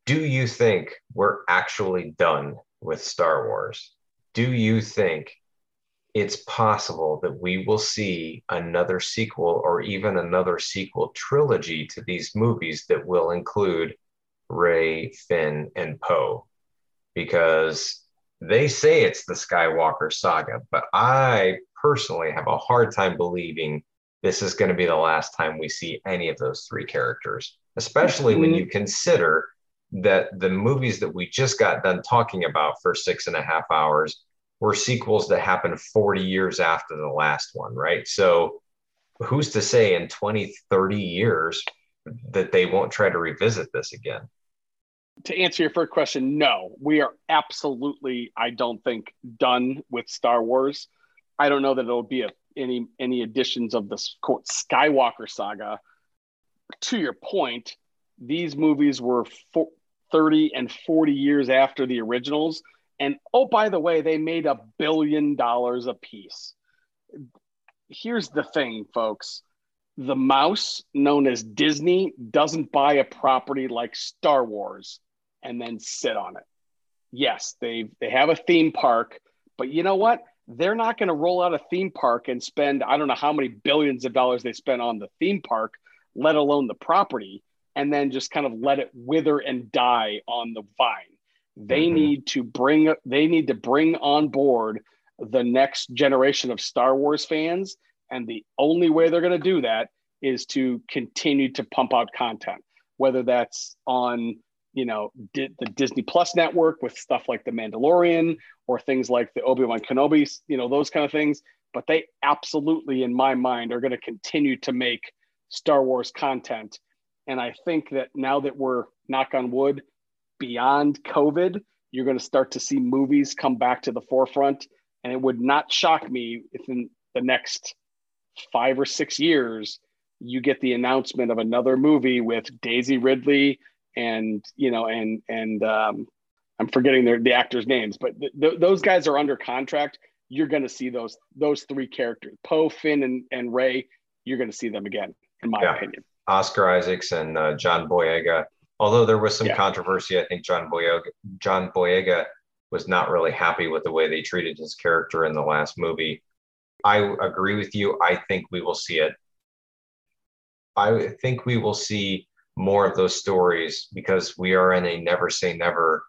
Do you think we're actually done with Star Wars? Do you think it's possible that we will see another sequel or even another sequel trilogy to these movies that will include Rey, Finn, and Poe? Because they say it's the Skywalker saga, but I personally have a hard time believing this is going to be the last time we see any of those three characters, especially when you consider that the movies that we just got done talking about for 6.5 hours were sequels that happened 40 years after the last one, right? So who's to say in 20, 30 years that they won't try to revisit this again? To answer your first question, no, we are absolutely, I don't think, done with Star Wars. I don't know that it'll be any additions of the quote, Skywalker saga. To your point, these movies were 30 and 40 years after the originals. And oh, by the way, they made $1 billion a piece. Here's the thing, folks. The mouse known as Disney doesn't buy a property like Star Wars and then sit on it. Yes, they have a theme park, but you know what? They're not going to roll out a theme park and spend, I don't know how many billions of dollars they spent on the theme park, let alone the property, and then just kind of let it wither and die on the vine. They need to bring on board the next generation of Star Wars fans. And the only way they're going to do that is to continue to pump out content, whether that's on, you know, the Disney Plus network with stuff like The Mandalorian or things like the Obi-Wan Kenobi, you know, those kind of things. But they absolutely, in my mind, are going to continue to make Star Wars content. And I think that now that we're, knock on wood, beyond COVID, you're going to start to see movies come back to the forefront. And it would not shock me if in the next 5 or 6 years, you get the announcement of another movie with Daisy Ridley and, you know, and I'm forgetting the actors' names, but those guys are under contract. You're going to see those three characters, Poe, Finn, and Rey. You're going to see them again, in my opinion. Oscar Isaac and John Boyega. Although there was some controversy, I think John Boyega was not really happy with the way they treated his character in the last movie. I agree with you. I think we will see it. I think we will see more of those stories because we are in a never say never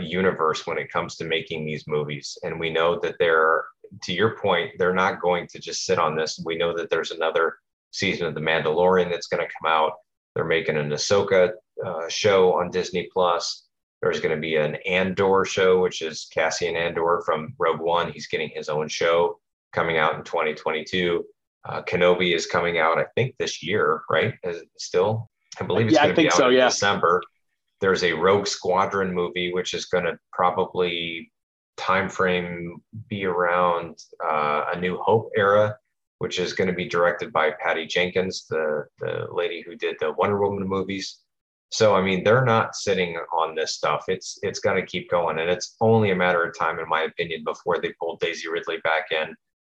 universe when it comes to making these movies. And we know that to your point, they're not going to just sit on this. We know that there's another season of The Mandalorian that's going to come out. They're making an Ahsoka show on Disney Plus. There's going to be an Andor show, which is Cassian Andor from Rogue One. He's getting his own show coming out in 2022. Kenobi is coming out, I think, this year, right? Is it still? I believe it's going to be out in December. There's a Rogue Squadron movie, which is going to probably time frame be around A New Hope era, which is going to be directed by Patty Jenkins, the lady who did the Wonder Woman movies. So, I mean, they're not sitting on this stuff. It's going to keep going. And it's only a matter of time, in my opinion, before they pull Daisy Ridley back in,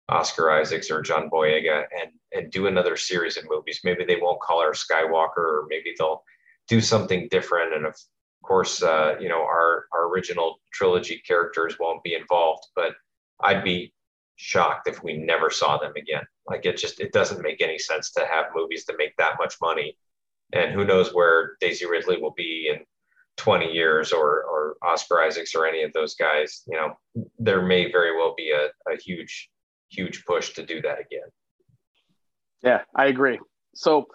Oscar Isaac or John Boyega, and do another series of movies. Maybe they won't call her Skywalker, or maybe they'll do something different. And of course, you know, our original trilogy characters won't be involved, but I'd be shocked if we never saw them again. Like, it doesn't make any sense to have movies that make that much money. And who knows where Daisy Ridley will be in 20 years or Oscar Isaac or any of those guys. You know, there may very well be a huge push to do that again. Yeah, I agree. So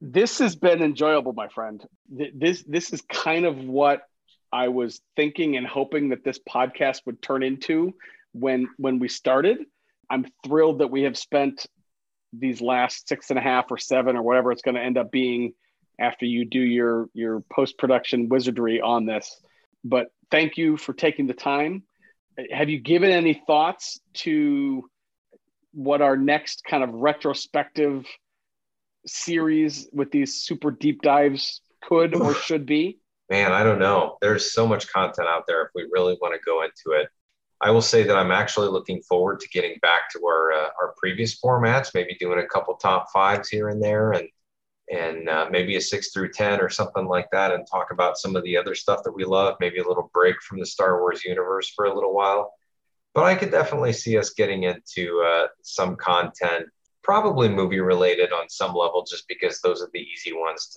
this has been enjoyable, my friend. This is kind of what I was thinking and hoping that this podcast would turn into when we started. I'm thrilled that we have spent these last 6.5 or 7 or whatever it's going to end up being after you do your post-production wizardry on this. But thank you for taking the time. Have you given any thoughts to what our next kind of retrospective series with these super deep dives could or should be? Man, I don't know. There's so much content out there if we really want to go into it. I will say that I'm actually looking forward to getting back to our previous formats, maybe doing a couple top fives here and there and maybe a 6 through 10 or something like that, and talk about some of the other stuff that we love, maybe a little break from the Star Wars universe for a little while. But I could definitely see us getting into some content, probably movie related on some level, just because those are the easy ones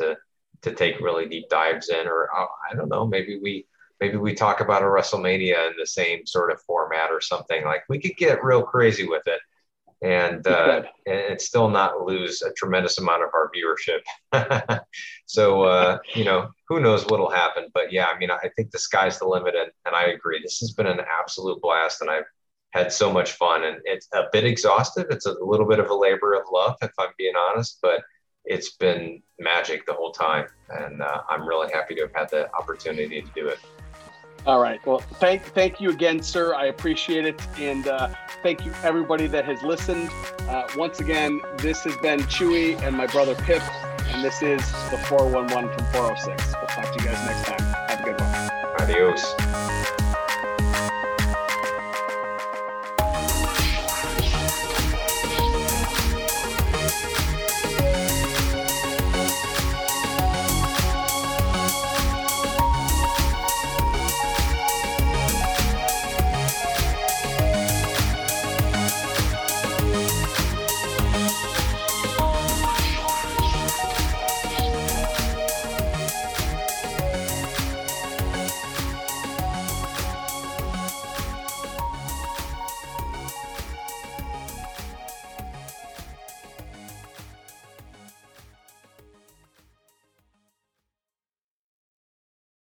to take really deep dives in. Or I don't know, maybe we talk about a WrestleMania in the same sort of format or something. Like, we could get real crazy with it and still not lose a tremendous amount of our viewership. So, you know, who knows what'll happen, but yeah, I mean, I think the sky's the limit, and I agree. This has been an absolute blast, and I've had so much fun, and it's a bit exhaustive. It's a little bit of a labor of love, if I'm being honest, but it's been magic the whole time. And I'm really happy to have had the opportunity to do it. All right. Well, thank you again, sir. I appreciate it. And thank you, everybody that has listened. Once again, this has been Chewy and my brother Pip, and this is the 411 from 406. We'll talk to you guys next time. Have a good one. Adios.